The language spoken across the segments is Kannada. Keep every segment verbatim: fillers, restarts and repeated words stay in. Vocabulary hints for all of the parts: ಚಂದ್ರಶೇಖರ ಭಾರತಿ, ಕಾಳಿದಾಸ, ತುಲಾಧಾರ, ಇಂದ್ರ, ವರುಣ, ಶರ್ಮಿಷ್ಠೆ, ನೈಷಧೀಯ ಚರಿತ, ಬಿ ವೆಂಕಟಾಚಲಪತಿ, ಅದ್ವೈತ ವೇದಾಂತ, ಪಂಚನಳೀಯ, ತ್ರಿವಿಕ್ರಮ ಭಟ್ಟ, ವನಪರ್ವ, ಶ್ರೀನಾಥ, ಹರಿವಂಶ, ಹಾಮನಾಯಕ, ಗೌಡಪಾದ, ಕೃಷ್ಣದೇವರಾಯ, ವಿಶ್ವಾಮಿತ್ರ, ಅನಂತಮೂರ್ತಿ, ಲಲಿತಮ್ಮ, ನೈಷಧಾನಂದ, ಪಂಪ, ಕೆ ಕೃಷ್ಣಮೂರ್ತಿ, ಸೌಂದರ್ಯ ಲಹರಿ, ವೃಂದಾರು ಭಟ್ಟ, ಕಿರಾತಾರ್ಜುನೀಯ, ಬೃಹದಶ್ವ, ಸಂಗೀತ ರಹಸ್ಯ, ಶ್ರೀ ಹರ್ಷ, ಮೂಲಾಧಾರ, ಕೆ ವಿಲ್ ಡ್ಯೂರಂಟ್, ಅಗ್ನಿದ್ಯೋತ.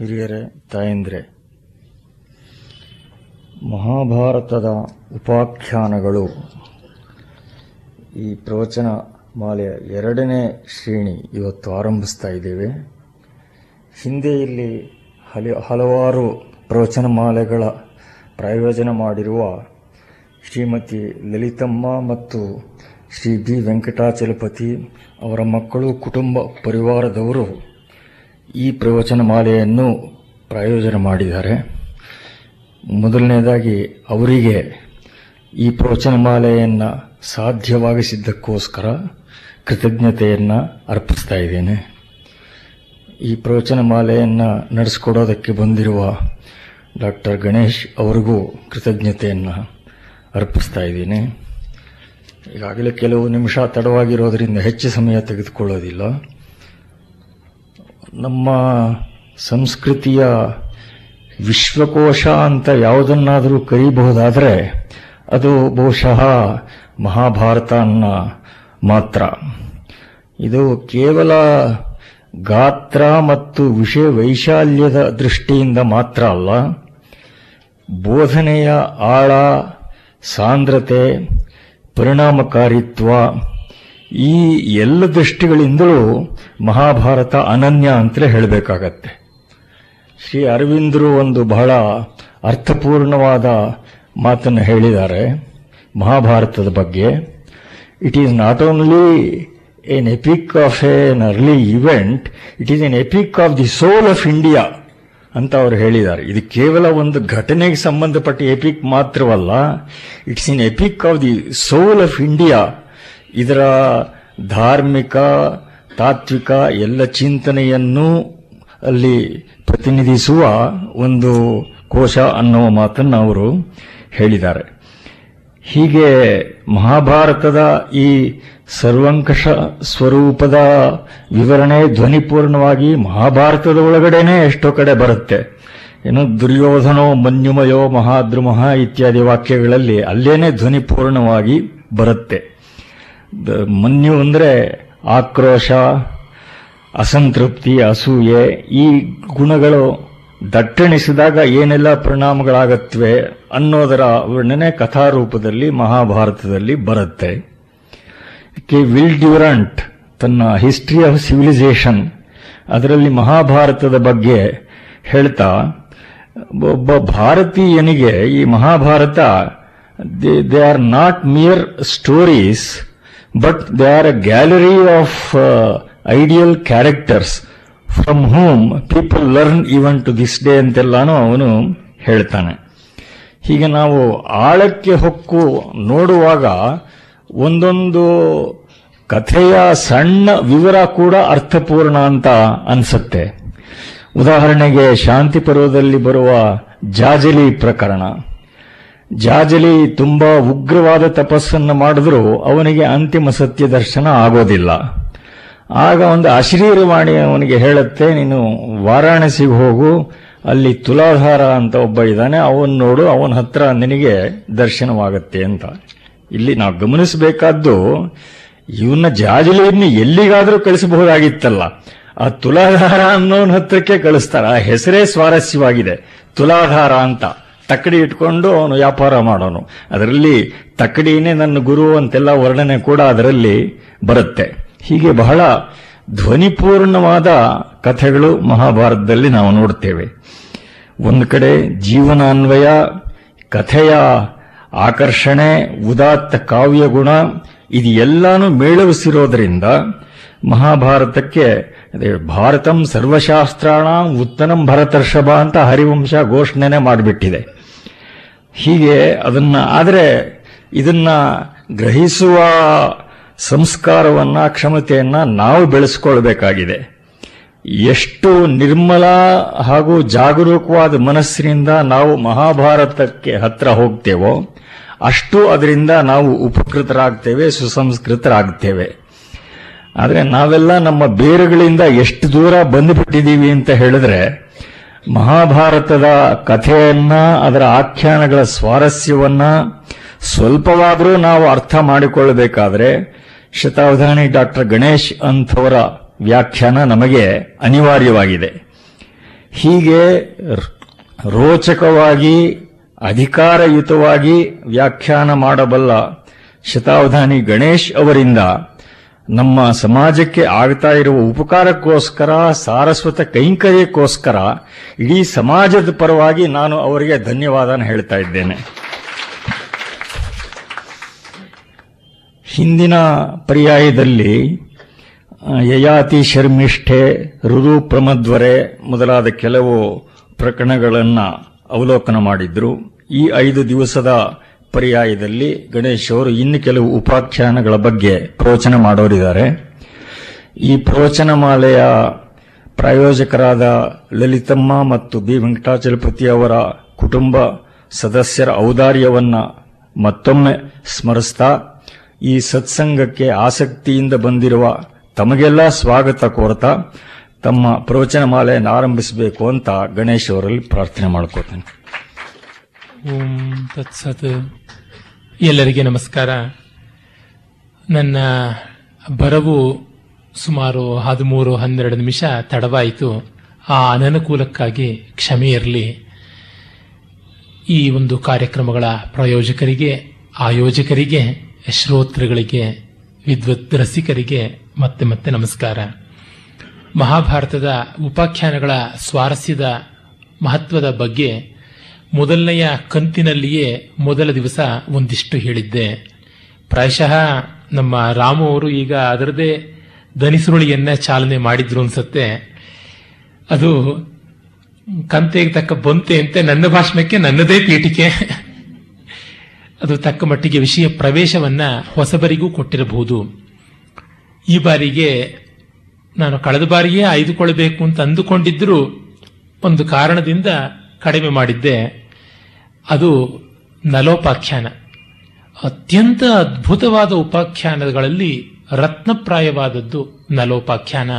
ಹಿರಿಯರೇ, ತಾಯಂದ್ರೆ, ಮಹಾಭಾರತದ ಉಪಾಖ್ಯಾನಗಳು ಈ ಪ್ರವಚನ ಮಾಲೆಯ ಎರಡನೇ ಶ್ರೇಣಿ ಇವತ್ತು ಆರಂಭಿಸ್ತಾ ಇದ್ದೇವೆ. ಹಿಂದೆ ಇಲ್ಲಿ ಹಲ ಹಲವಾರು ಪ್ರವಚನ ಮಾಲೆಗಳ ಪ್ರಾಯೋಜನ ಮಾಡಿರುವ ಶ್ರೀಮತಿ ಲಲಿತಮ್ಮ ಮತ್ತು ಶ್ರೀ ಬಿ ವೆಂಕಟಾಚಲಪತಿ ಅವರ ಮಕ್ಕಳು, ಕುಟುಂಬ ಪರಿವಾರದವರು ಈ ಪ್ರವಚನ ಮಾಲೆಯನ್ನು ಪ್ರಾಯೋಜನ ಮಾಡಿದ್ದಾರೆ. ಮೊದಲನೇದಾಗಿ ಅವರಿಗೆ ಈ ಪ್ರವಚನ ಮಾಲೆಯನ್ನು ಸಾಧ್ಯವಾಗಿಸಿದ್ದಕ್ಕೋಸ್ಕರ ಕೃತಜ್ಞತೆಯನ್ನು ಅರ್ಪಿಸ್ತಾ ಇದ್ದೇನೆ. ಈ ಪ್ರವಚನ ಮಾಲೆಯನ್ನು ನಡೆಸಿಕೊಡೋದಕ್ಕೆ ಬಂದಿರುವ ಡಾಕ್ಟರ್ ಗಣೇಶ್ ಅವರಿಗೂ ಕೃತಜ್ಞತೆಯನ್ನು ಅರ್ಪಿಸ್ತಾ ಇದ್ದೀನಿ. ಈಗಾಗಲೇ ಕೆಲವು ನಿಮಿಷ ತಡವಾಗಿರೋದರಿಂದ ಹೆಚ್ಚು ಸಮಯ ತೆಗೆದುಕೊಳ್ಳೋದಿಲ್ಲ. ನಮ್ಮ ಸಂಸ್ಕೃತಿಯ ವಿಶ್ವಕೋಶ ಅಂತ ಯಾವುದನ್ನಾದರೂ ಕರೀಬಹುದಾದರೆ ಅದು ಬಹುಶಃ ಮಹಾಭಾರತ ಮಾತ್ರ. ಇದು ಕೇವಲ ಗಾತ್ರ ಮತ್ತು ವಿಷಯ ವೈಶಾಲ್ಯದ ದೃಷ್ಟಿಯಿಂದ ಮಾತ್ರ ಅಲ್ಲ, ಬೋಧನೆಯ ಆಳ, ಸಾಂದ್ರತೆ, ಪರಿಣಾಮಕಾರಿತ್ವ, ಈ ಎಲ್ಲ ದೃಷ್ಟಿಗಳಿಂದಲೂ ಮಹಾಭಾರತ ಅನನ್ಯ ಅಂತಲೇ ಹೇಳಬೇಕಾಗತ್ತೆ. ಶ್ರೀ ಅರವಿಂದರು ಒಂದು ಬಹಳ ಅರ್ಥಪೂರ್ಣವಾದ ಮಾತನ್ನು ಹೇಳಿದ್ದಾರೆ ಮಹಾಭಾರತದ ಬಗ್ಗೆ. It is not only an epic of an early event, it is an epic of the soul of India ಅಂತ ಅವರು ಹೇಳಿದ್ದಾರೆ. ಇದು ಕೇವಲ ಒಂದು ಘಟನೆಗೆ ಸಂಬಂಧಪಟ್ಟ ಎಪಿಕ್ ಮಾತ್ರವಲ್ಲ, it's in epic of the soul of India. ಇದರ ಧಾರ್ಮಿಕ, ತಾತ್ವಿಕ ಎಲ್ಲ ಚಿಂತನೆಯನ್ನು ಅಲ್ಲಿ ಪ್ರತಿನಿಧಿಸುವ ಒಂದು ಕೋಶ ಅನ್ನುವ ಮಾತನ್ನು ಅವರು ಹೇಳಿದ್ದಾರೆ. ಹೀಗೆ ಮಹಾಭಾರತದ ಈ ಸರ್ವಂಕಷ ಸ್ವರೂಪದ ವಿವರಣೆ ಧ್ವನಿಪೂರ್ಣವಾಗಿ ಮಹಾಭಾರತದ ಒಳಗಡೆನೆ ಎಷ್ಟೋ ಕಡೆ ಬರುತ್ತೆ. ಏನು ದುರ್ಯೋಧನೋ ಮನ್ಯುಮಯೋ ಮಹಾದ್ರುಮಃ ಇತ್ಯಾದಿ ವಾಕ್ಯಗಳಲ್ಲಿ ಅಲ್ಲೇನೆ ಧ್ವನಿಪೂರ್ಣವಾಗಿ ಬರುತ್ತೆ. ಮನ್ಯು ಅಂದರೆ ಆಕ್ರೋಶ, ಅಸಂತೃಪ್ತಿ, ಅಸೂಯೆ, ಈ ಗುಣಗಳು ದಟ್ಟಣಿಸಿದಾಗ ಏನೆಲ್ಲ ಪರಿಣಾಮಗಳಾಗತ್ವೆ ಅನ್ನೋದರ ವರ್ಣನೆ ಕಥಾರೂಪದಲ್ಲಿ ಮಹಾಭಾರತದಲ್ಲಿ ಬರುತ್ತೆ. ಕೆ ವಿಲ್ ಡ್ಯೂರಂಟ್ ತನ್ನ ಹಿಸ್ಟ್ರಿ ಆಫ್ ಸಿವಿಲೈಸೇಷನ್ ಅದರಲ್ಲಿ ಮಹಾಭಾರತದ ಬಗ್ಗೆ ಹೇಳ್ತಾ, ಒಬ್ಬ ಭಾರತೀಯನಿಗೆ ಈ Mahabharata they they are not mere stories, but they are a gallery of ideal characters from whom people learn even to this day ಅಂತೆಲ್ಲಾನು ಅವನು ಹೇಳ್ತಾನೆ. ಹೀಗೆ ನಾವು ಆಳಕ್ಕೆ ಹೊಕ್ಕು ನೋಡುವಾಗ ಒಂದೊಂದು ಕಥೆಯ ಸಣ್ಣ ವಿವರ ಕೂಡ ಅರ್ಥಪೂರ್ಣ ಅಂತ ಅನ್ಸುತ್ತೆ. ಉದಾಹರಣೆಗೆ ಶಾಂತಿ ಪರ್ವದಲ್ಲಿ ಬರುವ ಜಾಜಲಿ ಪ್ರಕರಣ. ಜಾಜಲಿ ತುಂಬಾ ಉಗ್ರವಾದ ತಪಸ್ಸನ್ನು ಮಾಡಿದ್ರೂ ಅವನಿಗೆ ಅಂತಿಮ ಸತ್ಯ ದರ್ಶನ ಆಗೋದಿಲ್ಲ. ಆಗ ಒಂದು ಅಶರೀರವಾಣಿ ಅವನಿಗೆ ಹೇಳುತ್ತೆ, ನೀನು ವಾರಾಣಸಿಗೆ ಹೋಗು, ಅಲ್ಲಿ ತುಲಾಧಾರ ಅಂತ ಒಬ್ಬ ಇದ್ದಾನೆ, ಅವನು ನೋಡು, ಅವನ ಹತ್ರ ನಿನಗೆ ದರ್ಶನವಾಗುತ್ತೆ ಅಂತ. ಇಲ್ಲಿ ನಾವು ಗಮನಿಸಬೇಕಾದ್ದು, ಇವನ್ನ ಜಾಜಲಿಯನ್ನು ಎಲ್ಲಿಗಾದರೂ ಕಳಿಸಬಹುದಾಗಿತ್ತಲ್ಲ, ಆ ತುಲಾಧಾರ ಅನ್ನೋನ್ ಹತ್ರಕ್ಕೆ ಕಳಿಸ್ತಾರೆ. ಆ ಹೆಸರೇ ಸ್ವಾರಸ್ಯವಾಗಿದೆ, ತುಲಾಧಾರ ಅಂತ. ತಕ್ಕಡಿ ಇಟ್ಕೊಂಡು ಅವನು ವ್ಯಾಪಾರ ಮಾಡೋನು. ಅದರಲ್ಲಿ ತಕ್ಕಡಿನೇ ನನ್ನ ಗುರು ಅಂತೆಲ್ಲ ವರ್ಣನೆ ಕೂಡ ಅದರಲ್ಲಿ ಬರುತ್ತೆ. ಹೀಗೆ ಬಹಳ ಧ್ವನಿಪೂರ್ಣವಾದ ಕಥೆಗಳು ಮಹಾಭಾರತದಲ್ಲಿ ನಾವು ನೋಡ್ತೇವೆ. ಒಂದು ಕಡೆ ಜೀವನಾನ್ವಯ, ಕಥೆಯ ಆಕರ್ಷಣೆ, ಉದಾತ್ತ ಕಾವ್ಯ ಗುಣ, ಇದು ಎಲ್ಲಾನು ಮೇಳವಿಸಿರೋದ್ರಿಂದ ಮಹಾಭಾರತಕ್ಕೆ ಭಾರತಂ ಸರ್ವಶಾಸ್ತ್ರಾಣಾಂ ಉತ್ತನಂ ಭರತರ್ಷಭ ಅಂತ ಹರಿವಂಶ ಘೋಷಣೆನೇ ಮಾಡಿಬಿಟ್ಟಿದೆ. ಹೀಗೆ ಅದನ್ನ, ಆದರೆ ಇದನ್ನ ಗ್ರಹಿಸುವ ಸಂಸ್ಕಾರವನ್ನ, ಕ್ಷಮತೆಯನ್ನ ನಾವು ಬೆಳೆಸಿಕೊಳ್ಬೇಕಾಗಿದೆ. ಎಷ್ಟು ನಿರ್ಮಲ ಹಾಗೂ ಜಾಗರೂಕವಾದ ಮನಸ್ಸಿನಿಂದ ನಾವು ಮಹಾಭಾರತಕ್ಕೆ ಹತ್ರ ಹೋಗ್ತೇವೋ ಅಷ್ಟು ಅದರಿಂದ ನಾವು ಉಪಕೃತರಾಗ್ತೇವೆ, ಸುಸಂಸ್ಕೃತರಾಗ್ತೇವೆ. ಆದರೆ ನಾವೆಲ್ಲ ನಮ್ಮ ಬೇರುಗಳಿಂದ ಎಷ್ಟು ದೂರ ಬಂದುಬಿಟ್ಟಿದ್ದೀವಿ ಅಂತ ಹೇಳಿದ್ರೆ, ಮಹಾಭಾರತದ ಕಥೆಯನ್ನ, ಅದರ ಆಖ್ಯಾನಗಳ ಸ್ವಾರಸ್ಯವನ್ನ ಸ್ವಲ್ಪವಾದರೂ ನಾವು ಅರ್ಥ ಮಾಡಿಕೊಳ್ಳಬೇಕಾದ್ರೆ ಶತಾವಧಾನಿ ಡಾಕ್ಟರ್ ಗಣೇಶ್ ಅಂಥವರ ವ್ಯಾಖ್ಯಾನ ನಮಗೆ ಅನಿವಾರ್ಯವಾಗಿದೆ. ಹೀಗೆ ರೋಚಕವಾಗಿ ಅಧಿಕಾರಯುತವಾಗಿ ವ್ಯಾಖ್ಯಾನ ಮಾಡಬಲ್ಲ ಶತಾವಧಾನಿ ಗಣೇಶ್ ಅವರಿಂದ ನಮ್ಮ ಸಮಾಜಕ್ಕೆ ಆಗ್ತಾ ಇರುವ ಉಪಕಾರಕ್ಕೋಸ್ಕರ, ಸಾರಸ್ವತ ಕೈಂಕರ್ಯಕ್ಕೋಸ್ಕರ ಇಡೀ ಸಮಾಜದ ಪರವಾಗಿ ನಾನು ಅವರಿಗೆ ಧನ್ಯವಾದನ ಹೇಳ್ತಾ ಇದ್ದೇನೆ. ಹಿಂದಿನ ಪರ್ಯಾಯದಲ್ಲಿ ಯಯಾತಿ ಶರ್ಮಿಷ್ಠೆ, ಋದು ಪ್ರಮದ್ವರೆ ಮೊದಲಾದ ಕೆಲವು ಪ್ರಕರಣಗಳನ್ನು ಅವಲೋಕನ ಮಾಡಿದ್ರು. ಈ ಐದು ದಿವಸದ ಪರ್ಯಾಯದಲ್ಲಿ ಗಣೇಶ್ ಅವರು ಇನ್ನು ಕೆಲವು ಉಪಾಖ್ಯಾನಗಳ ಬಗ್ಗೆ ಪ್ರವಚನ ಮಾಡೋರಿದ್ದಾರೆ. ಈ ಪ್ರವಚನಮಾಲೆಯ ಪ್ರಾಯೋಜಕರಾದ ಲಲಿತಮ್ಮ ಮತ್ತು ಬಿ ವೆಂಕಟಾಚಲಪತಿ ಅವರ ಕುಟುಂಬ ಸದಸ್ಯರ ಔದಾರ್ಯವನ್ನು ಮತ್ತೊಮ್ಮೆ ಸ್ಮರಿಸ್ತಾ, ಈ ಸತ್ಸಂಗಕ್ಕೆ ಆಸಕ್ತಿಯಿಂದ ಬಂದಿರುವ ತಮಗೆಲ್ಲ ಸ್ವಾಗತ ಕೋರ್ತಾ ತಮ್ಮ ಪ್ರವಚನ ಮಾಲೆಯನ್ನು ಆರಂಭಿಸಬೇಕು ಅಂತ ಗಣೇಶ್ ಅವರಲ್ಲಿ ಪ್ರಾರ್ಥನೆ ಮಾಡ್ಕೋತೇನೆ. ಓಂ ತತ್ಸತ್. ಎಲ್ಲರಿಗೆ ನಮಸ್ಕಾರ. ನನ್ನ ಬರವು ಸುಮಾರು ಹದಿಮೂರು ಹನ್ನೆರಡು ನಿಮಿಷ ತಡವಾಯಿತು. ಆ ಅನನುಕೂಲಕ್ಕಾಗಿ ಕ್ಷಮೆ ಇರಲಿ. ಈ ಒಂದು ಕಾರ್ಯಕ್ರಮಗಳ ಪ್ರಾಯೋಜಕರಿಗೆ, ಆಯೋಜಕರಿಗೆ, ಶ್ರೋತೃಗಳಿಗೆ, ವಿದ್ವತ್ ರಸಿಕರಿಗೆ ಮತ್ತೆ ಮತ್ತೆ ನಮಸ್ಕಾರ. ಮಹಾಭಾರತದ ಉಪಾಖ್ಯಾನಗಳ ಸ್ವಾರಸ್ಯದ ಮಹತ್ವದ ಬಗ್ಗೆ ಮೊದಲನೆಯ ಕಂತಿನಲ್ಲಿಯೇ ಮೊದಲ ದಿವಸ ಒಂದಿಷ್ಟು ಹೇಳಿದ್ದೆ. ಪ್ರಾಯಶಃ ನಮ್ಮ ರಾಮು ಅವರು ಈಗ ಅದರದೇ ಧನಿಸುರುಳಿಯನ್ನ ಚಾಲನೆ ಮಾಡಿದ್ರು ಅನ್ಸುತ್ತೆ. ಅದು ಕಂತೆಗೆ ತಕ್ಕ ಬಂತೆಯಂತೆ ನನ್ನ ಭಾಷಣಕ್ಕೆ ನನ್ನದೇ ಪೀಠಿಕೆ. ಅದು ತಕ್ಕ ಮಟ್ಟಿಗೆ ವಿಷಯ ಪ್ರವೇಶವನ್ನ ಹೊಸಬರಿಗೂ ಕೊಟ್ಟಿರಬಹುದು. ಈ ಬಾರಿಗೆ ನಾನು ಕಳೆದ ಬಾರಿಯೇ ಆಯ್ದುಕೊಳ್ಳಬೇಕು ಅಂತ ಅಂದುಕೊಂಡಿದ್ದರೂ ಒಂದು ಕಾರಣದಿಂದ ಕಡಿಮೆ ಮಾಡಿದ್ದೆ. ಅದು ನಲೋಪಾಖ್ಯಾನ. ಅತ್ಯಂತ ಅದ್ಭುತವಾದ ಉಪಾಖ್ಯಾನಗಳಲ್ಲಿ ರತ್ನಪ್ರಾಯವಾದದ್ದು ನಲೋಪಾಖ್ಯಾನ.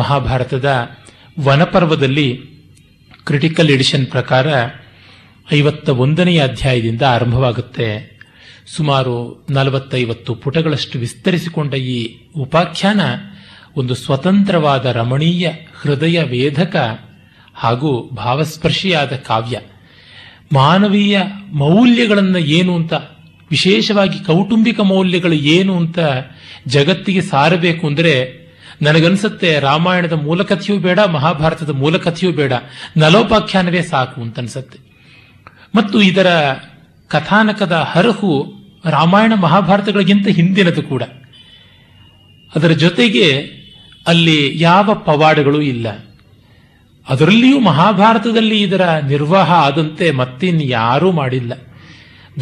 ಮಹಾಭಾರತದ ವನಪರ್ವದಲ್ಲಿ ಕ್ರಿಟಿಕಲ್ ಎಡಿಷನ್ ಪ್ರಕಾರ ಐವತ್ತ ಒಂದನೆಯ ಅಧ್ಯಾಯದಿಂದ ಆರಂಭವಾಗುತ್ತೆ. ಸುಮಾರು ನಲವತ್ತೈವತ್ತು ಪುಟಗಳಷ್ಟು ವಿಸ್ತರಿಸಿಕೊಂಡ ಈ ಉಪಾಖ್ಯಾನ ಒಂದು ಸ್ವತಂತ್ರವಾದ ರಮಣೀಯ, ಹೃದಯ ವೇಧಕ ಹಾಗೂ ಭಾವಸ್ಪರ್ಶಿಯಾದ ಕಾವ್ಯ. ಮಾನವೀಯ ಮೌಲ್ಯಗಳನ್ನು ಏನು ಅಂತ, ವಿಶೇಷವಾಗಿ ಕೌಟುಂಬಿಕ ಮೌಲ್ಯಗಳು ಏನು ಅಂತ ಜಗತ್ತಿಗೆ ಸಾರಬೇಕು ಅಂದರೆ ನನಗನ್ಸುತ್ತೆ ರಾಮಾಯಣದ ಮೂಲಕಥೆಯೂ ಬೇಡ, ಮಹಾಭಾರತದ ಮೂಲಕಥೆಯೂ ಬೇಡ, ನಲೋಪಾಖ್ಯಾನವೇ ಸಾಕು ಅಂತ ಅನ್ಸುತ್ತೆ. ಮತ್ತು ಇದರ ಕಥಾನಕದ ಹರಹು ರಾಮಾಯಣ ಮಹಾಭಾರತಗಳಿಗಿಂತ ಹಿಂದಿನದು ಕೂಡ. ಅದರ ಜೊತೆಗೆ ಅಲ್ಲಿ ಯಾವ ಪವಾಡಗಳೂ ಇಲ್ಲ. ಅದರಲ್ಲಿಯೂ ಮಹಾಭಾರತದಲ್ಲಿ ಇದರ ನಿರ್ವಾಹ ಆದಂತೆ ಮತ್ತಿನ್ ಯಾರೂ ಮಾಡಿಲ್ಲ.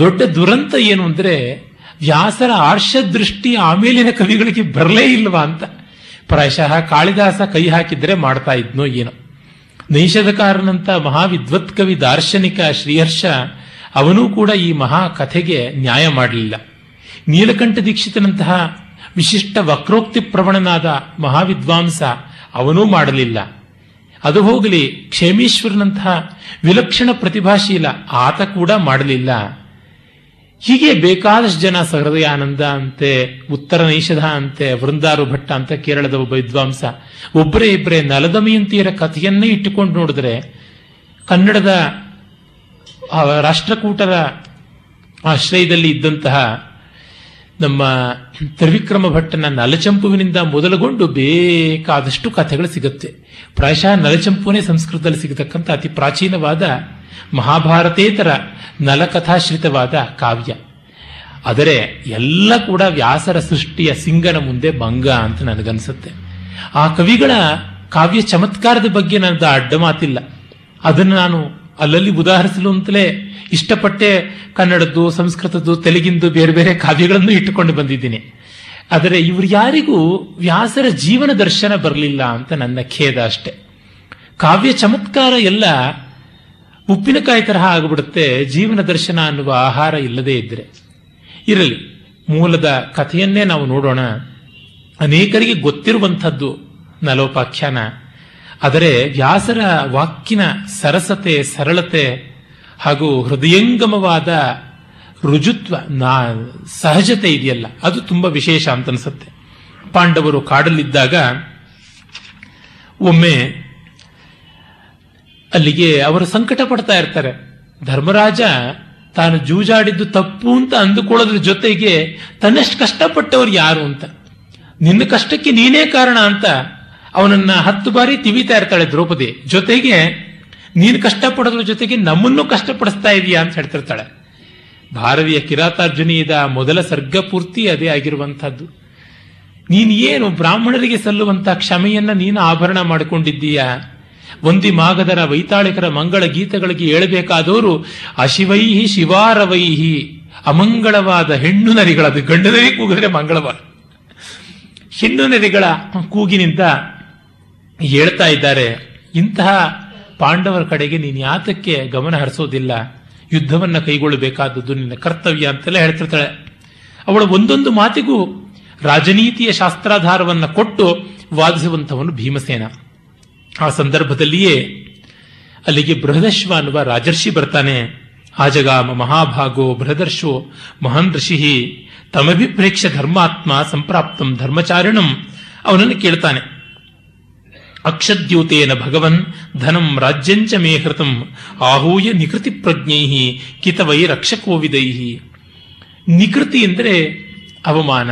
ದೊಡ್ಡ ದುರಂತ ಏನು ಅಂದರೆ ವ್ಯಾಸರ ಆರ್ಷದೃಷ್ಟಿ ಆಮೇಲಿನ ಕವಿಗಳಿಗೆ ಬರಲೇ ಇಲ್ವಾ ಅಂತ. ಪ್ರಾಯಶಃ ಕಾಳಿದಾಸ ಕೈ ಹಾಕಿದ್ರೆ ಮಾಡ್ತಾ ಇದ್ನೋ ಏನೋ. ನೈಷಧಕಾರನಂತ ಮಹಾವಿದ್ವತ್ ಕವಿ ದಾರ್ಶನಿಕ ಶ್ರೀ ಹರ್ಷ ಅವನೂ ಕೂಡ ಈ ಮಹಾ ಕಥೆಗೆ ನ್ಯಾಯ ಮಾಡಲಿಲ್ಲ. ನೀಲಕಂಠ ದೀಕ್ಷಿತನಂತಹ ವಿಶಿಷ್ಟ ವಕ್ರೋಕ್ತಿ ಪ್ರವಣನಾದ ಮಹಾವಿದ್ವಾಂಸ ಅವನೂ ಮಾಡಲಿಲ್ಲ. ಅದು ಹೋಗಲಿ, ಕ್ಷೇಮೀಶ್ವರನಂತಹ ವಿಲಕ್ಷಣ ಪ್ರತಿಭಾಶೀಲ ಆತ ಕೂಡ ಮಾಡಲಿಲ್ಲ. ಹೀಗೆ ಬೇಕಾದಷ್ಟು ಜನ ಸಹೃದಯಾನಂದ ಅಂತೆ, ಉತ್ತರ ನೈಷಧ ಅಂತೆ, ವೃಂದಾರು ಭಟ್ಟ ಅಂತ ಕೇರಳದ ಒಬ್ಬ ವಿದ್ವಾಂಸ, ಒಬ್ಬರೇ ಇಬ್ಬರೇ ನಲದಮಯಂತಿಯರ ಕಥೆಯನ್ನೇ ಇಟ್ಟುಕೊಂಡು ನೋಡಿದ್ರೆ ಕನ್ನಡದ ರಾಷ್ಟ್ರಕೂಟರ ಆಶ್ರಯದಲ್ಲಿ ಇದ್ದಂತಹ ನಮ್ಮ ತ್ರಿವಿಕ್ರಮ ಭಟ್ಟನ ನಲಚಂಪುವಿನಿಂದ ಮೊದಲುಗೊಂಡು ಬೇಕಾದಷ್ಟು ಕಥೆಗಳು ಸಿಗುತ್ತೆ. ಪ್ರಾಯಶಃ ನಲಚಂಪುನೇ ಸಂಸ್ಕೃತದಲ್ಲಿ ಸಿಗತಕ್ಕಂಥ ಅತಿ ಪ್ರಾಚೀನವಾದ ಮಹಾಭಾರತೇತರ ನಲಕಥಾಶ್ರಿತವಾದ ಕಾವ್ಯ. ಆದರೆ ಎಲ್ಲ ಕೂಡ ವ್ಯಾಸರ ಸೃಷ್ಟಿಯ ಸಿಂಗನ ಮುಂದೆ ಭಂಗ ಅಂತ ನನಗನ್ಸುತ್ತೆ. ಆ ಕವಿಗಳ ಕಾವ್ಯ ಚಮತ್ಕಾರದ ಬಗ್ಗೆ ನನ್ನದು ಅಡ್ಡ ಮಾತಿಲ್ಲ. ಅದನ್ನು ನಾನು ಅಲ್ಲಲ್ಲಿ ಉದಾಹರಿಸಲು ಅಂತಲೇ ಇಷ್ಟಪಟ್ಟೆ ಕನ್ನಡದ್ದು, ಸಂಸ್ಕೃತದ್ದು, ತೆಲುಗಿಂದು ಬೇರೆ ಬೇರೆ ಕಾವ್ಯಗಳನ್ನು ಇಟ್ಟುಕೊಂಡು ಬಂದಿದ್ದೀನಿ. ಆದರೆ ಇವರು ಯಾರಿಗೂ ವ್ಯಾಸರ ಜೀವನ ದರ್ಶನ ಬರಲಿಲ್ಲ ಅಂತ ನನ್ನ ಖೇದ ಅಷ್ಟೆ. ಕಾವ್ಯ ಚಮತ್ಕಾರ ಎಲ್ಲ ಉಪ್ಪಿನಕಾಯಿ ತರಹ ಆಗಿಬಿಡುತ್ತೆ ಜೀವನ ದರ್ಶನ ಅನ್ನುವ ಆಹಾರ ಇಲ್ಲದೇ ಇದ್ರೆ. ಇರಲಿ, ಮೂಲದ ಕಥೆಯನ್ನೇ ನಾವು ನೋಡೋಣ. ಅನೇಕರಿಗೆ ಗೊತ್ತಿರುವಂಥದ್ದು ನಲೋಪಾಖ್ಯಾನ. ಆದರೆ ವ್ಯಾಸರ ವಾಕ್ಯನ ಸರಸತೆ, ಸರಳತೆ ಹಾಗೂ ಹೃದಯಂಗಮವಾದ ರುಜುತ್ವ, ನಾ ಸಹಜತೆ ಇದೆಯಲ್ಲ, ಅದು ತುಂಬಾ ವಿಶೇಷ ಅಂತ ಅನ್ಸುತ್ತೆ. ಪಾಂಡವರು ಕಾಡಲಿದ್ದಾಗ ಒಮ್ಮೆ ಅಲ್ಲಿಗೆ ಅವರು ಸಂಕಟ ಪಡ್ತಾ ಇರ್ತಾರೆ. ಧರ್ಮರಾಜ ತಾನು ಜೂಜಾಡಿದ್ದು ತಪ್ಪು ಅಂತ ಅಂದುಕೊಳ್ಳೋದ್ರ ಜೊತೆಗೆ ತನ್ನಷ್ಟು ಕಷ್ಟಪಟ್ಟವ್ರು ಯಾರು ಅಂತ, ನಿನ್ನ ಕಷ್ಟಕ್ಕೆ ನೀನೇ ಕಾರಣ ಅಂತ ಅವನನ್ನ ಹತ್ತು ಬಾರಿ ತಿವಿತಾ ಇರ್ತಾಳೆ ದ್ರೌಪದಿ. ಜೊತೆಗೆ ನೀನು ಕಷ್ಟಪಡೋದ್ರ ಜೊತೆಗೆ ನಮ್ಮನ್ನು ಕಷ್ಟಪಡಿಸ್ತಾ ಇದೀಯಾ ಅಂತ ಹೇಳ್ತಿರ್ತಾಳೆ. ಭಾರತೀಯ ಕಿರಾತಾರ್ಜುನೀಯದ ಮೊದಲ ಸರ್ಗ ಪೂರ್ತಿ ಅದೇ ಆಗಿರುವಂತಹದ್ದು. ನೀನು ಏನು ಬ್ರಾಹ್ಮಣರಿಗೆ ಸಲ್ಲುವಂತಹ ಕ್ಷಮೆಯನ್ನ ನೀನು ಆಭರಣ ಮಾಡಿಕೊಂಡಿದ್ದೀಯಾ? ಒಂದಿ ಮಾಗದರ ವೈತಾಳಿಕರ ಮಂಗಳ ಗೀತೆಗಳಿಗೆ ಹೇಳಬೇಕಾದವರು ಅಶಿವೈಹಿ ಶಿವಾರವೈಹಿ, ಅಮಂಗಳವಾದ ಹೆಣ್ಣು ನರಿಗಳದು, ಗಂಡು ನರಿ ಕೂಗಿದ್ರೆ ಮಂಗಳವಾರ, ಹೆಣ್ಣು ನರಿಗಳ ಕೂಗಿನಿಂದ ಹೇಳ್ತಾ ಇದ್ದಾರೆ. ಇಂತಹ ಪಾಂಡವರ ಕಡೆಗೆ ನೀನು ಯಾತಕ್ಕೆ ಗಮನ ಹರಿಸೋದಿಲ್ಲ, ಯುದ್ಧವನ್ನ ಕೈಗೊಳ್ಳಬೇಕಾದದ್ದು ನಿನ್ನ ಕರ್ತವ್ಯ ಅಂತೆಲ್ಲ ಹೇಳ್ತಿರ್ತಾಳೆ. ಅವಳ ಒಂದೊಂದು ಮಾತಿಗೂ ರಾಜನೀತಿಯ ಶಾಸ್ತ್ರಾಧಾರವನ್ನ ಕೊಟ್ಟು ವಾದಿಸುವಂಥವನು ಭೀಮಸೇನ. ಆ ಸಂದರ್ಭದಲ್ಲಿಯೇ ಅಲ್ಲಿಗೆ ಬೃಹದಶ್ವ ಅನ್ನುವ ರಾಜರ್ಷಿ ಬರ್ತಾನೆ. ಆಜಗಾಮ ಮಹಾಭಾಗೋ ಬೃಹದರ್ಶೋ ಮಹಾನ್ ಋಷಿ ತಮಭಿಪ್ರೇಕ್ಷ ಧರ್ಮಾತ್ಮ ಸಂಪ್ರಾಪ್ತಂ ಧರ್ಮಚಾರಿಣಂ. ಅವನನ್ನು ಕೇಳ್ತಾನೆ. ಅಕ್ಷದ್ಯೂತೇನ ಭಗವನ್ ಧನಂ ರಾಜ್ಯಂಚ ಮೇ ಹೃತಂ ಆಹೂಯ ನಿಕೃತಿ ಪ್ರಜ್ಞೈಹಿ ಕಿತವೈ ರಕ್ಷಕೋವಿದೈಹಿ. ನಿಕೃತಿ ಎಂದರೆ ಅವಮಾನ,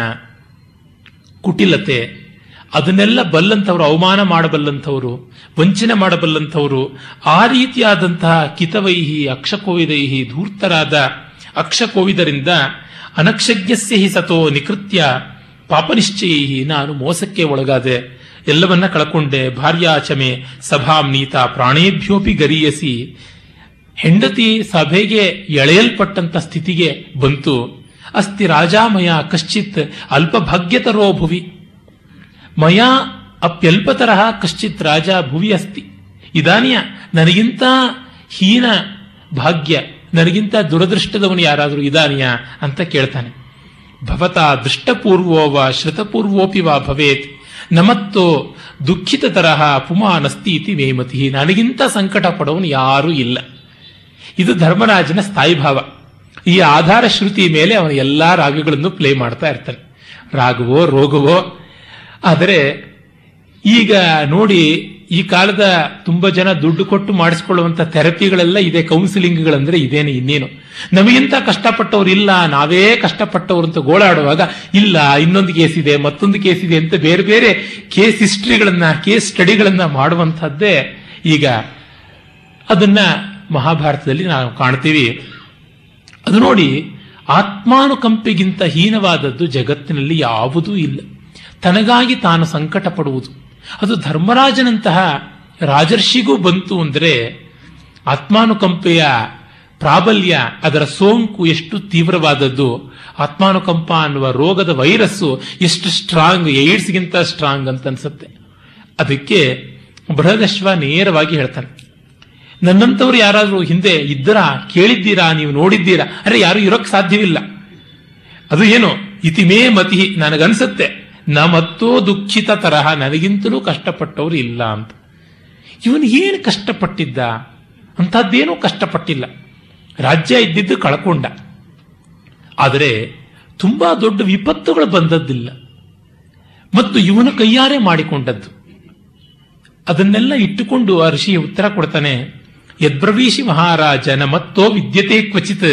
ಕುಟಿಲತೆ, ಅದನ್ನೆಲ್ಲ ಬಲ್ಲಂಥವ್ರು, ಅವಮಾನ ಮಾಡಬಲ್ಲಂಥವ್ರು, ವಂಚನೆ ಮಾಡಬಲ್ಲಂಥವ್ರು. ಆ ರೀತಿಯಾದಂತಹ ಕಿತವೈಹಿ ಅಕ್ಷಕೋವಿದೈಹಿ, ಧೂರ್ತರಾದ ಅಕ್ಷಕೋವಿದರಿಂದ ಅನಕ್ಷಜ್ಞಸ್ಯ ಹಿ ಸತೋ ನಿಕೃತ್ಯ ಪಾಪನಿಶ್ಚಯೈಹಿ, ನಾನು ಮೋಸಕ್ಕೆ ಒಳಗಾದೆ, ಎಲ್ಲವನ್ನ ಕಳ್ಕೊಂಡೆ. ಭಾರ್ಯಾಚಮೆ ಸಭಾಂ ನೀತಾ ಪ್ರಾಣೇಭ್ಯೋಪಿ ಗರೀಯಸಿ, ಹೆಂಡತಿ ಸಭೆಗೆ ಎಳೆಯಲ್ಪಟ್ಟಂತ ಸ್ಥಿತಿಗೆ ಬಂತು. ಅಸ್ತಿ ರಾಜಾಮಯ ಕಶ್ಚಿತ್ ಅಲ್ಪಭಾಗ್ಯತರೋ ಭುವಿ, ಮಯ ಅಪ್ಯಲ್ಪತರಃ ಕಶ್ಚಿತ್ ರಾಜ ಭುವಿ ಅಸ್ತಿ. ಇದಾನಿಯ ನನಗಿಂತ ಹೀನ ಭಾಗ್ಯ, ನನಗಿಂತ ದುರದೃಷ್ಟದವನು ಯಾರಾದರೂ ಇದಾನಿಯ ಅಂತ ಕೇಳ್ತಾನೆ. ಭವತಾ ದೃಷ್ಟಪೂರ್ವೋ ವಾ ಶ್ರುತಪೂರ್ವೋಪಿ ವಾ ಭವೇತ್ ನಮತ್ತೋ ದುಃಖಿತ ತರಹ ಪುಮಾನಸ್ತಿ ಇತಿ ವೇಮತಿ, ನನಗಿಂತ ಸಂಕಟ ಪಡೋನು ಯಾರೂ ಇಲ್ಲ. ಇದು ಧರ್ಮರಾಜನ ಸ್ಥಾಯಿಭಾವ. ಈ ಆಧಾರ ಶ್ರುತಿ ಮೇಲೆ ಅವನ ಎಲ್ಲಾ ರಾಗಗಳನ್ನು ಪ್ಲೇ ಮಾಡ್ತಾ ಇರ್ತಾನೆ, ರಾಗವೋ ರೋಗವೋ. ಆದರೆ ಈಗ ನೋಡಿ, ಈ ಕಾಲದ ತುಂಬಾ ಜನ ದುಡ್ಡು ಕೊಟ್ಟು ಮಾಡಿಸ್ಕೊಳ್ಳುವಂತ ಥೆರಪಿಗಳೆಲ್ಲ ಇದೆ, ಕೌನ್ಸಿಲಿಂಗ್ಗಳಂದ್ರೆ ಇದೇನೆ ಇನ್ನೇನು. ನಮಗಿಂತ ಕಷ್ಟಪಟ್ಟವ್ರು ಇಲ್ಲ, ನಾವೇ ಕಷ್ಟಪಟ್ಟವ್ರು ಅಂತ ಗೋಳಾಡುವಾಗ ಇಲ್ಲ ಇನ್ನೊಂದು ಕೇಸ್ ಇದೆ, ಮತ್ತೊಂದು ಕೇಸ್ ಇದೆ ಅಂತ ಬೇರೆ ಬೇರೆ ಕೇಸ್ ಹಿಸ್ಟ್ರಿಗಳನ್ನ, ಕೇಸ್ ಸ್ಟಡಿಗಳನ್ನ ಮಾಡುವಂತಹದ್ದೇ ಈಗ. ಅದನ್ನ ಮಹಾಭಾರತದಲ್ಲಿ ನಾವು ಕಾಣ್ತೀವಿ. ಅದು ನೋಡಿ, ಆತ್ಮಾನುಕಂಪೆಗಿಂತ ಹೀನವಾದದ್ದು ಜಗತ್ತಿನಲ್ಲಿ ಯಾವುದೂ ಇಲ್ಲ. ತನಗಾಗಿ ತಾನು ಸಂಕಟ ಪಡುವುದು ಅದು ಧರ್ಮರಾಜನಂತಹ ರಾಜರ್ಷಿಗೂ ಬಂತು ಅಂದರೆ ಆತ್ಮಾನುಕಂಪೆಯ ಪ್ರಾಬಲ್ಯ, ಅದರ ಸೋಂಕು ಎಷ್ಟು ತೀವ್ರವಾದದ್ದು. ಆತ್ಮಾನುಕಂಪ ಅನ್ನುವ ರೋಗದ ವೈರಸ್ಸು ಎಷ್ಟು ಸ್ಟ್ರಾಂಗ್, ಏಡ್ಸ್ಗಿಂತ ಸ್ಟ್ರಾಂಗ್ ಅಂತ ಅನ್ಸುತ್ತೆ. ಅದಕ್ಕೆ ಬೃಹದಶ್ವ ನೇರವಾಗಿ ಹೇಳ್ತಾನೆ, ನನ್ನಂಥವ್ರು ಯಾರಾದರೂ ಹಿಂದೆ ಇದ್ದರಾ, ಕೇಳಿದ್ದೀರಾ, ನೀವು ನೋಡಿದ್ದೀರಾ? ಅರೆ, ಯಾರು ಇರೋಕ್ಕೆ ಸಾಧ್ಯವಿಲ್ಲ. ಅದು ಏನು ಇತಿಮೇ ಮತಿ, ನನಗನ್ಸುತ್ತೆ. ನಮತ್ತೋ ದುಃಖಿತ ತರಹ, ನನಗಿಂತಲೂ ಕಷ್ಟಪಟ್ಟವ್ರು ಇಲ್ಲ ಅಂತ. ಇವನು ಏನು ಕಷ್ಟಪಟ್ಟಿದ್ದ? ಅಂಥದ್ದೇನೂ ಕಷ್ಟಪಟ್ಟಿಲ್ಲ. ರಾಜ್ಯ ಇದ್ದಿದ್ದು ಕಳ್ಕೊಂಡ, ಆದರೆ ತುಂಬಾ ದೊಡ್ಡ ವಿಪತ್ತುಗಳು ಬಂದದ್ದಿಲ್ಲ, ಮತ್ತು ಇವನು ಕೈಯಾರೆ ಮಾಡಿಕೊಂಡದ್ದು. ಅದನ್ನೆಲ್ಲ ಇಟ್ಟುಕೊಂಡು ಆ ಋಷಿ ಉತ್ತರ ಕೊಡ್ತಾನೆ. ಯದ್ಬ್ರವೀಶಿ ಮಹಾರಾಜ ನಮತ್ತೋ ವಿದ್ಯತೆ ಕ್ವಚಿತ್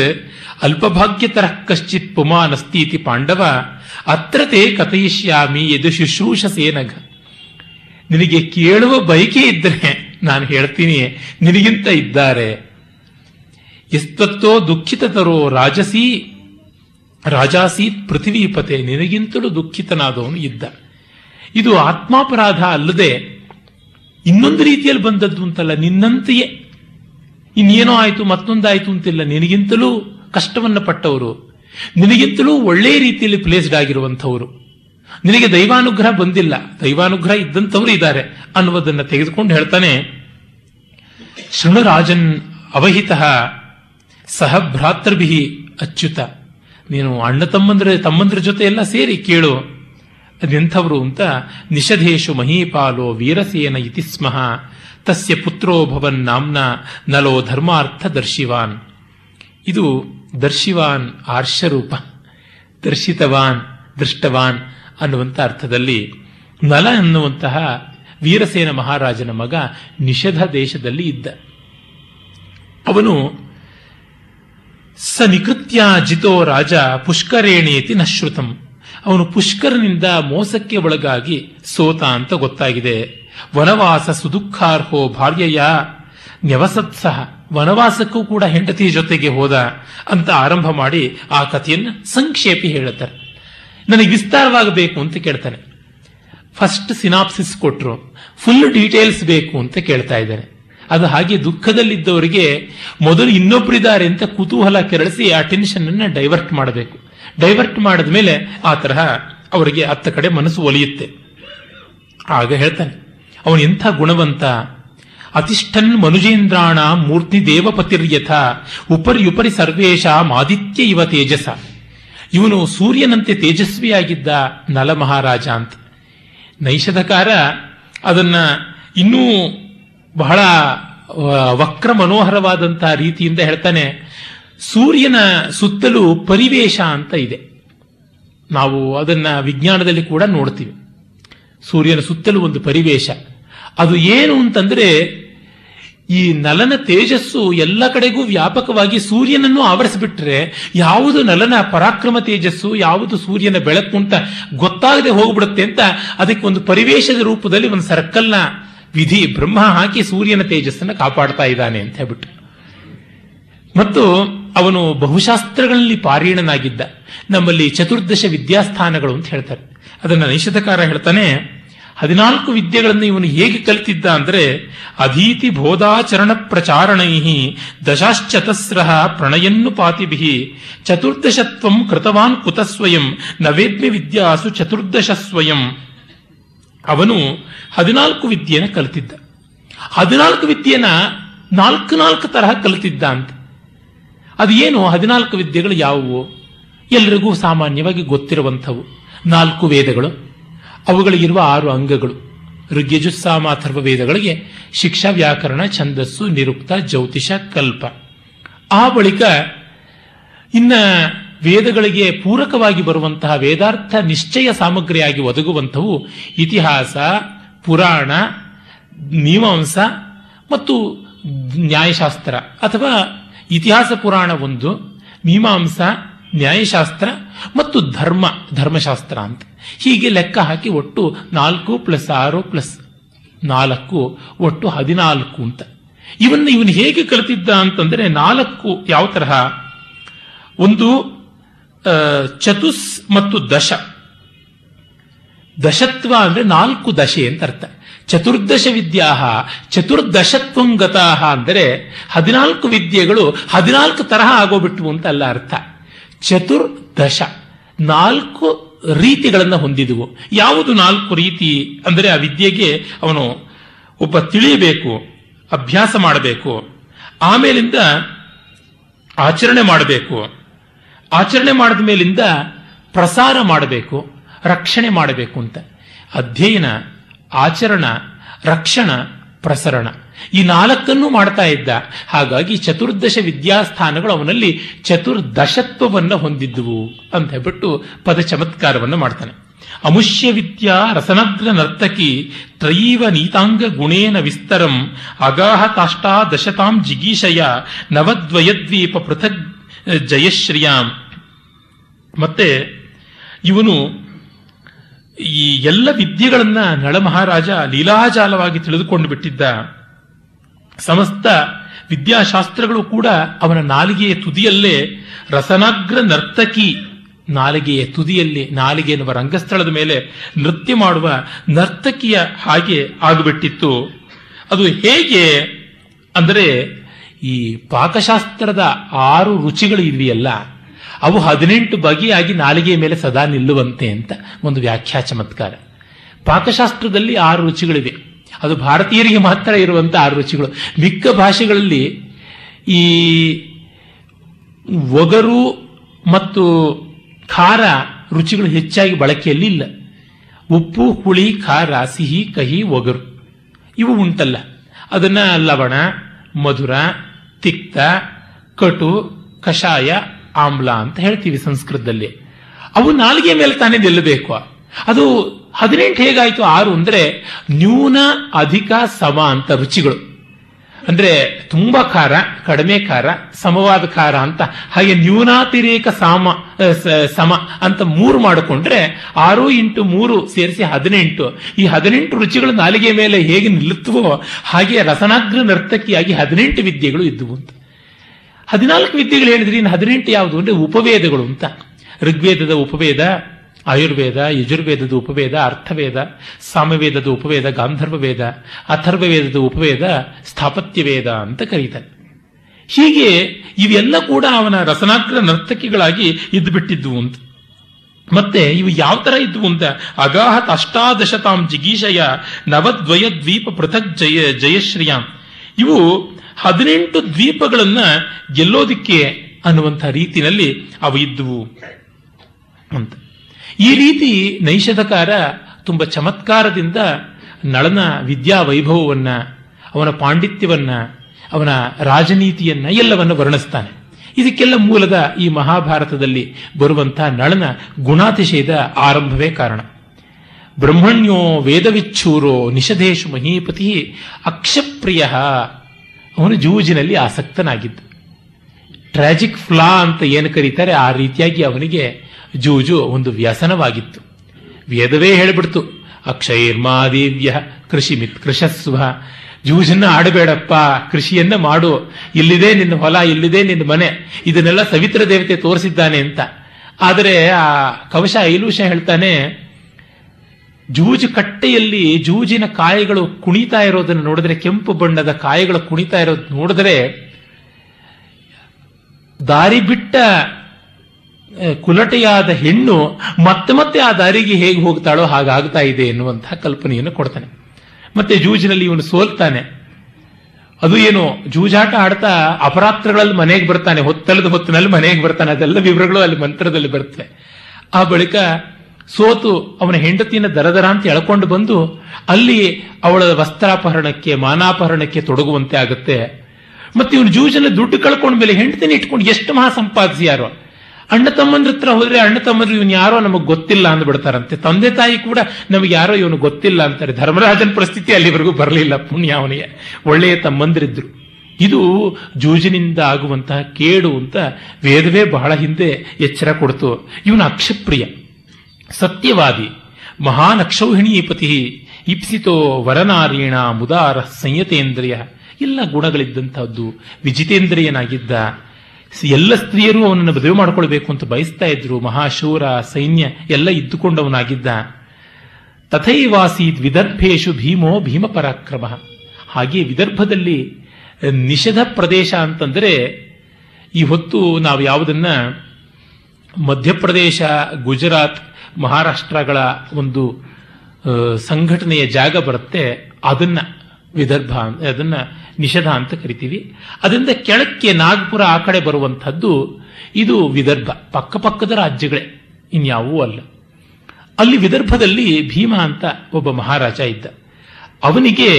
ಅಲ್ಪಭಾಗ್ಯತರಃ ಕಶ್ಚಿತ್ ಪುಮಾನ್ ಅಸ್ತಿ ಇತಿ ಪಾಂಡವ ಅತ್ರ ತೇ ಕಥಯಿಷ್ಯಾಮಿ ಯದು ಶುಶ್ರೂಷಸೇ ನಘ. ನಿನಗೆ ಕೇಳುವ ಬಯಕೆ ಇದ್ರೆ ನಾನು ಹೇಳ್ತೀನಿ, ನಿನಗಿಂತ ಇದ್ದಾರೆ. ಎಸ್ತತ್ತೋ ದುಃಖಿತತರೋ ರಾಜಸಿ ರಾಜಾಸೀತ್ ಪೃಥ್ವೀಪತೆ, ನಿನಗಿಂತಲೂ ದುಃಖಿತನಾದವನು ಇದ್ದ. ಇದು ಆತ್ಮಾಪರಾಧ ಅಲ್ಲದೆ ಇನ್ನೊಂದು ರೀತಿಯಲ್ಲಿ ಬಂದದ್ದು ಅಂತಲ್ಲ, ನಿನ್ನಂತೆಯೇ ಇನ್ನೇನೋ ಆಯಿತು ಮತ್ತೊಂದಾಯಿತು ಅಂತಿಲ್ಲ, ನಿನಗಿಂತಲೂ ಕಷ್ಟವನ್ನು ಪಟ್ಟವರು, ನಿನಗಿಂತಲೂ ಒಳ್ಳೆಯ ರೀತಿಯಲ್ಲಿ ಪ್ಲೇಸ್ಡ್ ಆಗಿರುವಂಥವರು, ನಿನಗೆ ದೈವಾನುಗ್ರಹ ಬಂದಿಲ್ಲ, ದೈವಾನುಗ್ರಹ ಇದ್ದಂಥವರು ಇದ್ದಾರೆ ಅನ್ನುವುದನ್ನು ತೆಗೆದುಕೊಂಡು ಹೇಳ್ತಾನೆ. ಶೃಣುರಾಜನ್ ಅವಹಿತ ಸಹ ಭ್ರಾತೃಭಿ ಅಚ್ಯುತ, ನೀನು ಅಣ್ಣ ತಮ್ಮಂದ್ರ ತಮ್ಮಂದ್ರ ಜೊತೆ ಎಲ್ಲ ಸೇರಿ ಕೇಳು ಅದೆಂಥವ್ರು ಅಂತ. ನಿಷಧೇಶು ಮಹೀಪಾಲೋ ವೀರಸೇನ ಇತಿ ಸ್ಮಃ ತಸ್ಯ ಪುತ್ರೋ ಭವನ್ ನಾಮ್ನ ನಲೋ ಧರ್ಮಾರ್ಥ ದರ್ಶಿವಾನ್. ಇದು ದರ್ಶಿವಾನ್ ಆರ್ಷರೂಪ, ದರ್ಶಿತವಾನ್ ದೃಷ್ಟವಾನ್ ಅನ್ನುವಂಥ ಅರ್ಥದಲ್ಲಿ. ನಲ ಅನ್ನುವಂತಹ ವೀರಸೇನ ಮಹಾರಾಜನ ಮಗ ನಿಷಧ ದೇಶದಲ್ಲಿ ಇದ್ದ, ಅವನು ಸನಿಕೃತ್ಯ ಜಿತೋ ರಾಜ ಪುಷ್ಕರೇಣೇತಿ ನಶ್ರುತಂ, ಅವನು ಪುಷ್ಕರನಿಂದ ಮೋಸಕ್ಕೆ ಒಳಗಾಗಿ ಸೋತ ಅಂತ ಗೊತ್ತಾಗಿದೆ. ವನವಾಸ ಸುದುಃಖಾರ್ಹೋ ಭಾರ್ಯೆಯ ನ್ಯವಸತ್ಸಹ, ವನವಾಸಕ್ಕೂ ಕೂಡ ಹೆಂಡತಿ ಜೊತೆಗೆ ಹೋದ ಅಂತ ಆರಂಭ ಮಾಡಿ ಆ ಕಥೆಯನ್ನು ಸಂಕ್ಷೇಪಿ ಹೇಳುತ್ತಾರೆ. ನನಗೆ ವಿಸ್ತಾರವಾಗಬೇಕು ಅಂತ ಕೇಳ್ತಾನೆ. ಫಸ್ಟ್ ಸಿನಾಪ್ಸಿಸ್ ಕೊಟ್ಟರು, ಫುಲ್ ಡೀಟೇಲ್ಸ್ ಬೇಕು ಅಂತ ಕೇಳ್ತಾ ಇದ್ದಾನೆ. ಅದು ಹಾಗೆ ದುಃಖದಲ್ಲಿದ್ದವರಿಗೆ ಮೊದಲು ಇನ್ನೊಬ್ಬರಿದ್ದಾರೆ ಅಂತ ಕುತೂಹಲ ಕೆರಳಿಸಿ ಆ ಟೆನ್ಷನ್ ಅನ್ನು ಡೈವರ್ಟ್ ಮಾಡಬೇಕು. ಡೈವರ್ಟ್ ಮಾಡಿದ ಮೇಲೆ ಆ ತರಹ ಅವರಿಗೆ ಅತ್ತ ಕಡೆ ಮನಸ್ಸು ಒಲಿಯುತ್ತೆ. ಆಗ ಹೇಳ್ತಾನೆ ಅವನು ಎಂಥ ಗುಣವಂತ. ಅತಿಷ್ಠನ್ ಮನುಜೇಂದ್ರಾಣ ಮೂರ್ತಿ ದೇವಪತಿರ್ಯಥ ಉಪರ್ಯುಪರಿ ಸರ್ವೇಶಾಂ ಆದಿತ್ಯ ಇವ ತೇಜಸ. ಇವನು ಸೂರ್ಯನಂತೆ ತೇಜಸ್ವಿಯಾಗಿದ್ದ ನಲ ಮಹಾರಾಜ ಅಂತ. ನೈಷಧಕಾರ ಅದನ್ನ ಇನ್ನೂ ಬಹಳ ವಕ್ರ ಮನೋಹರವಾದಂತಹ ರೀತಿಯಿಂದ ಹೇಳ್ತಾನೆ. ಸೂರ್ಯನ ಸುತ್ತಲೂ ಪರಿವೇಶ ಅಂತ ಇದೆ, ನಾವು ಅದನ್ನ ವಿಜ್ಞಾನದಲ್ಲಿ ಕೂಡ ನೋಡ್ತೀವಿ. ಸೂರ್ಯನ ಸುತ್ತಲೂ ಒಂದು ಪರಿವೇಶ, ಅದು ಏನು ಅಂತಂದ್ರೆ ಈ ನಲನ ತೇಜಸ್ಸು ಎಲ್ಲ ಕಡೆಗೂ ವ್ಯಾಪಕವಾಗಿ ಸೂರ್ಯನನ್ನು ಆವರಿಸಿಬಿಟ್ರೆ ಯಾವುದು ನಲನ ಪರಾಕ್ರಮ ತೇಜಸ್ಸು, ಯಾವುದು ಸೂರ್ಯನ ಬೆಳಕು ಅಂತ ಗೊತ್ತಾಗದೆ ಹೋಗ್ಬಿಡುತ್ತೆ ಅಂತ ಅದಕ್ಕೆ ಒಂದು ಪರಿವೇಶದ ರೂಪದಲ್ಲಿ ಒಂದು ಸರ್ಕಲ್ನ ವಿಧಿ ಬ್ರಹ್ಮ ಹಾಕಿ ಸೂರ್ಯನ ತೇಜಸ್ಸನ್ನು ಕಾಪಾಡ್ತಾ ಇದ್ದಾನೆ ಅಂತ ಹೇಳ್ಬಿಟ್ಟು. ಮತ್ತು ಅವನು ಬಹುಶಾಸ್ತ್ರಗಳಲ್ಲಿ ಪಾರೀಣನಾಗಿದ್ದ. ನಮ್ಮಲ್ಲಿ ಚತುರ್ದಶ ವಿದ್ಯಾಸ್ಥಾನಗಳು ಅಂತ ಹೇಳ್ತಾರೆ, ಅದನ್ನು ನೈಷಧಕಾರ ಹೇಳ್ತಾನೆ. ಹದಿನಾಲ್ಕು ವಿದ್ಯೆಗಳನ್ನು ಇವನು ಹೇಗೆ ಕಲಿತಿದ್ದ ಅಂದ್ರೆ, ಅಧೀತಿ ಬೋಧಾಚರಣ ಪ್ರಚಾರಣೈಹಿ ದಶಾಶ್ಚತಸ್ರಃ ಪ್ರಣಯನ್ನು ಪಾತಿಭಿಹಿ ಚತುರ್ದಶತ್ವಂ ಕೃತವಾನ್ ಕುತಸ್ವಯಂ ನವೇದ್ಮಿ ವಿದ್ಯಾಸು ಚತುರ್ದಶ ಸ್ವಯಂ. ಅವನು ಹದಿನಾಲ್ಕು ವಿದ್ಯೆಯನ್ನು ಕಲಿತಿದ್ದ. ಹದಿನಾಲ್ಕು ವಿದ್ಯೆನ ನಾಲ್ಕು ನಾಲ್ಕು ತರಹ ಕಲಿತಿದ್ದ ಅಂತ. ಅದು ಏನು ಹದಿನಾಲ್ಕು ವಿದ್ಯೆಗಳು ಯಾವುವು? ಎಲ್ರಿಗೂ ಸಾಮಾನ್ಯವಾಗಿ ಗೊತ್ತಿರುವಂಥವು ನಾಲ್ಕು ವೇದಗಳು, ಅವುಗಳಿಗಿರುವ ಆರು ಅಂಗಗಳು. ಋಗ್ಯಜುಸ್ಸಾಮ ಅಥರ್ವ ವೇದಗಳಿಗೆ ಶಿಕ್ಷಾ, ವ್ಯಾಕರಣ, ಛಂದಸ್ಸು, ನಿರುಕ್ತ, ಜ್ಯೋತಿಷ, ಕಲ್ಪ. ಆ ಬಳಿಕ ಇನ್ನ ವೇದಗಳಿಗೆ ಪೂರಕವಾಗಿ ಬರುವಂತಹ ವೇದಾರ್ಥ ನಿಶ್ಚಯ ಸಾಮಗ್ರಿಯಾಗಿ ಒದಗುವಂಥವು ಇತಿಹಾಸ, ಪುರಾಣ, ಮೀಮಾಂಸ ಮತ್ತು ನ್ಯಾಯಶಾಸ್ತ್ರ. ಅಥವಾ ಇತಿಹಾಸ ಪುರಾಣ ಒಂದು, ಮೀಮಾಂಸ, ನ್ಯಾಯಶಾಸ್ತ್ರ ಮತ್ತು ಧರ್ಮ, ಧರ್ಮಶಾಸ್ತ್ರ ಅಂತ. ಹೀಗೆ ಲೆಕ್ಕ ಹಾಕಿ ಒಟ್ಟು ನಾಲ್ಕು ಪ್ಲಸ್ ಆರು ಪ್ಲಸ್ ನಾಲ್ಕು ಒಟ್ಟು ಹದಿನಾಲ್ಕು ಅಂತ. ಇವನ್ನ ಇವನು ಹೇಗೆ ಕಲಿತಿದ್ದ ಅಂತಂದ್ರೆ, ನಾಲ್ಕು ಯಾವ ತರಹ? ಒಂದು ಚತುಸ್ ಮತ್ತು ದಶ. ದಶತ್ವ ಅಂದ್ರೆ ನಾಲ್ಕು ದಶೆ ಅಂತ ಅರ್ಥ. ಚತುರ್ದಶ ವಿದ್ಯಾ ಚತುರ್ದಶತ್ವಂಗತಾ ಅಂದರೆ ಹದಿನಾಲ್ಕು ವಿದ್ಯೆಗಳು ಹದಿನಾಲ್ಕು ತರಹ ಆಗೋಬಿಟ್ವು ಅಂತ ಅಲ್ಲ ಅರ್ಥ. ಚತುರ್ದಶ ನಾಲ್ಕು ರೀತಿಗಳನ್ನು ಹೊಂದಿದವು. ಯಾವುದು ನಾಲ್ಕು ರೀತಿ ಅಂದರೆ, ಆ ವಿದ್ಯೆಗೆ ಅವನು ಒಬ್ಬ ತಿಳಿಯಬೇಕು, ಅಭ್ಯಾಸ ಮಾಡಬೇಕು, ಆಮೇಲಿಂದ ಆಚರಣೆ ಮಾಡಬೇಕು, ಆಚರಣೆ ಮಾಡಿದ ಮೇಲಿಂದ ಪ್ರಸಾರ ಮಾಡಬೇಕು, ರಕ್ಷಣೆ ಮಾಡಬೇಕು ಅಂತ. ಅಧ್ಯಯನ, ಆಚರಣ, ರಕ್ಷಣ, ಪ್ರಸರಣ ಈ ನಾಲ್ಕನ್ನು ಮಾಡ್ತಾ ಇದ್ದ. ಹಾಗಾಗಿ ಚತುರ್ದಶ ವಿದ್ಯಾಸ್ಥಾನಗಳು ಅವನಲ್ಲಿ ಚತುರ್ದಶತ್ವವನ್ನು ಹೊಂದಿದ್ವು ಅಂತ ಹೇಳ್ಬಿಟ್ಟು ಪದ ಚಮತ್ಕಾರವನ್ನು ಮಾಡ್ತಾನೆ. ಅಮುಷ್ಯ ವಿದ್ಯಾ ರಸನದ್ರ ನರ್ತಕಿ ತ್ರೈವ ನೀತಾಂಗ ಗುಣೇನ ವಿಸ್ತರಂ ಅಗಾಹ ತಾಷ್ಟಾ ದಶತಾಂ ಜಿಗೀಷಯ ನವದ್ವಯದ್ವೀಪ ಪೃಥಗ್ ಜಯಶ್ರಿಯಾಂ. ಮತ್ತೆ ಇವನು ಈ ಎಲ್ಲ ವಿದ್ಯೆಗಳನ್ನ ನಳ ಮಹಾರಾಜ ಲೀಲಾಜಾಲವಾಗಿ ತಿಳಿದುಕೊಂಡು ಬಿಟ್ಟಿದ್ದ. ಸಮಸ್ತ ವಿದ್ಯಾಶಾಸ್ತ್ರಗಳು ಕೂಡ ಅವನ ನಾಲಿಗೆಯ ತುದಿಯಲ್ಲೇ. ರಸನಾಗ್ರ ನರ್ತಕಿ, ನಾಲಿಗೆಯ ತುದಿಯಲ್ಲಿ, ನಾಲಿಗೆ ಎನ್ನುವ ರಂಗಸ್ಥಳದ ಮೇಲೆ ನೃತ್ಯ ಮಾಡುವ ನರ್ತಕಿಯ ಹಾಗೆ ಆಗಿಬಿಟ್ಟಿತ್ತು. ಅದು ಹೇಗೆ ಅಂದರೆ, ಈ ಪಾಕಶಾಸ್ತ್ರದ ಆರು ರುಚಿಗಳು ಇದ್ವಿಯಲ್ಲ, ಅವು ಹದಿನೆಂಟು ಬಗೆಯಾಗಿ ನಾಲಿಗೆಯ ಮೇಲೆ ಸದಾ ನಿಲ್ಲುವಂತೆ ಅಂತ ಒಂದು ವ್ಯಾಖ್ಯಾ ಚಮತ್ಕಾರ. ಪಾಕಶಾಸ್ತ್ರದಲ್ಲಿ ಆರು ರುಚಿಗಳಿವೆ, ಅದು ಭಾರತೀಯರಿಗೆ ಮಾತ್ರ ಇರುವಂತಹ ಆರು ರುಚಿಗಳು. ಮಿಕ್ಕ ಭಾಷೆಗಳಲ್ಲಿ ಈ ಒಗರು ಮತ್ತು ಖಾರ ರುಚಿಗಳು ಹೆಚ್ಚಾಗಿ ಬಳಕೆಯಲ್ಲಿ ಇಲ್ಲ. ಉಪ್ಪು, ಹುಳಿ, ಖಾರ, ಸಿಹಿ, ಕಹಿ, ಒಗರು ಇವು ಉಂಟಲ್ಲ, ಅದನ್ನ ಲವಣ, ಮಧುರ, ತಿಕ್ತ, ಕಟು, ಕಷಾಯ, ಆಮ್ಲ ಅಂತ ಹೇಳ್ತೀವಿ ಸಂಸ್ಕೃತದಲ್ಲಿ. ಅವು ನಾಲಿಗೆ ಮೇಲೆ ತಾನೇ ನಿಲ್ಲಬೇಕು. ಅದು ಹದಿನೆಂಟು ಹೇಗಾಯಿತು? ಆರು ಅಂದ್ರೆ ನ್ಯೂನ, ಅಧಿಕ, ಸಮ ಅಂತ ರುಚಿಗಳು. ಅಂದರೆ ತುಂಬ ಖಾರ, ಕಡಿಮೆ ಖಾರ, ಸಮವಾದ ಖಾರ ಅಂತ, ಹಾಗೆ ನ್ಯೂನಾತಿರೇಕ ಸಾಮ ಸಮ ಅಂತ ಮೂರು ಮಾಡಿಕೊಂಡ್ರೆ ಆರು ಇಂಟು ಮೂರು ಸೇರಿಸಿ ಹದಿನೆಂಟು. ಈ ಹದಿನೆಂಟು ರುಚಿಗಳ ನಾಲಿಗೆ ಮೇಲೆ ಹೇಗೆ ನಿಲ್ಲುತ್ತವೋ ಹಾಗೆ ರಸನಾಗ್ರ ನರ್ತಕಿಯಾಗಿ ಹದಿನೆಂಟು ವಿದ್ಯೆಗಳು ಇದ್ದುವು ಅಂತ. ಹದಿನಾಲ್ಕು ವಿದ್ಯೆಗಳು ಹೇಳಿದ್ರೆ ಇನ್ನು ಹದಿನೆಂಟು ಯಾವುದು ಅಂದರೆ ಉಪವೇದಗಳು ಅಂತ. ಋಗ್ವೇದದ ಉಪವೇದ, ಆಯುರ್ವೇದ, ಯಜುರ್ವೇದದ ಉಪವೇದ, ಅರ್ಥವೇದ, ಸಾಮವೇದದ ಉಪವೇದ, ಗಾಂಧರ್ವ ವೇದ, ಅಥರ್ವ ವೇದದ ಉಪವೇದ, ಸ್ಥಾಪತ್ಯ ವೇದ ಅಂತ ಕರೀತಾರೆ. ಹೀಗೆ ಇವೆಲ್ಲ ಕೂಡ ಅವನ ರಸನಾಗ್ರ ನರ್ತಕಿಗಳಾಗಿ ಇದ್ದು ಬಿಟ್ಟಿದ್ವು ಅಂತ. ಮತ್ತೆ ಇವು ಯಾವ ತರ ಇದ್ವು ಅಂತ, ಅಗಾಹತ್ ಅಷ್ಟಾದಶತಾಂ ಜಿಗೀಷಯ ನವದ್ವಯ ದ್ವೀಪ ಪೃಥಕ್ ಜಯ ಜಯಶ್ರಿಯಾಂ. ಇವು ಹದಿನೆಂಟು ದ್ವೀಪಗಳನ್ನ ಗೆಲ್ಲೋದಿಕ್ಕೆ ಅನ್ನುವಂಥ ರೀತಿಯಲ್ಲಿ ಅವು ಇದ್ದುವು ಅಂತ. ಈ ರೀತಿ ನೈಷಧಕಾರ ತುಂಬ ಚಮತ್ಕಾರದಿಂದ ನಳನ ವಿದ್ಯಾ ವೈಭವವನ್ನ, ಅವನ ಪಾಂಡಿತ್ಯವನ್ನ, ಅವನ ರಾಜನೀತಿಯನ್ನ ಎಲ್ಲವನ್ನು ವರ್ಣಿಸ್ತಾನೆ. ಇದಕ್ಕೆಲ್ಲ ಮೂಲದ ಈ ಮಹಾಭಾರತದಲ್ಲಿ ಬರುವಂತಹ ನಳನ ಗುಣಾತಿಶಯದ ಆರಂಭವೇ ಕಾರಣ. ಬ್ರಹ್ಮಣ್ಯೋ ವೇದವಿಚ್ಛೂರೋ ನಿಷಧೇಶು ಮಹೀಪತಿ ಅಕ್ಷಪ್ರಿಯ. ಅವನು ಜೂಜಿನಲ್ಲಿ ಆಸಕ್ತನಾಗಿದ್ದ. ಟ್ರಾಜಿಕ್ ಫ್ಲಾ ಅಂತ ಏನು ಕರೀತಾರೆ, ಆ ರೀತಿಯಾಗಿ ಅವನಿಗೆ ಜೂಜು ಒಂದು ವ್ಯಸನವಾಗಿತ್ತು. ವೇದವೇ ಹೇಳಿಬಿಡ್ತು, ಅಕ್ಷೈರ್ಮಾದೇವ್ಯ ಕೃಷಿ ಮಿತ್ ಕೃಷಸ್ವ, ಜೂಜನ್ನ ಆಡಬೇಡಪ್ಪ, ಕೃಷಿಯನ್ನ ಮಾಡು, ಇಲ್ಲಿದೆ ನಿನ್ನ ಹೊಲ, ಇಲ್ಲಿದೆ ನಿನ್ನ ಮನೆ, ಇದನ್ನೆಲ್ಲ ಸವಿತ್ರ ದೇವತೆ ತೋರಿಸಿದ್ದಾನೆ ಅಂತ. ಆದರೆ ಆ ಕವಶ ಐಲೂಷ ಹೇಳ್ತಾನೆ, ಜೂಜು ಕಟ್ಟೆಯಲ್ಲಿ ಜೂಜಿನ ಕಾಯಿಗಳು ಕುಣಿತಾ ಇರೋದನ್ನು ನೋಡಿದ್ರೆ, ಕೆಂಪು ಬಣ್ಣದ ಕಾಯಿಗಳು ಕುಣಿತಾ ಇರೋದು ನೋಡಿದ್ರೆ, ದಾರಿ ಬಿಟ್ಟ ಕುಲಟೆಯಾದ ಹೆಣ್ಣು ಮತ್ತೆ ಮತ್ತೆ ಆ ದಾರಿಗೆ ಹೇಗೆ ಹೋಗ್ತಾಳೋ ಹಾಗಾಗ್ತಾ ಇದೆ ಎನ್ನುವಂತಹ ಕಲ್ಪನೆಯನ್ನು ಕೊಡ್ತಾನೆ. ಮತ್ತೆ ಜೂಜಿನಲ್ಲಿ ಇವನು ಸೋಲ್ತಾನೆ. ಅದು ಏನು, ಜೂಜಾಟ ಆಡ್ತಾ ಅಪರಾತ್ರಗಳಲ್ಲಿ ಮನೆಗೆ ಬರ್ತಾನೆ, ಹೊತ್ತಲದ ಹೊತ್ತಿನಲ್ಲಿ ಮನೆಗೆ ಬರ್ತಾನೆ, ಅದೆಲ್ಲ ವಿವರಗಳು ಅಲ್ಲಿ ಮಂತ್ರದಲ್ಲಿ ಬರ್ತವೆ. ಆ ಬಳಿಕ ಸೋತು ಅವನ ಹೆಂಡತಿನ ದರದರ ಅಂತ ಎಳ್ಕೊಂಡು ಬಂದು ಅಲ್ಲಿ ಅವಳ ವಸ್ತ್ರಾಪಹರಣಕ್ಕೆ, ಮಾನಾಪಹರಣಕ್ಕೆ ತೊಡಗುವಂತೆ ಆಗುತ್ತೆ. ಮತ್ತೆ ಇವನು ಜೂಜನ ದುಡ್ಡು ಕಳ್ಕೊಂಡ ಮೇಲೆ ಹೆಂಡತಿನ ಇಟ್ಕೊಂಡು ಎಷ್ಟು ಮಹಾ ಸಂಪಾದಿಸಿ ಯಾರೋ ಅಣ್ಣ ತಮ್ಮಂದ್ರ ಹತ್ರ ಹೋದ್ರೆ ಅಣ್ಣ ತಮ್ಮಂದ್ರು ಇವನು ಯಾರೋ ನಮಗೆ ಗೊತ್ತಿಲ್ಲ ಅಂದ್ಬಿಡ್ತಾರಂತೆ. ತಂದೆ ತಾಯಿ ಕೂಡ ನಮಗೆ ಯಾರೋ ಇವನು ಗೊತ್ತಿಲ್ಲ ಅಂತಾರೆ. ಧರ್ಮರಾಜನ ಪರಿಸ್ಥಿತಿ ಅಲ್ಲಿವರೆಗೂ ಬರಲಿಲ್ಲ, ಪುಣ್ಯ ಅವನಿಗೆ, ಒಳ್ಳೆಯ ತಮ್ಮಂದ್ರಿದ್ರು. ಇದು ಜೂಜಿನಿಂದ ಆಗುವಂತಹ ಕೇಡು ಅಂತ ವೇದವೇ ಬಹಳ ಹಿಂದೆ ಎಚ್ಚರ ಕೊಡ್ತು. ಇವನು ಅಕ್ಷಪ್ರಿಯ, ಸತ್ಯವಾದಿ, ಮಹಾನ್ ಅಕ್ಷೌಹಿಣೀಪತಿ ಇಪ್ಸಿತೋ ವರನಾರೀಣ ಮುದಾರ ಸಂಯತೇಂದ್ರಿಯ. ಎಲ್ಲ ಗುಣಗಳಿದ್ದಂತಹದ್ದು. ವಿಜಿತೇಂದ್ರಿಯನಾಗಿದ್ದ. ಎಲ್ಲ ಸ್ತ್ರೀಯರು ಅವನನ್ನು ಮದುವೆ ಮಾಡಿಕೊಳ್ಬೇಕು ಅಂತ ಬಯಸ್ತಾ ಇದ್ರು. ಮಹಾಶೂರ, ಸೈನ್ಯ ಎಲ್ಲ ಇದ್ದುಕೊಂಡವನಾಗಿದ್ದ. ತಥೈವಾಸೀದ್ ವಿದರ್ಭೇಶು ಭೀಮೋ ಭೀಮ ಪರಾಕ್ರಮ. ಹಾಗೆ ವಿದರ್ಭದಲ್ಲಿ ನಿಷಧ ಪ್ರದೇಶ ಅಂತಂದ್ರೆ, ಈ ಹೊತ್ತು ನಾವು ಯಾವುದನ್ನ ಮಧ್ಯಪ್ರದೇಶ, ಗುಜರಾತ್, ಮಹಾರಾಷ್ಟ್ರಗಳ ಒಂದು ಸಂಘಟನೆಯ ಜಾಗ ಬರುತ್ತೆ, ಅದನ್ನ ವಿದರ್ಭ, ಅದನ್ನ ನಿಷಧ ಅಂತ ಕರಿತೀವಿ. ಅದರಿಂದ ಕೆಳಕ್ಕೆ ನಾಗ್ಪುರ ಆ ಕಡೆ ಬರುವಂಥದ್ದು ಇದು ವಿದರ್ಭ. ಪಕ್ಕ ಪಕ್ಕದ ರಾಜ್ಯಗಳೇ, ಇನ್ಯಾವೂ ಅಲ್ಲ. ಅಲ್ಲಿ ವಿದರ್ಭದಲ್ಲಿ ಭೀಮ ಅಂತ ಒಬ್ಬ ಮಹಾರಾಜ ಇದ್ದ. ಅವನಿಗೆ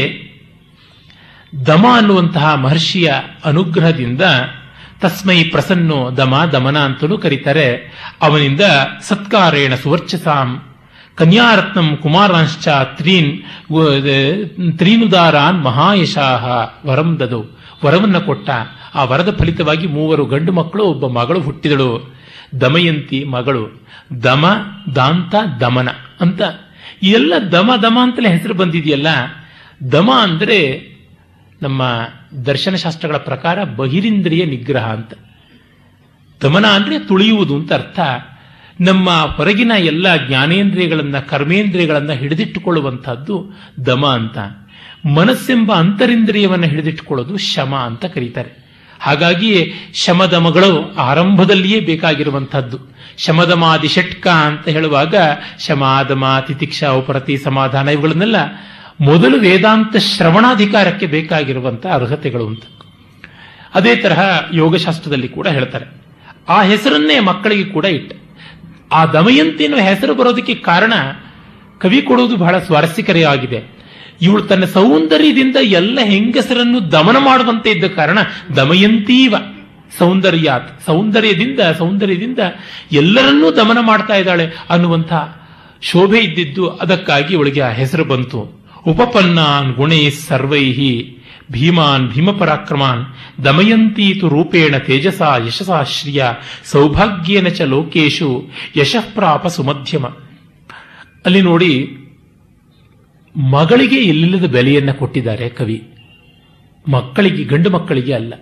ದಮ ಅನ್ನುವಂತಹ ಮಹರ್ಷಿಯ ಅನುಗ್ರಹದಿಂದ, ತಸ್ಮೈ ಪ್ರಸನ್ನೋ ದಮ, ದಮನ ಅಂತಲೂ ಕರೀತಾರೆ, ಅವನಿಂದ ಸತ್ಕಾರೇಣ ಸುವರ್ಚಸಾಂ ಕನ್ಯಾರತ್ನಂ ಕುಮಾರಾಂಶ್ಚ ತ್ರೀನ್ ತ್ರೀನುದಾರಾನ್ ಮಹಾಯಶಾಹ ವರಂ ದದೋ. ವರವನ್ನು ಕೊಟ್ಟ. ಆ ವರದ ಫಲಿತವಾಗಿ ಮೂವರು ಗಂಡು ಮಕ್ಕಳು, ಒಬ್ಬ ಮಗಳು ಹುಟ್ಟಿದಳು, ದಮಯಂತಿ ಮಗಳು. ದಮ, ದಾಂತ, ದಮನ ಅಂತ ಇದೆಲ್ಲ ದಮ ದಮ ಅಂತಲೇ ಹೆಸರು ಬಂದಿದೆಯಲ್ಲ. ದಮ ಅಂದರೆ ನಮ್ಮ ದರ್ಶನಶಾಸ್ತ್ರಗಳ ಪ್ರಕಾರ ಬಹಿರಿಂದ್ರಿಯ ನಿಗ್ರಹ ಅಂತ. ದಮನ ಅಂದರೆ ತುಳಿಯುವುದು ಅಂತ ಅರ್ಥ. ನಮ್ಮ ಹೊರಗಿನ ಎಲ್ಲ ಜ್ಞಾನೇಂದ್ರಿಯಗಳನ್ನ, ಕರ್ಮೇಂದ್ರಿಯಗಳನ್ನ ಹಿಡಿದಿಟ್ಟುಕೊಳ್ಳುವಂತಹದ್ದು ದಮ ಅಂತ. ಮನಸ್ಸೆಂಬ ಅಂತರಿಂದ್ರಿಯವನ್ನು ಹಿಡಿದಿಟ್ಟುಕೊಳ್ಳೋದು ಶಮ ಅಂತ ಕರೀತಾರೆ. ಹಾಗಾಗಿಯೇ ಶಮದಮಗಳು ಆರಂಭದಲ್ಲಿಯೇ ಬೇಕಾಗಿರುವಂತಹದ್ದು. ಶಮದಮಾದಿ ಷಟ್ಕ ಅಂತ ಹೇಳುವಾಗ ಶಮಾದಮ, ತಿತಿಕ್ಷ, ಉಪರತಿ, ಸಮಾಧಾನ ಇವುಗಳನ್ನೆಲ್ಲ ಮೊದಲು ವೇದಾಂತ ಶ್ರವಣಾಧಿಕಾರಕ್ಕೆ ಬೇಕಾಗಿರುವಂತಹ ಅರ್ಹತೆಗಳು ಅಂತ. ಅದೇ ತರಹ ಯೋಗಶಾಸ್ತ್ರದಲ್ಲಿ ಕೂಡ ಹೇಳ್ತಾರೆ. ಆ ಹೆಸರನ್ನೇ ಮಕ್ಕಳಿಗೆ ಕೂಡ ಇಟ್ಟ. ಆ ದಮಯಂತಿ ಅನ್ನೋ ಹೆಸರು ಬರೋದಕ್ಕೆ ಕಾರಣ ಕವಿ ಕೊಡುವುದು ಬಹಳ ಸ್ವಾರಸ್ಯಕರವಾಗಿದೆ. ಇವಳು ತನ್ನ ಸೌಂದರ್ಯದಿಂದ ಎಲ್ಲ ಹೆಂಗಸರನ್ನು ದಮನ ಮಾಡುವಂತೆ ಇದ್ದ ಕಾರಣ ದಮಯಂತೀವ ಸೌಂದರ್ಯಾತ್, ಸೌಂದರ್ಯದಿಂದ ಸೌಂದರ್ಯದಿಂದ ಎಲ್ಲರನ್ನೂ ದಮನ ಮಾಡ್ತಾ ಇದ್ದಾಳೆ ಅನ್ನುವಂಥ ಶೋಭೆ ಇದ್ದಿದ್ದು, ಅದಕ್ಕಾಗಿ ಇವಳಿಗೆ ಆ ಹೆಸರು ಬಂತು. ಉಪಪನ್ನಾನ್ ಗುಣೈ ಸರ್ವೈಹಿ ಭೀಮಾನ್ ಭೀಮಪರಾಕ್ರಮಾನ್ ದಮಯಂತೀತು ರೂಪೇಣ ತೇಜಸ ಯಶಸಾ ಶ್ರಿಯ ಸೌಭಾಗ್ಯೇನ ಚ ಲೋಕೇಶು ಯಶಃಪ್ರಾಪ ಸುಮಧ್ಯಮ. ಅಲ್ಲಿ ನೋಡಿ, ಮಗಳಿಗೆ ಎಲ್ಲಿಲ್ಲದ ಬೆಲೆಯನ್ನು ಕೊಟ್ಟಿದ್ದಾರೆ ಕವಿ, ಮಕ್ಕಳಿಗೆ, ಗಂಡು ಮಕ್ಕಳಿಗೆ ಅಲ್ಲ.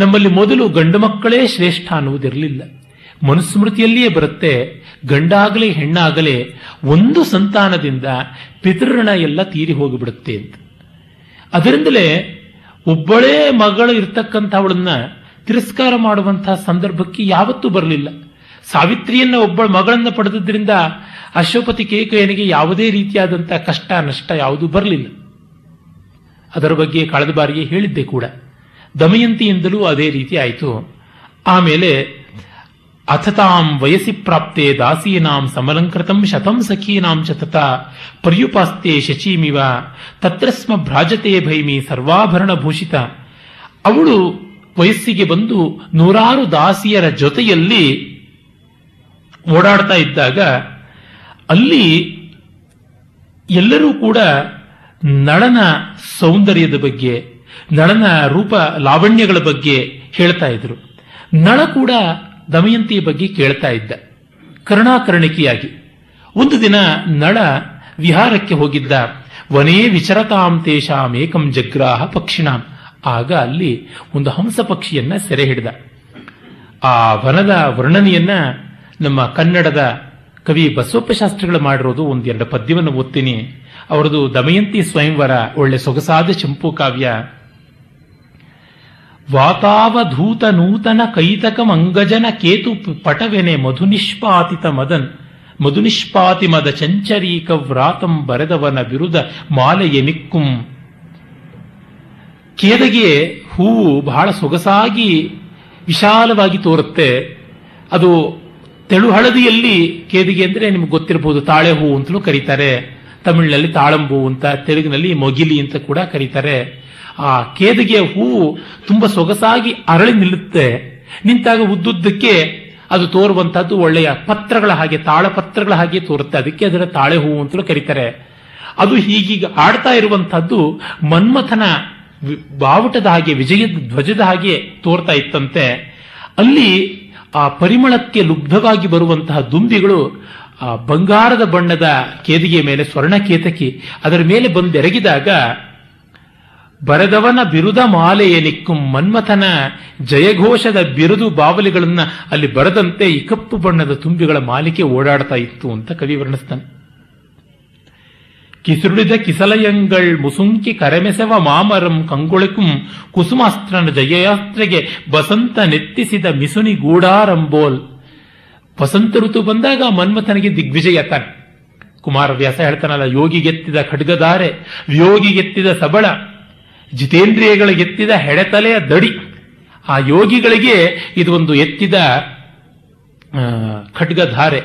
ನಮ್ಮಲ್ಲಿ ಮೊದಲು ಗಂಡು ಮಕ್ಕಳೇ ಶ್ರೇಷ್ಠ ಅನ್ನುವುದಿರಲಿಲ್ಲ, ಮನುಸ್ಮೃತಿಯಲ್ಲಿಯೇ ಬರುತ್ತೆ. ಗಂಡಾಗಲಿ ಹೆಣ್ಣಾಗಲೇ ಒಂದು ಸಂತಾನದಿಂದ ಪಿತೃಋಣ ಎಲ್ಲ ತೀರಿ ಹೋಗಿಬಿಡುತ್ತೆ ಅಂತ. ಅದರಿಂದಲೇ ಒಬ್ಬಳೇ ಮಗಳು ಇರ್ತಕ್ಕಂಥವಳನ್ನ ತಿರಸ್ಕಾರ ಮಾಡುವಂತಹ ಸಂದರ್ಭಕ್ಕೆ ಯಾವತ್ತೂ ಬರಲಿಲ್ಲ. ಸಾವಿತ್ರಿಯನ್ನ ಒಬ್ಬಳ ಮಗಳನ್ನ ಪಡೆದದ್ರಿಂದ ಅಶ್ವಪತಿ ಕೇಕಯನಿಗೆ ಯಾವುದೇ ರೀತಿಯಾದಂತಹ ಕಷ್ಟ ನಷ್ಟ ಯಾವುದೂ ಬರಲಿಲ್ಲ. ಅದರ ಬಗ್ಗೆ ಕಳೆದ ಬಾರಿಗೆ ಹೇಳಿದ್ದೆ ಕೂಡ. ದಮಯಂತಿಯಿಂದಲೂ ಅದೇ ರೀತಿ ಆಯಿತು. ಆಮೇಲೆ ಅಥತಾಂ ವಯಸಿ ಪ್ರಾಪ್ತೆ ದಾಸೀನಾಂ ಸಮಲಂಕೃತಂ ಶತಂ ಸಖೀನಾಂ ಚತತ ಪರ್ಯುಪಾಸ್ತೆ ಶಚೀಮಿವ ತತ್ರಸ್ಮ ಭ್ರಾಜತೆ ಭೈಮಿ ಸರ್ವಾಭರಣ ಭೂಷಿತ. ಅವಳು ವಯಸ್ಸಿಗೆ ಬಂದು ನೂರಾರು ದಾಸಿಯರ ಜೊತೆಯಲ್ಲಿ ಓಡಾಡ್ತಾ ಇದ್ದಾಗ ಅಲ್ಲಿ ಎಲ್ಲರೂ ಕೂಡ ನಳನ ಸೌಂದರ್ಯದ ಬಗ್ಗೆ, ನಳನ ರೂಪ ಲಾವಣ್ಯಗಳ ಬಗ್ಗೆ ಹೇಳ್ತಾ ಇದ್ರು. ನಳ ಕೂಡ ದಮಯಂತಿಯ ಬಗ್ಗೆ ಕೇಳ್ತಾ ಇದ್ದ ಕರ್ಣಾಕರ್ಣಿಕೆಯಾಗಿ. ಒಂದು ದಿನ ನಳ ವಿಹಾರಕ್ಕೆ ಹೋಗಿದ್ದ. ವನೇ ವಿಚರತಾಂ ತೇಷಾಂ ಏಕಂ ಜಗ್ರಾಹ ಪಕ್ಷಿಣಾಂ. ಆಗ ಅಲ್ಲಿ ಒಂದು ಹಂಸ ಪಕ್ಷಿಯನ್ನ ಸೆರೆ ಹಿಡಿದ. ಆ ವನದ ವರ್ಣನೆಯನ್ನ ನಮ್ಮ ಕನ್ನಡದ ಕವಿ ಬಸವಪ್ಪ ಶಾಸ್ತ್ರಿಗಳು ಮಾಡಿರೋದು ಒಂದೆರಡು ಪದ್ಯವನ್ನು ಓದ್ತೀನಿ. ಅವರದು ದಮಯಂತಿ ಸ್ವಯಂವರ, ಒಳ್ಳೆ ಸೊಗಸಾದ ಚಂಪು ಕಾವ್ಯ. ವಾತಾವಧೂತ ನೂತನ ಕೈತಕಂ ಅಂಗಜನ ಕೇತು ಪಟವೆನೆ ಮಧು ನಿಷ್ಪಾತಿತ ಮದನ್ ಮಧು ನಿಷ್ಪಾತಿ ಮದ ಚಂಚರೀಕ ವ್ರಾತಂ ಬರೆದವನ ವಿರುದ ಮಾಲೆಯ ನಿಕ್ಕುಂ. ಕೇದಗೆ ಹೂವು ಬಹಳ ಸೊಗಸಾಗಿ ವಿಶಾಲವಾಗಿ ತೋರುತ್ತೆ. ಅದು ತೆಳು ಹಳದಿಯಲ್ಲಿ ಕೇದಿಗೆ ಅಂದ್ರೆ ನಿಮ್ಗೆ ಗೊತ್ತಿರಬಹುದು, ತಾಳೆ ಹೂವು ಅಂತಲೂ ಕರೀತಾರೆ. ತಮಿಳಿನಲ್ಲಿ ತಾಳಂಬು ಅಂತ, ತೆಲುಗಿನಲ್ಲಿ ಮೊಗಿಲಿ ಅಂತ ಕೂಡ ಕರೀತಾರೆ. ಆ ಕೇದಿಗೆ ಹೂವು ತುಂಬಾ ಸೊಗಸಾಗಿ ಅರಳಿ ನಿಲ್ಲುತ್ತೆ. ನಿಂತಾಗ ಉದ್ದುದ್ದಕ್ಕೆ ಅದು ತೋರುವಂತಹದ್ದು ಒಳ್ಳೆಯ ಪತ್ರಗಳ ಹಾಗೆ, ತಾಳಪತ್ರಗಳ ಹಾಗೆ ತೋರುತ್ತೆ. ಅದಕ್ಕೆ ಅದರ ತಾಳೆ ಹೂವು ಅಂತಲೂ ಕರೀತಾರೆ. ಅದು ಹೀಗೀಗ ಆಡ್ತಾ ಇರುವಂತಹದ್ದು ಮನ್ಮಥನ ಬಾವುಟದ ಹಾಗೆ, ವಿಜಯದ ಧ್ವಜದ ಹಾಗೆ ತೋರ್ತಾ ಇತ್ತಂತೆ. ಅಲ್ಲಿ ಆ ಪರಿಮಳಕ್ಕೆ ಲುಬ್ಧವಾಗಿ ಬರುವಂತಹ ದುಂಬಿಗಳು ಆ ಬಂಗಾರದ ಬಣ್ಣದ ಕೇದಿಗೆ ಮೇಲೆ, ಸ್ವರ್ಣ ಕೇತಕಿ ಅದರ ಮೇಲೆ ಬಂದೆರಗಿದಾಗ, ಬರೆದವನ ಬಿರುದ ಮಾಲೆಯ ನಿಕ್ಕುಂ, ಮನ್ಮಥನ ಜಯಘೋಷದ ಬಿರುದು ಬಾವಲಿಗಳನ್ನ ಅಲ್ಲಿ ಬರೆದಂತೆ ಈ ಕಪ್ಪು ಬಣ್ಣದ ತುಂಬಿಗಳ ಮಾಲಿಕೆ ಓಡಾಡ್ತಾ ಇತ್ತು ಅಂತ ಕವಿ ವರ್ಣಿಸ್ತಾನೆ. ಕಿಸುರುಳಿದ ಕಿಸಲಯಂಗಳ್ ಮುಸುಂಕಿ ಕರೆಮೆಸವ ಮಾಮರಂ ಕಂಗೊಳಕುಂ ಕುಸುಮಾಸ್ತ್ರನ ಜಯಯಾತ್ರೆಗೆ ಬಸಂತ ನೆತ್ತಿಸಿದ ಮಿಸುನಿ ಗೂಢಾರಂಬೋಲ್. ವಸಂತ ಋತು ಬಂದಾಗ ಮನ್ಮಥನಿಗೆ ದಿಗ್ವಿಜಯ ತಾನೆ. ಕುಮಾರವ್ಯಾಸ ಹೇಳ್ತಾನಲ್ಲ, ಯೋಗಿಗೆತ್ತಿದ ಖಡ್ಗಧಾರೆ, ಯೋಗಿಗೆತ್ತಿದ ಸಬಳ, ಜಿತೇಂದ್ರಿಯಗಳಿಗೆತ್ತಿದ ಹೆಡೆತಲೆಯ ದಡಿ. ಆ ಯೋಗಿಗಳಿಗೆ ಇದೊಂದು ಎತ್ತಿದ ಖಡ್ಗಧಾರೆ,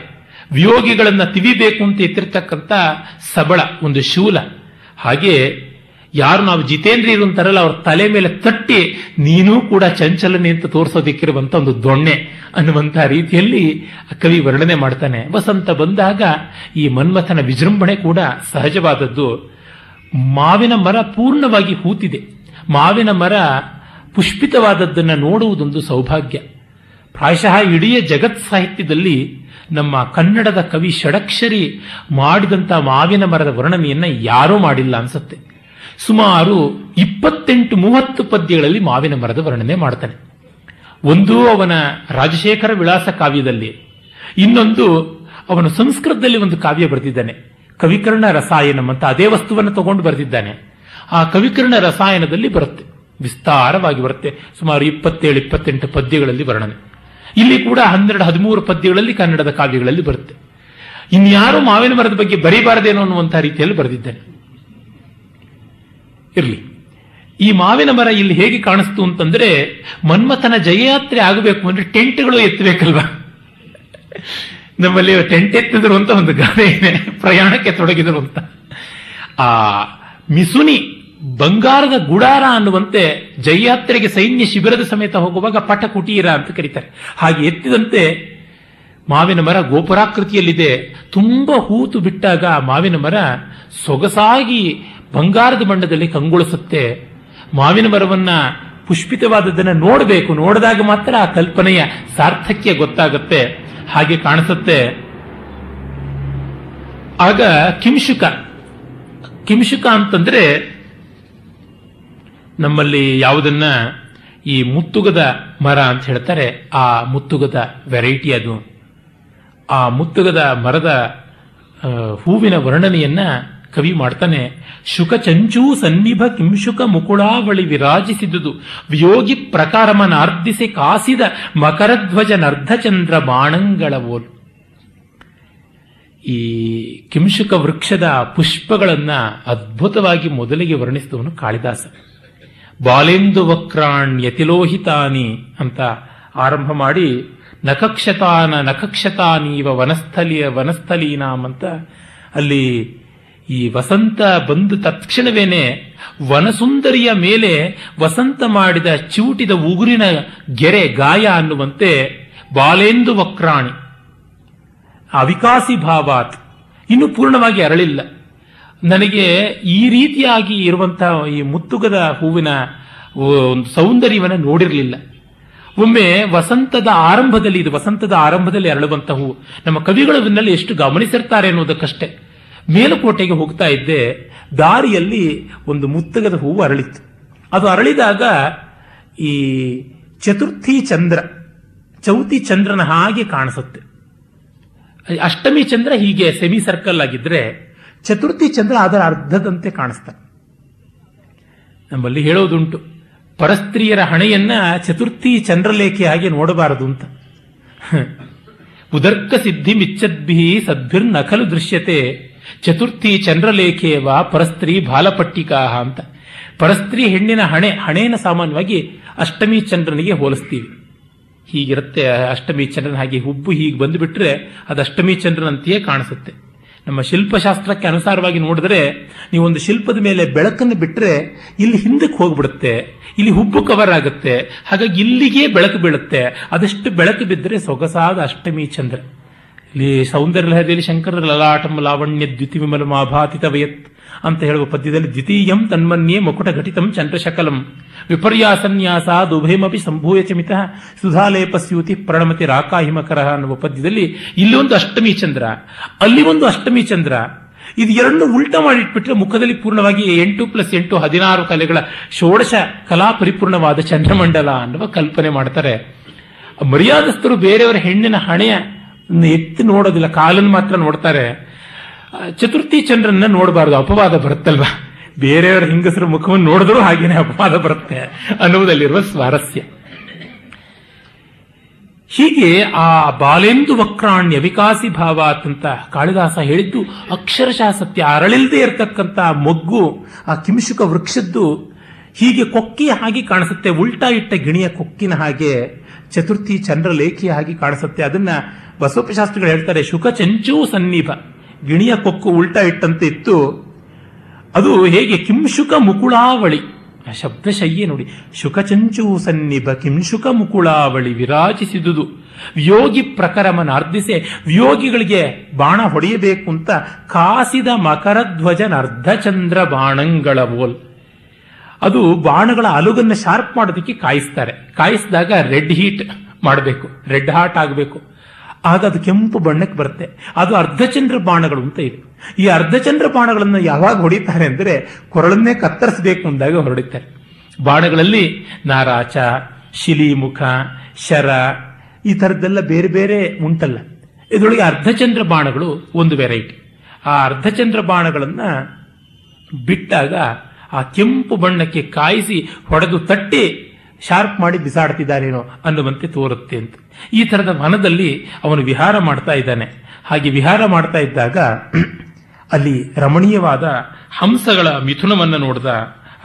ವಿಯೋಗಿಗಳನ್ನ ತಿವಿಬೇಕು ಅಂತ ಎತ್ತಿರ್ತಕ್ಕಂಥ ಸಬಳ, ಒಂದು ಶೂಲ. ಹಾಗೆ ಯಾರು ನಾವು ಜಿತೇಂದ್ರಿಯರು ಅಂತಾರಲ್ಲ, ಅವ್ರ ತಲೆ ಮೇಲೆ ತಟ್ಟಿ ನೀನೂ ಕೂಡ ಚಂಚಲನೆ ಅಂತ ತೋರಿಸೋದಿಕ್ಕಿರುವಂತ ಒಂದು ದೊಣ್ಣೆ ಅನ್ನುವಂತಹ ರೀತಿಯಲ್ಲಿ ಕವಿ ವರ್ಣನೆ ಮಾಡ್ತಾನೆ. ವಸಂತ ಬಂದಾಗ ಈ ಮನ್ಮಥನ ವಿಜೃಂಭಣೆ ಕೂಡ ಸಹಜವಾದದ್ದು. ಮಾವಿನ ಮರ ಪೂರ್ಣವಾಗಿ ಹೂತಿದೆ, ಮಾವಿನ ಮರ ಪುಷ್ಪಿತವಾದದ್ದನ್ನು ನೋಡುವುದೊಂದು ಸೌಭಾಗ್ಯ. ಪ್ರಾಯಶಃ ಇಡೀ ಜಗತ್ ಸಾಹಿತ್ಯದಲ್ಲಿ ನಮ್ಮ ಕನ್ನಡದ ಕವಿ ಷಡಕ್ಷರಿ ಮಾಡಿದಂಥ ಮಾವಿನ ಮರದ ವರ್ಣನೆಯನ್ನು ಯಾರೂ ಮಾಡಿಲ್ಲ ಅನ್ಸುತ್ತೆ. ಸುಮಾರು ಇಪ್ಪತ್ತೆಂಟು ಮೂವತ್ತು ಪದ್ಯಗಳಲ್ಲಿ ಮಾವಿನ ಮರದ ವರ್ಣನೆ ಮಾಡ್ತಾನೆ. ಒಂದು ಅವನ ರಾಜಶೇಖರ ವಿಳಾಸ ಕಾವ್ಯದಲ್ಲಿ, ಇನ್ನೊಂದು ಅವನು ಸಂಸ್ಕೃತದಲ್ಲಿ ಒಂದು ಕಾವ್ಯ ಬರೆದಿದ್ದಾನೆ, ಕವಿಕರ್ಣ ರಸಾಯನಂ ಅಂತ. ಅದೇ ವಸ್ತುವನ್ನು ತಗೊಂಡು ಬರೆದಿದ್ದಾನೆ. ಆ ಕವಿಕರ್ಣ ರಸಾಯನದಲ್ಲಿ ಬರುತ್ತೆ, ವಿಸ್ತಾರವಾಗಿ ಬರುತ್ತೆ, ಸುಮಾರು ಇಪ್ಪತ್ತೇಳು ಇಪ್ಪತ್ತೆಂಟು ಪದ್ಯಗಳಲ್ಲಿ ವರ್ಣನೆ. ಇಲ್ಲಿ ಕೂಡ ಹನ್ನೆರಡು ಹದಿಮೂರು ಪದ್ಯಗಳಲ್ಲಿ ಕನ್ನಡದ ಕಾವ್ಯಗಳಲ್ಲಿ ಬರುತ್ತೆ. ಇನ್ಯಾರು ಮಾವಿನ ಮರದ ಬಗ್ಗೆ ಬರೀಬಾರದೇನೋ ಅನ್ನುವಂತಹ ರೀತಿಯಲ್ಲಿ ಬರೆದಿದ್ದಾನೆ. ಇರಲಿ, ಈ ಮಾವಿನ ಮರ ಇಲ್ಲಿ ಹೇಗೆ ಕಾಣಿಸ್ತು ಅಂತಂದ್ರೆ, ಮನ್ಮಥನ ಜಯಯಾತ್ರೆ ಆಗಬೇಕು ಅಂದ್ರೆ ಟೆಂಟ್ಗಳು ಎತ್ತಬೇಕಲ್ವಾ. ನಮ್ಮಲ್ಲಿ ಟೆಂಟ್ ಎತ್ತಿದ್ರು ಅಂತ ಒಂದು ಗಾದೆ ಇದೆ, ಪ್ರಯಾಣಕ್ಕೆ ತೊಡಗಿದ್ರು ಅಂತ. ಆ ಮಿಸುನಿ ಬಂಗಾರದ ಗುಡಾರ ಅನ್ನುವಂತೆ ಜಯಯಾತ್ರೆಗೆ ಸೈನ್ಯ ಶಿಬಿರದ ಸಮೇತ ಹೋಗುವಾಗ ಪಟ ಕುಟೀರ ಅಂತ ಕರೀತಾರೆ. ಹಾಗೆ ಎತ್ತಿದಂತೆ ಮಾವಿನ ಮರ ಗೋಪುರಾಕೃತಿಯಲ್ಲಿದೆ. ತುಂಬಾ ಹೂತು ಬಿಟ್ಟಾಗ ಮಾವಿನ ಮರ ಸೊಗಸಾಗಿ ಬಂಗಾರದ ಬಣ್ಣದಲ್ಲಿ ಕಂಗೊಳಿಸುತ್ತೆ. ಮಾವಿನ ಮರವನ್ನ ಪುಷ್ಪಿತವಾದದನ್ನ ನೋಡಬೇಕು, ನೋಡಿದಾಗ ಮಾತ್ರ ಆ ಕಲ್ಪನೆಯ ಸಾರ್ಥಕ್ಯ ಗೊತ್ತಾಗುತ್ತೆ, ಹಾಗೆ ಕಾಣಿಸುತ್ತೆ. ಆಗ ಕಿಂಶುಕ, ಕಿಂಶುಕ ಅಂತಂದ್ರೆ ನಮ್ಮಲ್ಲಿ ಯಾವುದನ್ನ ಈ ಮುತ್ತುಗದ ಮರ ಅಂತ ಹೇಳ್ತಾರೆ, ಆ ಮುತ್ತುಗದ ವೆರೈಟಿ ಅದು. ಆ ಮುತ್ತುಗದ ಮರದ ಹೂವಿನ ವರ್ಣನೆಯನ್ನ ಕವಿ ಮಾಡ್ತಾನೆ. ಶುಕ ಚಂಚೂ ಸನ್ನಿಭ ಕಿಂಶುಕ ಮುಕುಳಾವಳಿ ವಿರಾಜಿಸಿದುದು ವಿಯೋಗಿ ಪ್ರಕಾರಮನಾರ್ಧಿಸಿ ಕಾಸಿದ ಮಕರಧ್ವಜ ನರ್ಧಚಂದ್ರ ಬಾಣಂಗಳ ಓಲು. ಈ ಕಿಂಶುಕ ವೃಕ್ಷದ ಪುಷ್ಪಗಳನ್ನ ಅದ್ಭುತವಾಗಿ ಮೊದಲಿಗೆ ವರ್ಣಿಸಿದವನು ಕಾಳಿದಾಸ. ಬಾಲೆಂದು ವಕ್ರಾಣ್ಯತಿಲೋಹಿತಾನಿ ಅಂತ ಆರಂಭ ಮಾಡಿ ನಕಕ್ಷತಾನ ನಕಕ್ಷತಾನೀವ ವನಸ್ಥಲಿಯ ವನಸ್ಥಲೀನಾಮ್ ಅಂತ ಅಲ್ಲಿ ಈ ವಸಂತ ಬಂದು ತತ್ಕ್ಷಣವೇನೆ ವನಸುಂದರಿಯ ಮೇಲೆ ವಸಂತ ಮಾಡಿದ ಚಿವುಟಿದ ಉಗುರಿನ ಗೆರೆ ಗಾಯ ಅನ್ನುವಂತೆ ಬಾಲೆಂದು ವಕ್ರಾಣಿ ಅವಿಕಾಸಿ ಭಾವಾತ್, ಇನ್ನೂ ಪೂರ್ಣವಾಗಿ ಅರಳಿಲ್ಲ, ನನಗೆ ಈ ರೀತಿಯಾಗಿ ಇರುವಂತಹ ಈ ಮುತ್ತುಗದ ಹೂವಿನ ಸೌಂದರ್ಯವನ್ನು ನೋಡಿರಲಿಲ್ಲ. ಒಮ್ಮೆ ವಸಂತದ ಆರಂಭದಲ್ಲಿ, ಇದು ವಸಂತದ ಆರಂಭದಲ್ಲಿ ಅರಳುವಂತಹ ಹೂವು, ನಮ್ಮ ಕವಿಗಳನ್ನಲ್ಲಿ ಎಷ್ಟು ಗಮನಿಸಿರ್ತಾರೆ ಅನ್ನೋದಕ್ಕಷ್ಟೇ. ಮೇಲುಕೋಟೆಗೆ ಹೋಗ್ತಾ ಇದ್ದೆ, ದಾರಿಯಲ್ಲಿ ಒಂದು ಮುತ್ತುಗದ ಹೂವು ಅರಳಿತ್ತು. ಅದು ಅರಳಿದಾಗ ಈ ಚತುರ್ಥಿ ಚಂದ್ರ, ಚೌತಿ ಚಂದ್ರನ ಹಾಗೆ ಕಾಣಿಸುತ್ತೆ. ಅಷ್ಟಮಿ ಚಂದ್ರ ಹೀಗೆ ಸೆಮಿ ಸರ್ಕಲ್ ಆಗಿದ್ರೆ, ಚತುರ್ಥಿ ಚಂದ್ರ ಅದರ ಅರ್ಧದಂತೆ ಕಾಣಿಸ್ತಾನೆ. ನಮ್ಮಲ್ಲಿ ಹೇಳೋದುಂಟು, ಪರಸ್ತ್ರೀಯರ ಹಣೆಯನ್ನ ಚತುರ್ಥಿ ಚಂದ್ರಲೇಖೆ ಹಾಗೆ ನೋಡಬಾರದು ಅಂತ. ಉದರ್ಕ ಸಿದ್ಧಿ ಮಿಚ್ಚದ್ಭಿ ಸದ್ಭಿರ್ ನಕಲು ದೃಶ್ಯತೆ ಚತುರ್ಥಿ ಚಂದ್ರಲೇಖೇವ ಪರಸ್ತ್ರೀ ಬಾಲಪಟ್ಟಿಕಾ ಅಂತ. ಪರಸ್ತ್ರೀ ಹೆಣ್ಣಿನ ಹಣೆ ಹಣೆಯನ್ನು ಸಾಮಾನ್ಯವಾಗಿ ಅಷ್ಟಮಿ ಚಂದ್ರನಿಗೆ ಹೋಲಿಸ್ತೀವಿ. ಹೀಗಿರುತ್ತೆ ಅಷ್ಟಮಿ ಚಂದ್ರನ ಹಾಗೆ ಹುಬ್ಬು ಹೀಗೆ ಬಂದುಬಿಟ್ರೆ ಅದು ಅಷ್ಟಮಿ ಚಂದ್ರನಂತೆಯೇ ಕಾಣಿಸುತ್ತೆ. ನಮ್ಮ ಶಿಲ್ಪಶಾಸ್ತ್ರಕ್ಕೆ ಅನುಸಾರವಾಗಿ ನೋಡಿದ್ರೆ, ನೀವು ಒಂದು ಶಿಲ್ಪದ ಮೇಲೆ ಬೆಳಕನ್ನು ಬಿಟ್ಟರೆ ಇಲ್ಲಿ ಹಿಂದಕ್ಕೆ ಹೋಗ್ಬಿಡುತ್ತೆ, ಇಲ್ಲಿ ಹುಬ್ಬು ಕವರ್ ಆಗುತ್ತೆ, ಹಾಗಾಗಿ ಇಲ್ಲಿಗೆ ಬೆಳಕು ಬೀಳುತ್ತೆ. ಅದಷ್ಟು ಬೆಳಕು ಬಿದ್ದರೆ ಸೊಗಸಾದ ಅಷ್ಟಮಿ ಚಂದ್ರ. ಇಲ್ಲಿ ಸೌಂದರ್ಯ ಲಹರಿಯಲ್ಲಿ ಶಂಕರ ಲಲಾಟಂ ಲಾವಣ್ಯ ದ್ವಿತಿ ವಿಮಲ ಮಾಭಾತಿತ ವಯತ್ ಅಂತ ಹೇಳುವ ಪದ್ಯದಲ್ಲಿ ದ್ವಿತೀಯಂ ತನ್ಮನ್ಯೇ ಮಕುಟ ಘಟಿತಂ ಚಂದ್ರಶಕಲಂ ವಿಪರ್ಯಾಸನ್ಯಾಸಾದ್ ಉಭಯಮಿ ಸಂಭೂಯ ಚಮಿತ ಸುಧಾಲೇಪಸ್ಯೂತಿ ಪ್ರಣಮತಿ ರಾಕಾಹಿಮಕರ ಅನ್ನುವ ಪದ್ಯದಲ್ಲಿ ಇಲ್ಲಿ ಒಂದು ಅಷ್ಟಮಿ ಚಂದ್ರ, ಅಲ್ಲಿ ಒಂದು ಅಷ್ಟಮಿ ಚಂದ್ರ. ಇದು ಎರಡನ್ನೂ ಉಲ್ಟಾ ಮಾಡಿಟ್ಬಿಟ್ರೆ ಮುಖದಲ್ಲಿ ಪೂರ್ಣವಾಗಿ ಎಂಟು ಪ್ಲಸ್ ಎಂಟು ಹದಿನಾರು ಕಲೆಗಳ ಷೋಡಶ ಕಲಾ ಪರಿಪೂರ್ಣವಾದ ಚಂದ್ರಮಂಡಲ ಅನ್ನುವ ಕಲ್ಪನೆ ಮಾಡ್ತಾರೆ. ಮರ್ಯಾದಸ್ಥರು ಬೇರೆಯವರ ಹೆಣ್ಣಿನ ಹಣೆಯ ಎತ್ತಿ ನೋಡೋದಿಲ್ಲ, ಕಾಲನ್ನು ಮಾತ್ರ ನೋಡ್ತಾರೆ. ಚತುರ್ಥಿ ಚಂದ್ರನ್ನ ನೋಡಬಾರದು, ಅಪವಾದ ಬರುತ್ತಲ್ವಾ. ಬೇರೆಯವರ ಹಿಂಗಸರ ಮುಖವನ್ನು ನೋಡಿದ್ರೂ ಹಾಗೇನೆ ಅಪವಾದ ಬರುತ್ತೆ ಅನ್ನುವುದಲ್ಲಿರುವ ಸ್ವಾರಸ್ಯ. ಹೀಗೆ ಆ ಬಾಲೆಂದು ವಕ್ರಾಣ್ಯ ವಿಕಾಸಿ ಭಾವ ಅಂತ ಕಾಳಿದಾಸ ಹೇಳಿದ್ದು ಅಕ್ಷರಶಃ ಸತ್ಯ. ಅರಳಿಲ್ದೇ ಇರತಕ್ಕಂತ ಮೊಗ್ಗು ಆ ಕಿಂಶುಕ ವೃಕ್ಷದ್ದು ಹೀಗೆ ಕೊಕ್ಕಿಯ ಹಾಗೆ ಕಾಣಿಸುತ್ತೆ, ಉಲ್ಟಾ ಇಟ್ಟ ಗಿಣಿಯ ಕೊಕ್ಕಿನ ಹಾಗೆ ಚತುರ್ಥಿ ಚಂದ್ರಲೇಖಿಯ ಹಾಗೆ ಕಾಣಿಸುತ್ತೆ. ಅದನ್ನ ಬಸವಪ್ಪ ಶಾಸ್ತ್ರಿಗಳು ಹೇಳ್ತಾರೆ, ಶುಕ ಚಂಚೂ ಸನ್ನಿಭ, ಗಿಣಿಯ ಕೊಕ್ಕು ಉಲ್ಟಾ ಇಟ್ಟಂತೆ ಇತ್ತು. ಅದು ಹೇಗೆ ಕಿಂಶುಕ ಮುಕುಳಾವಳಿ, ಆ ಶಬ್ದಶಯ್ಯೆ ನೋಡಿ, ಶುಕ ಚಂಚೂ ಸನ್ನಿಭ ಕಿಂಶುಕ ಮುಕುಳಾವಳಿ ವಿರಾಜಿಸಿದುದು ವಿಯೋಗಿ ಪ್ರಕರಮನಾರ್ಧಿಸಿ, ವಿಯೋಗಿಗಳಿಗೆ ಬಾಣ ಹೊಡೆಯಬೇಕು ಅಂತ ಕಾಸಿದ ಮಕರಧ್ವಜನ ಅರ್ಧಚಂದ್ರ ಬಾಣಂಗಳ ಓಲ್. ಅದು ಬಾಣಗಳ ಅಲುಗನ್ನು ಶಾರ್ಪ್ ಮಾಡೋದಕ್ಕೆ ಕಾಯಿಸ್ತಾರೆ. ಕಾಯಿಸಿದಾಗ ರೆಡ್ ಹೀಟ್ ಮಾಡಬೇಕು, ರೆಡ್ ಹಾಟ್ ಆಗಬೇಕು, ಆಗ ಅದು ಕೆಂಪು ಬಣ್ಣಕ್ಕೆ ಬರುತ್ತೆ. ಅದು ಅರ್ಧಚಂದ್ರ ಬಾಣಗಳು ಅಂತ ಇದೆ. ಈ ಅರ್ಧಚಂದ್ರ ಬಾಣಗಳನ್ನು ಯಾವಾಗ ಹೊಡಿತಾರೆ ಅಂದರೆ, ಕೊರಳನ್ನೇ ಕತ್ತರಿಸಬೇಕು ಅಂದಾಗ ಹೊರಡಿತಾರೆ. ಬಾಣಗಳಲ್ಲಿ ನಾರಾಚ, ಶಿಲೀಮುಖ, ಶರ ಈ ಥರದ್ದೆಲ್ಲ ಬೇರೆ ಬೇರೆ ಉಂಟಲ್ಲ, ಇದರೊಳಗೆ ಅರ್ಧಚಂದ್ರ ಬಾಣಗಳು ಒಂದು ವೆರೈಟಿ. ಆ ಅರ್ಧಚಂದ್ರ ಬಾಣಗಳನ್ನು ಬಿಟ್ಟಾಗ ಆ ಕೆಂಪು ಬಣ್ಣಕ್ಕೆ ಕಾಯಿಸಿ ಹೊಡೆದು ತಟ್ಟಿ ಶಾರ್ಪ್ ಮಾಡಿ ಬಿಸಾಡ್ತಿದ್ದಾನೇನೋ ಅನ್ನುವಂತೆ ತೋರುತ್ತೆ ಅಂತ. ಈ ಥರದ ವನದಲ್ಲಿ ಅವನು ವಿಹಾರ ಮಾಡ್ತಾ ಇದ್ದಾನೆ. ಹಾಗೆ ವಿಹಾರ ಮಾಡ್ತಾ ಇದ್ದಾಗ ಅಲ್ಲಿ ರಮಣೀಯವಾದ ಹಂಸಗಳ ಮಿಥುನವನ್ನು ನೋಡಿದ.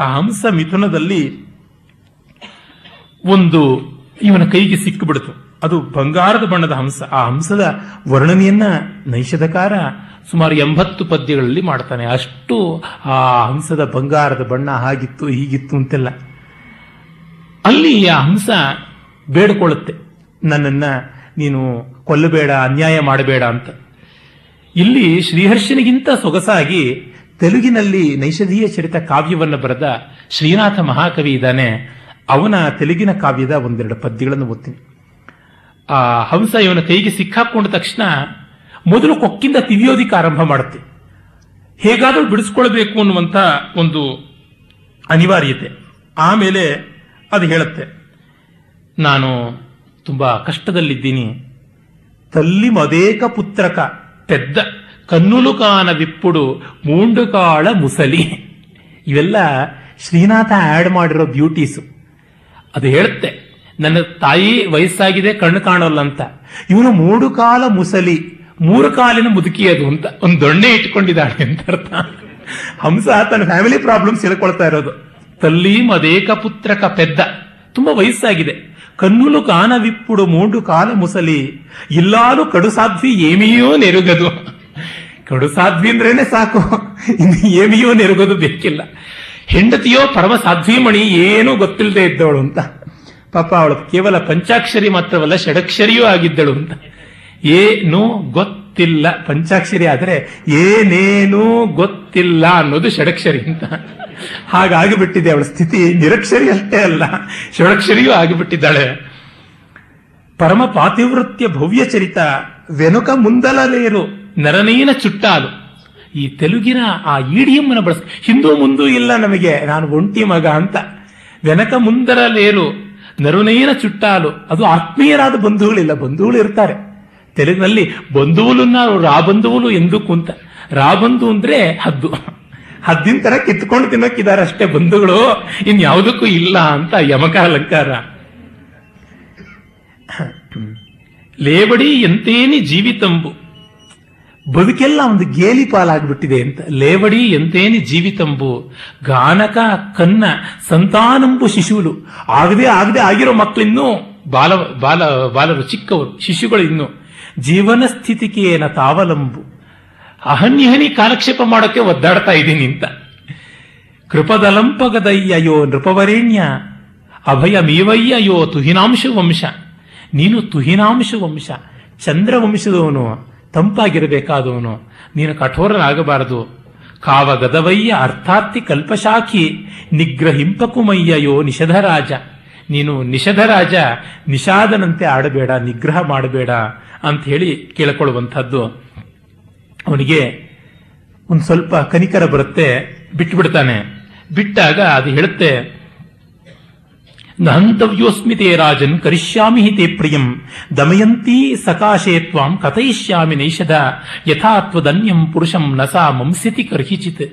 ಆ ಹಂಸ ಮಿಥುನದಲ್ಲಿ ಒಂದು ಇವನ ಕೈಗೆ ಸಿಕ್ಕಿಬಿಡ್ತು. ಅದು ಬಂಗಾರದ ಬಣ್ಣದ ಹಂಸ. ಆ ಹಂಸದ ವರ್ಣನೆಯನ್ನ ನೈಷಧಕಾರ ಸುಮಾರು ಎಂಬತ್ತು ಪದ್ಯಗಳಲ್ಲಿ ಮಾಡ್ತಾನೆ. ಅಷ್ಟು ಆ ಹಂಸದ ಬಂಗಾರದ ಬಣ್ಣ ಹಾಗಿತ್ತು ಹೀಗಿತ್ತು ಅಂತೆಲ್ಲ. ಅಲ್ಲಿ ಆ ಹಂಸ ಬೇಡ್ಕೊಳ್ಳುತ್ತೆ, ನನ್ನನ್ನು ನೀನು ಕೊಲ್ಲಬೇಡ, ಅನ್ಯಾಯ ಮಾಡಬೇಡ ಅಂತ. ಇಲ್ಲಿ ಶ್ರೀಹರ್ಷನಿಗಿಂತ ಸೊಗಸಾಗಿ ತೆಲುಗಿನಲ್ಲಿ ನೈಷಧೀಯ ಚರಿತ ಕಾವ್ಯವನ್ನು ಬರೆದ ಶ್ರೀನಾಥ ಮಹಾಕವಿ ಇದ್ದಾನೆ. ಅವನ ತೆಲುಗಿನ ಕಾವ್ಯದ ಒಂದೆರಡು ಪದ್ಯಗಳನ್ನು ಓದ್ತೀನಿ. ಆ ಹಂಸ ಇವನ ಕೈಗೆ ಸಿಕ್ಕಾಕೊಂಡ ತಕ್ಷಣ ಮೊದಲು ಕೊಕ್ಕಿಂದ ತಿವಿಯೋದಿಕ್ಕೆ ಆರಂಭ ಮಾಡುತ್ತೆ. ಹೇಗಾದರೂ ಬಿಡಿಸ್ಕೊಳ್ಬೇಕು ಅನ್ನುವಂಥ ಒಂದು ಅನಿವಾರ್ಯತೆ. ಆಮೇಲೆ ಅದು ಹೇಳುತ್ತೆ, ನಾನು ತುಂಬ ಕಷ್ಟದಲ್ಲಿದ್ದೀನಿ. ತಲ್ಲಿ ಮದೇಕ ಪುತ್ರಕ ಪೆದ್ದ ಕನ್ನುಲುಕಾನ ವಿಪ್ಪುಡು ಮೂಂಡುಕಾಳ ಮುಸಲಿ. ಇವೆಲ್ಲ ಶ್ರೀನಾಥ ಆ್ಯಡ್ ಮಾಡಿರೋ ಬ್ಯೂಟೀಸು. ಅದು ಹೇಳುತ್ತೆ ನನ್ನ ತಾಯಿ ವಯಸ್ಸಾಗಿದೆ, ಕಣ್ಣು ಕಾಣೋಲ್ಲ ಅಂತ. ಇವನು ಮೂಡು ಕಾಲ ಮುಸಲಿ, ಮೂರು ಕಾಲಿನ ಮುದುಕಿಯದು ಅಂತ, ಒಂದು ದೊಣ್ಣೆ ಇಟ್ಕೊಂಡಿದ್ದಾಳೆ ಅಂತ ಅರ್ಥ. ಹಂಸ ತನ್ನ ಫ್ಯಾಮಿಲಿ ಪ್ರಾಬ್ಲಮ್ಸ್ ಹೇಳ್ಕೊಳ್ತಾ ಇರೋದು. ತಲ್ಲೀಮ್ ಅದೇಕ ಪುತ್ರಕ ಪೆದ್ದ, ತುಂಬಾ ವಯಸ್ಸಾಗಿದೆ. ಕನ್ನುಲು ಕಾನ ವಿಪ್ಪುಡು ಮೂಡು ಕಾಲ ಮುಸಲಿ, ಇಲ್ಲಾರು ಕಡುಸಾಧ್ವಿ ಏಮಿಯೋ ನೆರುಗದು. ಕಡುಸಾಧ್ವಿ ಅಂದ್ರೇನೆ ಸಾಕು, ಇನ್ನು ಏಮಿಯೋ ನೆರುಗೋದು ಬೇಕಿಲ್ಲ. ಹೆಂಡತಿಯೋ ಪರಮ ಸಾಧ್ವಿಮಣಿ, ಏನೂ ಗೊತ್ತಿಲ್ಲದೆ ಇದ್ದವಳು ಅಂತ. ಪಾಪ ಅವಳು ಕೇವಲ ಪಂಚಾಕ್ಷರಿ ಮಾತ್ರವಲ್ಲ, ಷಡಕ್ಷರಿಯೂ ಆಗಿದ್ದಳು ಅಂತ. ಏನೂ ಗೊತ್ತಿಲ್ಲ, ಪಂಚಾಕ್ಷರಿ ಆದರೆ ಏನೇನೂ ಗೊತ್ತಿಲ್ಲ ಅನ್ನೋದು ಷಡಕ್ಷರಿ ಅಂತ. ಹಾಗಾಗಿಬಿಟ್ಟಿದೆ ಅವಳ ಸ್ಥಿತಿ. ನಿರಕ್ಷರಿ ಅಷ್ಟೇ ಅಲ್ಲ, ಷಡಕ್ಷರಿಯೂ ಆಗಿಬಿಟ್ಟಿದ್ದಾಳೆ. ಪರಮ ಪಾತಿವೃತ್ಯ ಭವ್ಯ ಚರಿತ ವೆನುಕ ಮುಂದಲಲೇರು ನರನೇನ ಚುಟ್ಟಾಲು. ಈ ತೆಲುಗಿನ ಆ ಇಡಿಯಮ್ಮನ್ನು ಬಳಸ, ಹಿಂದೂ ಮುಂದೂ ಇಲ್ಲ ನಮಗೆ, ನಾನು ಒಂಟಿ ಮಗ ಅಂತ. ವೆನಕ ಮುಂದರಲೇರು ನರುನೇನ ಚುಟ್ಟಾಲು, ಅದು ಆತ್ಮೀಯರಾದ ಬಂಧುಗಳಿಲ್ಲ. ಬಂಧುಗಳು ಇರ್ತಾರೆ ತೆಲುಗಿನಲ್ಲಿ, ಬಂಧುವುಲನ್ನ ರಾಬಂಧುವುಲು ಎಂದು ಕುಂತ. ರಾಬಂಧು ಅಂದ್ರೆ ಹದ್ದು, ಹದ್ದಿನ ತರ ಕಿತ್ಕೊಂಡು ತಿನ್ನೋಕಿದ್ದಾರೆ ಅಷ್ಟೇ ಬಂಧುಗಳು, ಇನ್ಯಾವುದಕ್ಕೂ ಇಲ್ಲ ಅಂತ ಯಮಕ ಅಲಂಕಾರ. ಲೇಬಡಿ ಎಂತೇನಿ ಜೀವಿತಂಬು, ಬದುಕೆಲ್ಲ ಒಂದು ಗೇಲಿ ಪಾಲಾಗ್ಬಿಟ್ಟಿದೆ ಅಂತ. ಲೇವಡಿ ಎಂತೇನಿ ಜೀವಿತಂಬು ಗಾನಕ ಕನ್ನ ಸಂತಾನಂಬು ಶಿಶುಲು. ಆಗದೆ ಆಗದೆ ಆಗಿರೋ ಮಕ್ಕಳಿನ್ನೂ ಬಾಲ ಬಾಲ ಬಾಲರು ಚಿಕ್ಕವರು, ಶಿಶುಗಳು ಇನ್ನು. ಜೀವನ ಸ್ಥಿತಿಕೇನ ತಾವಲಂಬು, ಅಹನ್ಯಹನಿ ಕಾಲಕ್ಷೇಪ ಮಾಡೋಕ್ಕೆ ಒದ್ದಾಡ್ತಾ ಇದ್ದೀನಿ ಅಂತ. ಕೃಪದಲಂಪಗದಯ್ಯಯೋ ನೃಪವರೇಣ್ಯ ಅಭಯ ಮೀವಯ್ಯಯೋ ತುಹಿನಾಂಶು ವಂಶ. ನೀನು ತುಹಿನಾಂಶು ವಂಶ, ಚಂದ್ರವಂಶದವನು, ತಂಪಾಗಿರಬೇಕಾದವನು, ನೀನು ಕಠೋರನಾಗಬಾರದು. ಕಾವಗದವಯ್ಯ ಅರ್ಥಾರ್ಥಿ ಕಲ್ಪಶಾಖಿ ನಿಗ್ರಹಿಂಪಕುಮಯ್ಯಯೋ ನಿಷಧರಾಜ. ನೀನು ನಿಷಧರಾಜ, ನಿಷಾದನಂತೆ ಆಡಬೇಡ, ನಿಗ್ರಹ ಮಾಡಬೇಡ ಅಂತ ಹೇಳಿ ಕೇಳಿಕೊಳ್ಳುವಂಥದ್ದು. ಅವನಿಗೆ ಒಂದು ಸ್ವಲ್ಪ ಕನಿಕರ ಬರುತ್ತೆ, ಬಿಟ್ಟುಬಿಡ್ತಾನೆ. ಬಿಟ್ಟಾಗ ಅದು ಹೇಳುತ್ತೆ, ನಹಂತವ್ಯೋಸ್ಮಿ ತೇ ರಾಜನ್ ಕರಿಷ್ಯಾಮಿ ಹಿ ತೇ ಪ್ರಿಯಂ ದಮಯಂತಿ ಸಕಾಶೇ ತ್ವಾಂ ಕಥಯಿಷ್ಯಾಮಿ ನೈಷಧ ಯಥಾತ್ವದನ್ಯಂ ಪುರುಷಂ ನಸಾ ಮಂಸ್ಯತಿ ಕರ್ಹಿಚಿತ್.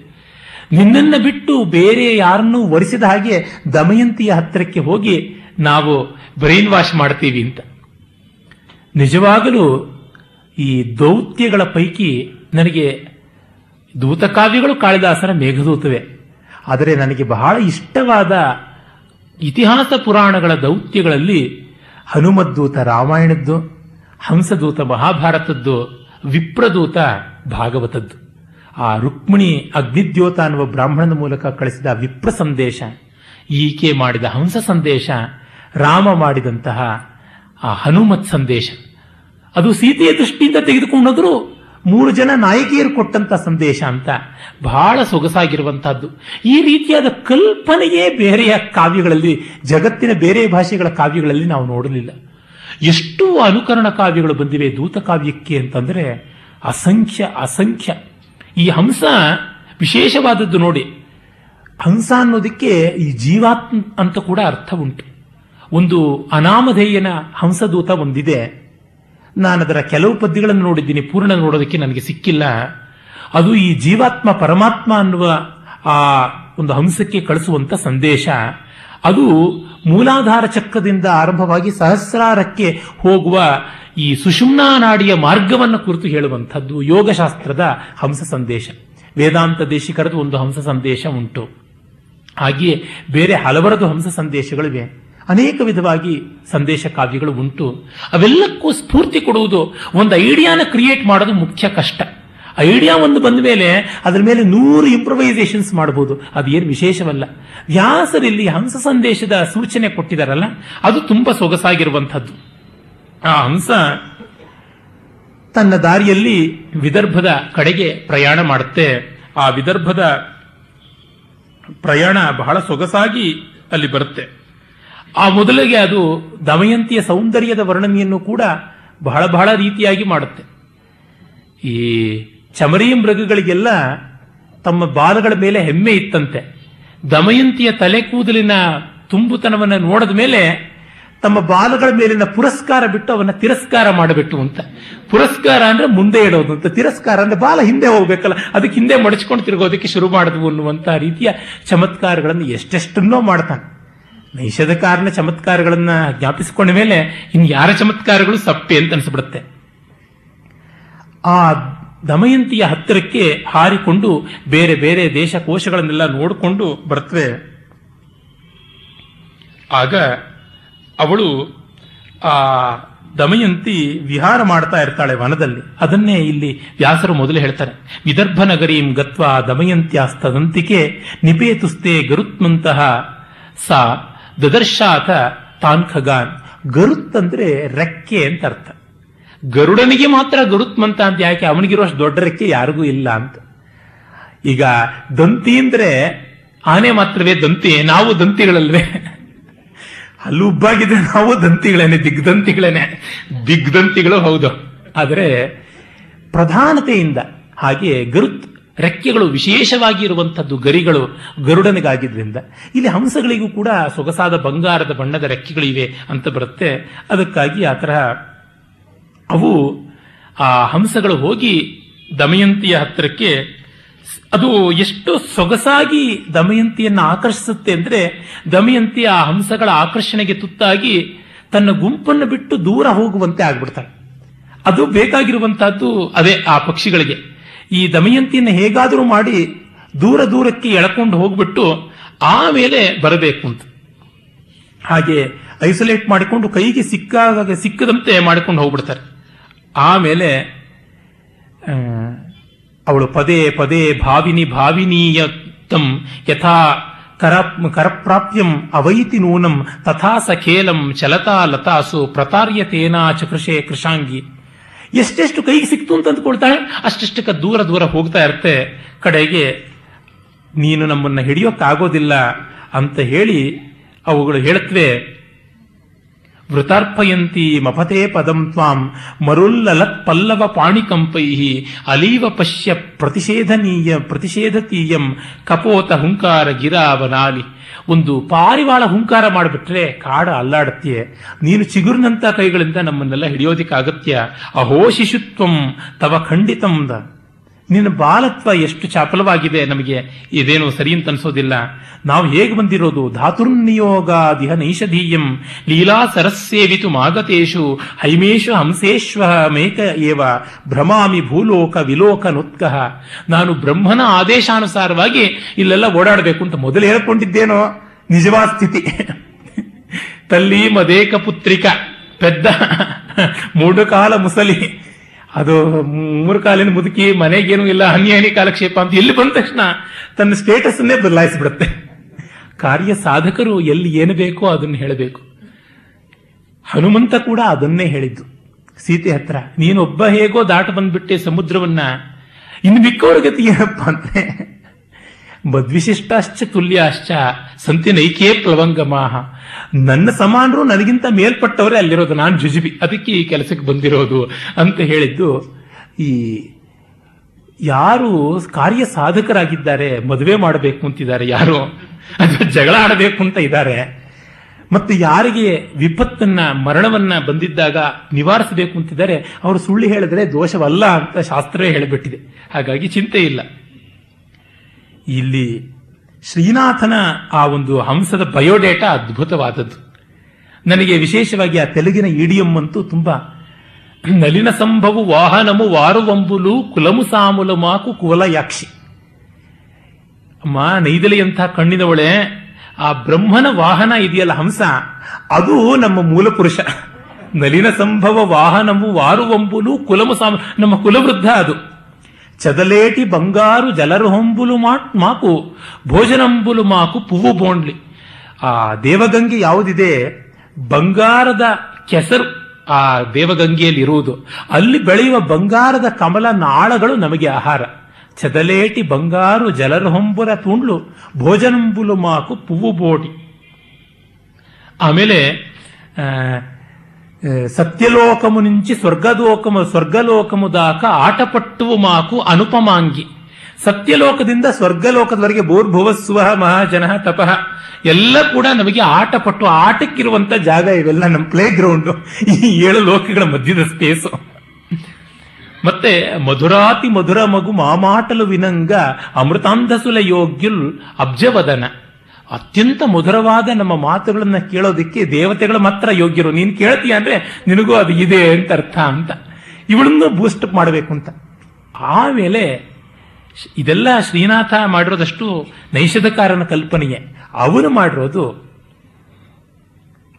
ನಿನ್ನನ್ನು ಬಿಟ್ಟು ಬೇರೆ ಯಾರನ್ನೂ ವರಿಸಿದ ಹಾಗೆ ದಮಯಂತಿಯ ಹತ್ತಿರಕ್ಕೆ ಹೋಗಿ ನಾವು ಬ್ರೈನ್ ವಾಶ್ ಮಾಡ್ತೀವಿ ಅಂತ. ನಿಜವಾಗಲೂ ಈ ದೌತ್ಯಗಳ ಪೈಕಿ ನನಗೆ ದೂತಕಾವ್ಯಗಳು ಕಾಳಿದಾಸನ ಮೇಘದೂತವೇ. ಆದರೆ ನನಗೆ ಬಹಳ ಇಷ್ಟವಾದ ಇತಿಹಾಸ ಪುರಾಣಗಳ ದೌತ್ಯಗಳಲ್ಲಿ ಹನುಮದ್ದೂತ ರಾಮಾಯಣದ್ದು, ಹಂಸದೂತ ಮಹಾಭಾರತದ್ದು, ವಿಪ್ರದೂತ ಭಾಗವತದ್ದು. ಆ ರುಕ್ಮಿಣಿ ಅಗ್ನಿದ್ಯೋತ ಅನ್ನುವ ಬ್ರಾಹ್ಮಣನ ಮೂಲಕ ಕಳಿಸಿದ ವಿಪ್ರ ಸಂದೇಶ, ಈಕೆ ಮಾಡಿದ ಹಂಸ ಸಂದೇಶ, ರಾಮ ಮಾಡಿದಂತಹ ಆ ಹನುಮತ್ ಸಂದೇಶ, ಅದು ಸೀತೆಯ ದೃಷ್ಟಿಯಿಂದ ತೆಗೆದುಕೊಂಡಾದರೂ ಮೂರು ಜನ ನಾಯಕಿಯರು ಕೊಟ್ಟಂತ ಸಂದೇಶ ಅಂತ ಬಹಳ ಸೊಗಸಾಗಿರುವಂತಹದ್ದು. ಈ ರೀತಿಯಾದ ಕಲ್ಪನೆಯೇ ಬೇರೆಯ ಕಾವ್ಯಗಳಲ್ಲಿ, ಜಗತ್ತಿನ ಬೇರೆ ಭಾಷೆಗಳ ಕಾವ್ಯಗಳಲ್ಲಿ ನಾವು ನೋಡಲಿಲ್ಲ. ಎಷ್ಟು ಅನುಕರಣ ಕಾವ್ಯಗಳು ಬಂದಿವೆ ದೂತ ಕಾವ್ಯಕ್ಕೆ ಅಂತಂದ್ರೆ ಅಸಂಖ್ಯ ಅಸಂಖ್ಯ. ಈ ಹಂಸ ವಿಶೇಷವಾದದ್ದು ನೋಡಿ, ಹಂಸ ಅನ್ನೋದಕ್ಕೆ ಈ ಜೀವಾತ್ಮ ಅಂತ ಕೂಡ ಅರ್ಥ ಉಂಟು. ಒಂದು ಅನಾಮಧೇಯನ ಹಂಸದೂತ ಒಂದಿದೆ, ನಾನದರ ಕೆಲವು ಪದ್ಯಗಳನ್ನು ನೋಡಿದ್ದೀನಿ, ಪೂರ್ಣ ನೋಡೋದಕ್ಕೆ ನನಗೆ ಸಿಕ್ಕಿಲ್ಲ. ಅದು ಈ ಜೀವಾತ್ಮ ಪರಮಾತ್ಮ ಅನ್ನುವ ಆ ಒಂದು ಹಂಸಕ್ಕೆ ಕಳಿಸುವಂತ ಸಂದೇಶ. ಅದು ಮೂಲಾಧಾರ ಚಕ್ರದಿಂದ ಆರಂಭವಾಗಿ ಸಹಸ್ರಾರಕ್ಕೆ ಹೋಗುವ ಈ ಸುಷುಮ್ನಾ ನಾಡಿಯ ಮಾರ್ಗವನ್ನು ಕುರಿತು ಹೇಳುವಂಥದ್ದು ಯೋಗಶಾಸ್ತ್ರದ ಹಂಸ ಸಂದೇಶ. ವೇದಾಂತ ದೇಶಿಕರದು ಒಂದು ಹಂಸ ಸಂದೇಶ ಉಂಟು, ಹಾಗೆಯೇ ಬೇರೆ ಹಲವರದು ಹಂಸ ಸಂದೇಶಗಳಿವೆ. ಅನೇಕ ವಿಧವಾಗಿ ಸಂದೇಶ ಕಾವ್ಯಗಳು ಉಂಟು. ಅವೆಲ್ಲಕ್ಕೂ ಸ್ಫೂರ್ತಿ ಕೊಡುವುದು, ಒಂದು ಐಡಿಯಾನ ಕ್ರಿಯೇಟ್ ಮಾಡೋದು ಮುಖ್ಯ ಕಷ್ಟ. ಐಡಿಯಾ ಒಂದು ಬಂದ ಮೇಲೆ ಅದರ ಮೇಲೆ ನೂರು ಇಂಪ್ರೊವೈಸೇಷನ್ಸ್ ಮಾಡಬಹುದು, ಅದು ಏನು ವಿಶೇಷವಲ್ಲ. ವ್ಯಾಸರಲ್ಲಿ ಹಂಸ ಸಂದೇಶದ ಸೂಚನೆ ಕೊಟ್ಟಿದಾರಲ್ಲ, ಅದು ತುಂಬಾ ಸೊಗಸಾಗಿರುವಂಥದ್ದು. ಆ ಹಂಸ ತನ್ನ ದಾರಿಯಲ್ಲಿ ವಿದರ್ಭದ ಕಡೆಗೆ ಪ್ರಯಾಣ ಮಾಡುತ್ತೆ. ಆ ವಿದರ್ಭದ ಪ್ರಯಾಣ ಬಹಳ ಸೊಗಸಾಗಿ ಅಲ್ಲಿ ಬರುತ್ತೆ. ಆ ಮೊದಲಿಗೆ ಅದು ದಮಯಂತಿಯ ಸೌಂದರ್ಯದ ವರ್ಣನೆಯನ್ನು ಕೂಡ ಬಹಳ ಬಹಳ ರೀತಿಯಾಗಿ ಮಾಡುತ್ತೆ. ಈ ಚಮರಿ ಮೃಗಗಳಿಗೆಲ್ಲ ತಮ್ಮ ಬಾಲಗಳ ಮೇಲೆ ಹೆಮ್ಮೆ ಇತ್ತಂತೆ. ದಮಯಂತಿಯ ತಲೆ ಕೂದಲಿನ ತುಂಬುತನವನ್ನು ನೋಡಿದ ಮೇಲೆ ತಮ್ಮ ಬಾಲಗಳ ಮೇಲಿನ ಪುರಸ್ಕಾರ ಬಿಟ್ಟು ಅವನ್ನ ತಿರಸ್ಕಾರ ಮಾಡಬಿಟ್ಟು ಅಂತ. ಪುರಸ್ಕಾರ ಅಂದ್ರೆ ಮುಂದೆ ಇಡೋದು ಅಂತ, ತಿರಸ್ಕಾರ ಅಂದ್ರೆ ಬಾಲ ಹಿಂದೆ ಹೋಗ್ಬೇಕಲ್ಲ, ಅದಕ್ಕೆ ಹಿಂದೆ ಮಡಚ್ಕೊಂಡು ತಿರುಗೋದಕ್ಕೆ ಶುರು ಮಾಡಿದ್ವು ಅನ್ನುವಂತಹ ರೀತಿಯ ಚಮತ್ಕಾರಗಳನ್ನು ಎಷ್ಟೆಷ್ಟನ್ನೋ ಮಾಡ್ತಾನೆ. ನೈಷಧಕಾರನ ಚಮತ್ಕಾರಗಳನ್ನ ಜ್ಞಾಪಿಸಿಕೊಂಡ ಮೇಲೆ ಇನ್ ಯಾರ ಚಮತ್ಕಾರಗಳು ಸಪ್ಪೆ ಅಂತ ಅನಿಸ್ಬಿಡುತ್ತೆ. ಆ ದಮಯಂತಿಯ ಹತ್ತಿರಕ್ಕೆ ಹಾರಿಕೊಂಡು ಬೇರೆ ಬೇರೆ ದೇಶಕೋಶಗಳನ್ನೆಲ್ಲ ನೋಡಿಕೊಂಡು ಬರ್ತವೆ. ಆಗ ಅವಳು ಆ ದಮಯಂತಿ ವಿಹಾರ ಮಾಡ್ತಾ ಇರ್ತಾಳೆ ವನದಲ್ಲಿ. ಅದನ್ನೇ ಇಲ್ಲಿ ವ್ಯಾಸರು ಮೊದಲು ಹೇಳ್ತಾರೆ. ವಿದರ್ಭ ನಗರೀಂ ಗತ್ವಾ ದಮಯಂತ್ಯಾಸ್ತದಂತಿಕೆ ನಿಪೇತುಸ್ತೆ ಗರುತ್ಮಂತಹ ಸಾ ದದರ್ಶಾತ ತಾನ್ ಖಗಾನ್. ಗರುತ್ ಅಂದ್ರೆ ರೆಕ್ಕೆ ಅಂತ ಅರ್ಥ. ಗರುಡನಿಗೆ ಮಾತ್ರ ಗರುತ್ಮಂತ ಅಂತ ಯಾಕೆ? ಅವನಿಗಿರುವಷ್ಟು ದೊಡ್ಡ ರೆಕ್ಕೆ ಯಾರಿಗೂ ಇಲ್ಲ ಅಂತ. ಈಗ ದಂತಿ ಅಂದ್ರೆ ಆನೆ ಮಾತ್ರವೇ ದಂತಿ, ನಾವು ದಂತಿಗಳಲ್ವೇ? ಹಲ್ಲು ಉಬ್ಬಾಗಿದ್ರೆ ನಾವು ದಂತಿಗಳೇನೆ, ದಿಗ್ದಂತಿಗಳೇನೆ, ದಿಗ್ದಂತಿಗಳು ಹೌದು. ಆದರೆ ಪ್ರಧಾನತೆಯಿಂದ ಹಾಗೆ ಗರುತ್ ರೆಕ್ಕೆಗಳು ವಿಶೇಷವಾಗಿ ಇರುವಂಥದ್ದು ಗರಿಗಳು ಗರುಡನಿಗಾಗಿದ್ದರಿಂದ. ಇಲ್ಲಿ ಹಂಸಗಳಿಗೂ ಕೂಡ ಸೊಗಸಾದ ಬಂಗಾರದ ಬಣ್ಣದ ರೆಕ್ಕೆಗಳಿವೆ ಅಂತ ಬರುತ್ತೆ. ಅದಕ್ಕಾಗಿ ಆ ತರಹ ಅವು ಆ ಹಂಸಗಳು ಹೋಗಿ ದಮಯಂತಿಯ ಹತ್ತಿರಕ್ಕೆ. ಅದು ಎಷ್ಟು ಸೊಗಸಾಗಿ ದಮಯಂತಿಯನ್ನು ಆಕರ್ಷಿಸುತ್ತೆ ಅಂದರೆ, ದಮಯಂತಿ ಆ ಹಂಸಗಳ ಆಕರ್ಷಣೆಗೆ ತುತ್ತಾಗಿ ತನ್ನ ಗುಂಪನ್ನು ಬಿಟ್ಟು ದೂರ ಹೋಗುವಂತೆ ಆಗ್ಬಿಡ್ತಾಳೆ. ಅದು ಬೇಕಾಗಿರುವಂತಹದ್ದು ಅದೇ ಆ ಪಕ್ಷಿಗಳಿಗೆ. ಈ ದಮಯಂತಿಯನ್ನು ಹೇಗಾದರೂ ಮಾಡಿ ದೂರ ದೂರಕ್ಕೆ ಎಳ್ಕೊಂಡು ಹೋಗ್ಬಿಟ್ಟು ಆಮೇಲೆ ಬರಬೇಕು ಅಂತ. ಹಾಗೆ ಐಸೋಲೇಟ್ ಮಾಡಿಕೊಂಡು ಕೈಗೆ ಸಿಕ್ಕಾಗ ಸಿಕ್ಕದಂತೆ ಮಾಡಿಕೊಂಡು ಹೋಗ್ಬಿಡ್ತಾರೆ. ಆಮೇಲೆ ಅವಳು ಪದೇ ಪದೇ ಭಾವಿನಿ ಭಾವಿನೀಯ ತಂ ಯಥಾ ಕರ ಕರಪ್ರಾಪ್ಯಂ ಅವೈತಿ ನೂನಂ ತಥಾ ಸಖೇಲಂ ಚಲತಾ ಲತಾಸು ಪ್ರತಾರ್ಯತೇನಾ ಚಕೃಷೆ ಕೃಷಾಂಗಿ. ಎಷ್ಟೆಷ್ಟು ಕೈಗೆ ಸಿಕ್ತು ಅಂತ ಅಂದ್ಕೊಳ್ತಾಳೆ, ಅಷ್ಟೆಷ್ಟಕ್ಕೆ ದೂರ ದೂರ ಹೋಗ್ತಾ ಇರುತ್ತೆ. ಕಡೆಗೆ ನೀನು ನಮ್ಮನ್ನು ಹಿಡಿಯೋಕ್ಕಾಗೋದಿಲ್ಲ ಅಂತ ಹೇಳಿ ಅವುಗಳು ಹೇಳುತ್ತವೆ. ವೃತಾರ್ಪಯಂತಿ ಮಪತೆ ಪದಂ ತ್ವಾಂ ಮರುಲ್ಲಲತ್ ಪಲ್ಲವ ಪಾಣಿಕಂಪೈಹಿ ಅಲೀವ ಪಶ್ಯ ಪ್ರತಿಷೇಧನೀಯ ಪ್ರತಿಷೇಧತೀಯಂ ಕಪೋತ ಹುಂಕಾರ ಗಿರಾವನಾಲಿ. ಒಂದು ಪಾರಿವಾಳ ಹುಂಕಾರ ಮಾಡಿಬಿಟ್ರೆ ಕಾಡ ಅಲ್ಲಾಡತ್ಯೆ, ನೀನು ಚಿಗುರಿನಂತ ಕೈಗಳಿಂದ ನಮ್ಮನ್ನೆಲ್ಲ ಹಿಡಿಯೋದಿಕ್ಕಾಗತ್ಯ. ಅಹೋ ಶಿಶುತ್ವಂ ತವ ಖಂಡಿತಂ, ನಿನ್ನ ಬಾಲತ್ವ ಎಷ್ಟು ಚಾಪಲವಾಗಿದೆ, ನಮಗೆ ಇದೇನು ಸರಿ ಅಂತ ಅನ್ಸೋದಿಲ್ಲ. ನಾವು ಹೇಗೆ ಬಂದಿರೋದು? ಧಾತುರ್ನಿಯೋಗ ದಿಹ ನೈಷಧೀಯಂ ಲೀಲಾ ಸರಸ್ಸೇವಿತು ಮಾಗತೇಶು ಹೈಮೇಶು ಹಂಸೇಶ್ವ ಮೇಕ ಏವ ಭ್ರಮಾಮಿ ಭೂಲೋಕ ವಿಲೋಕ ನುತ್ಕಃ. ನಾನು ಬ್ರಹ್ಮನ ಆದೇಶಾನುಸಾರವಾಗಿ ಇಲ್ಲೆಲ್ಲ ಓಡಾಡಬೇಕು ಅಂತ ಮೊದಲು ಹೇಳ್ಕೊಂಡಿದ್ದೇನೋ ನಿಜವಾದ ಸ್ಥಿತಿ. ತಲ್ಲಿ ಮದೇಕ ಪುತ್ರಿಕ, ಪೆದ್ದ ಮೂಡು ಕಾಲ ಮುಸಲಿ, ಅದು ಮೂರು ಕಾಲಿನ ಮುದುಕಿ, ಮನೆಗೇನು ಇಲ್ಲ, ಹನಿ ಹನಿ ಕಾಲಕ್ಷೇಪ ಅಂತ ಇಲ್ಲಿ ಬಂದ ತಕ್ಷಣ ತನ್ನ ಸ್ಟೇಟಸ್ ಅನ್ನೇ ಬದಲಾಯಿಸಿಬಿಡುತ್ತೆ. ಕಾರ್ಯ ಸಾಧಕರು ಎಲ್ಲಿ ಏನು ಬೇಕೋ ಅದನ್ನು ಹೇಳಬೇಕು. ಹನುಮಂತ ಕೂಡ ಅದನ್ನೇ ಹೇಳಿದ್ದು ಸೀತೆ ಹತ್ರ. ನೀನೊಬ್ಬ ಹೇಗೋ ದಾಟ ಬಂದ್ಬಿಟ್ಟೆ ಸಮುದ್ರವನ್ನ, ಇನ್ನು ಮಿಕ್ಕವ್ರ ಗತಿ ಏನಪ್ಪ ಅಂದ್ರೆ ಮದ್ವಿಶಿಷ್ಟಾಶ್ಚ ತುಲ್ಯಾಶ್ಚ ಸಂತಿನೈಕೇ ಪ್ಲವಂಗಮಾಹ. ನನ್ನ ಸಮಾನರು ನನಗಿಂತ ಮೇಲ್ಪಟ್ಟವರೇ ಅಲ್ಲಿರೋದು, ನಾನು ಜುಜುಬಿ, ಅದಕ್ಕೆ ಈ ಕೆಲಸಕ್ಕೆ ಬಂದಿರೋದು ಅಂತ ಹೇಳಿದ್ದು. ಈ ಯಾರು ಕಾರ್ಯ ಸಾಧಕರಾಗಿದ್ದಾರೆ, ಮದುವೆ ಮಾಡಬೇಕು ಅಂತಿದ್ದಾರೆ, ಯಾರು ಅಥವಾ ಜಗಳ ಆಡಬೇಕು ಅಂತ ಇದ್ದಾರೆ, ಮತ್ತು ಯಾರಿಗೆ ವಿಪತ್ತನ್ನ ಮರಣವನ್ನ ಬಂದಿದ್ದಾಗ ನಿವಾರಿಸಬೇಕು ಅಂತಿದ್ದಾರೆ, ಅವರು ಸುಳ್ಳು ಹೇಳಿದ್ರೆ ದೋಷವಲ್ಲ ಅಂತ ಶಾಸ್ತ್ರವೇ ಹೇಳಿಬಿಟ್ಟಿದೆ. ಹಾಗಾಗಿ ಚಿಂತೆ ಇಲ್ಲ. ಇಲ್ಲಿ ಶ್ರೀನಾಥನ ಆ ಒಂದು ಹಂಸದ ಬಯೋಡೇಟಾ ಅದ್ಭುತವಾದದ್ದು. ನನಗೆ ವಿಶೇಷವಾಗಿ ಆ ತೆಲುಗಿನ ಇಡಿಯಂ ಅಂತೂ ತುಂಬಾ. ನಲಿನ ಸಂಭವು ವಾಹನಮು ವಾರುವಂಬುಲು ಕುಲಮು ಸಾಮುಲು ಮಾಕು ಕುಲ ಯಾಕ್ಷಿ. ಅಮ್ಮ ನೈದಲೆಯಂತಹ ಕಣ್ಣಿನವಳೆ, ಆ ಬ್ರಹ್ಮನ ವಾಹನ ಇದೆಯಲ್ಲ ಹಂಸ, ಅದು ನಮ್ಮ ಮೂಲ ಪುರುಷ. ನಲಿನ ಸಂಭವ ವಾಹನಮು ವಾರುವಂಬುಲು ಕುಲಮು ಸಾಮ, ನಮ್ಮ ಕುಲವೃದ್ಧ ಅದು. ಚದಲೇಟಿ ಬಂಗಾರು ಜಲರು ಹೊಂಬುಲು ಮಾಕು ಭೋಜನಂಬುಲು ಮಾಕು ಪುವ್ವು ಬೋಂಡ್ಲಿ. ಆ ದೇವಗಂಗೆ ಯಾವುದಿದೆ, ಬಂಗಾರದ ಕೆಸರು ಆ ದೇವಗಂಗೆಯಲ್ಲಿ ಇರುವುದು. ಅಲ್ಲಿ ಬೆಳೆಯುವ ಬಂಗಾರದ ಕಮಲ ನಾಳಗಳು ನಮಗೆ ಆಹಾರ. చెదలేటి బంగారు జలరహొంబుర తూండ్లు భోజనంబులు మాకు పువ్వు బోటి. ಆಮೇಲೆ సత్యలోకము నుంచి స్వర్గలోకము స్వర్గలోకము దాకా ఆటపట్టువు మాకు అనుపమాంగి. ಸತ್ಯಲೋಕದಿಂದ ಸ್ವರ್ಗಲೋಕದವರೆಗೆ ಭೂರ್ಭುವಸ್ವ ಮಹಾಜನ ತಪಃ ಎಲ್ಲ ಕೂಡ ನಮಗೆ ಆಟ ಪಟ್ಟು ಆಟಕ್ಕಿರುವಂತ ಜಾಗ ಇವೆಲ್ಲ ನಮ್ಮ ಪ್ಲೇ ಗ್ರೌಂಡ್, ಈ ಏಳು ಲೋಕಗಳ ಮಧ್ಯದ ಸ್ಪೇಸು. ಮತ್ತೆ ಮಧುರಾತಿ ಮಧುರ ಮಗು ಮಾಮಾಟಲು ವಿನಂಗ ಅಮೃತಾಂಧಸುಲ ಯೋಗ್ಯುಲ್ ಅಬ್ಜವದನ, ಅತ್ಯಂತ ಮಧುರವಾದ ನಮ್ಮ ಮಾತುಗಳನ್ನ ಕೇಳೋದಿಕ್ಕೆ ದೇವತೆಗಳು ಮಾತ್ರ ಯೋಗ್ಯರು. ನೀನ್ ಕೇಳ್ತೀಯ ಅಂದ್ರೆ ನಿನಗೂ ಅದು ಇದೆ ಅಂತ ಅರ್ಥ ಅಂತ ಇವಳನ್ನು ಬೂಸ್ಟ್ ಮಾಡಬೇಕು ಅಂತ. ಆಮೇಲೆ ಇದೆಲ್ಲ ಶ್ರೀನಾಥ ಮಾಡಿರೋದಷ್ಟು ನೈಷಧಕಾರನ ಕಲ್ಪನೆಯೇ, ಅವನು ಮಾಡಿರೋದು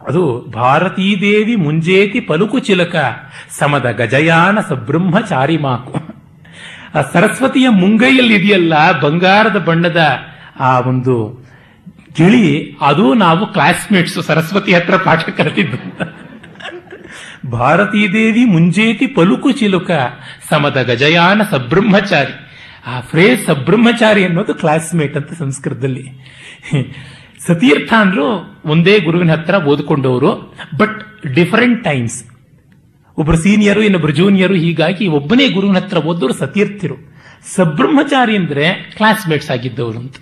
ಅದು. ಭಾರತೀ ದೇವಿ ಮುಂಜೇತಿ ಪಲುಕು ಚಿಲಕ ಸಮದ ಗಜಯಾನ ಸಬ್ರಹ್ಮಚಾರಿ ಮಾಕು. ಆ ಸರಸ್ವತಿಯ ಮುಂಗೈಯಲ್ಲಿ ಇದೆಯಲ್ಲ ಬಂಗಾರದ ಬಣ್ಣದ ಆ ಒಂದು ಗಿಳಿ, ಅದು ನಾವು ಕ್ಲಾಸ್ಮೇಟ್ಸು ಸರಸ್ವತಿ ಹತ್ರ ಪಾಠ ಕಲಿತಿದ್ದು. ಭಾರತೀ ದೇವಿ ಮುಂಜೇತಿ ಪಲುಕು ಚಿಲುಕ ಸಮದ ಗಜಯಾನ ಸಬ್ರಹ್ಮಚಾರಿ, ಆ ಫ್ರೇಜ್ ಸಬ್ರಹ್ಮಚಾರಿ ಅನ್ನೋದು ಕ್ಲಾಸ್ಮೇಟ್ ಅಂತ ಸಂಸ್ಕೃತದಲ್ಲಿ. ಸತೀರ್ಥ ಅಂದ್ರು ಒಂದೇ ಗುರುವಿನ ಹತ್ರ ಓದ್ಕೊಂಡವರು, ಬಟ್ ಡಿಫರೆಂಟ್ ಟೈಮ್ಸ್. ಒಬ್ರು ಸೀನಿಯರು, ಇನ್ನೊಬ್ರು ಜೂನಿಯರು, ಹೀಗಾಗಿ ಒಬ್ಬನೇ ಗುರುವಿನ ಹತ್ರ ಓದೋರು ಸತೀರ್ಥಿರು. ಸಬ್ರಹ್ಮಚಾರಿ ಅಂದ್ರೆ ಕ್ಲಾಸ್ಮೇಟ್ಸ್ ಆಗಿದ್ದವರು ಅಂತ.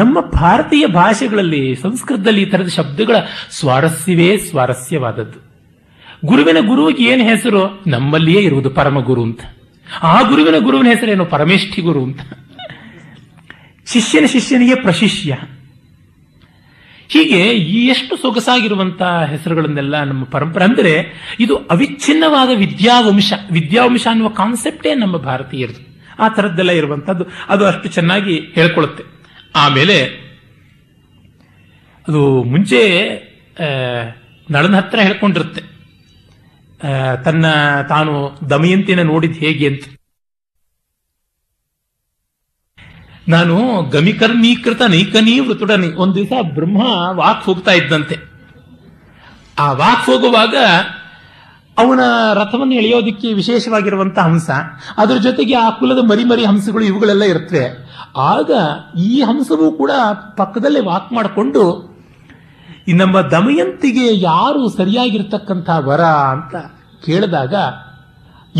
ನಮ್ಮ ಭಾರತೀಯ ಭಾಷೆಗಳಲ್ಲಿ, ಸಂಸ್ಕೃತದಲ್ಲಿ ಈ ತರದ ಶಬ್ದಗಳ ಸ್ವಾರಸ್ಯವೇ ಸ್ವಾರಸ್ಯವಾದದ್ದು. ಗುರುವಿನ ಗುರುವಿಗೆ ಏನು ಹೆಸರು? ನಮ್ಮಲ್ಲಿಯೇ ಇರುವುದು ಪರಮಗುರು ಅಂತ. ಆ ಗುರುವಿನ ಗುರುವಿನ ಹೆಸರೇನು? ಪರಮೇಷ್ಠಿ ಗುರು ಅಂತ. ಶಿಷ್ಯನ ಶಿಷ್ಯನಿಗೆ ಪ್ರಶಿಷ್ಯ. ಹೀಗೆ ಈ ಎಷ್ಟು ಸೊಗಸಾಗಿರುವಂತಹ ಹೆಸರುಗಳನ್ನೆಲ್ಲ ನಮ್ಮ ಪರಂಪರೆ ಅಂದ್ರೆ ಇದು ಅವಿಚ್ಛಿನ್ನವಾದ ವಿದ್ಯಾವಂಶ. ವಿದ್ಯಾವಂಶ ಅನ್ನುವ ಕಾನ್ಸೆಪ್ಟೇ ನಮ್ಮ ಭಾರತೀಯರದು. ಆ ತರದ್ದೆಲ್ಲ ಇರುವಂತಹದ್ದು ಅದು ಅಷ್ಟು ಚೆನ್ನಾಗಿ ಹೇಳ್ಕೊಳ್ಳುತ್ತೆ. ಆಮೇಲೆ ಅದು ಮುಂಚೆ ನಳನ ಹತ್ರ ಹೇಳ್ಕೊಂಡಿರುತ್ತೆ ತನ್ನ ತಾನು ದಮಯಂತಿನ ನೋಡಿದ್ ಹೇಗೆ ಅಂತ. ನಾನು ಗಮಿಕರ್ಮೀಕೃತ ನೈಕನೀವೃತುಡನಿ. ಒಂದು ದಿವಸ ಬ್ರಹ್ಮ ವಾಕ್ ಹೋಗ್ತಾ ಇದ್ದಂತೆ. ಆ ವಾಕ್ ಹೋಗುವಾಗ ಅವನ ರಥವನ್ನು ಎಳೆಯೋದಿಕ್ಕೆ ವಿಶೇಷವಾಗಿರುವಂತಹ ಹಂಸ, ಅದರ ಜೊತೆಗೆ ಆ ಕುಲದ ಮರಿ ಮರಿ ಹಂಸಗಳು ಇವುಗಳೆಲ್ಲ ಇರ್ತವೆ. ಆಗ ಈ ಹಂಸವೂ ಕೂಡ ಪಕ್ಕದಲ್ಲೇ ವಾಕ್ ಮಾಡಿಕೊಂಡು, ಈ ನಮ್ಮ ದಮಯಂತಿಗೆ ಯಾರು ಸರಿಯಾಗಿರ್ತಕ್ಕಂಥ ವರ ಅಂತ ಕೇಳಿದಾಗ,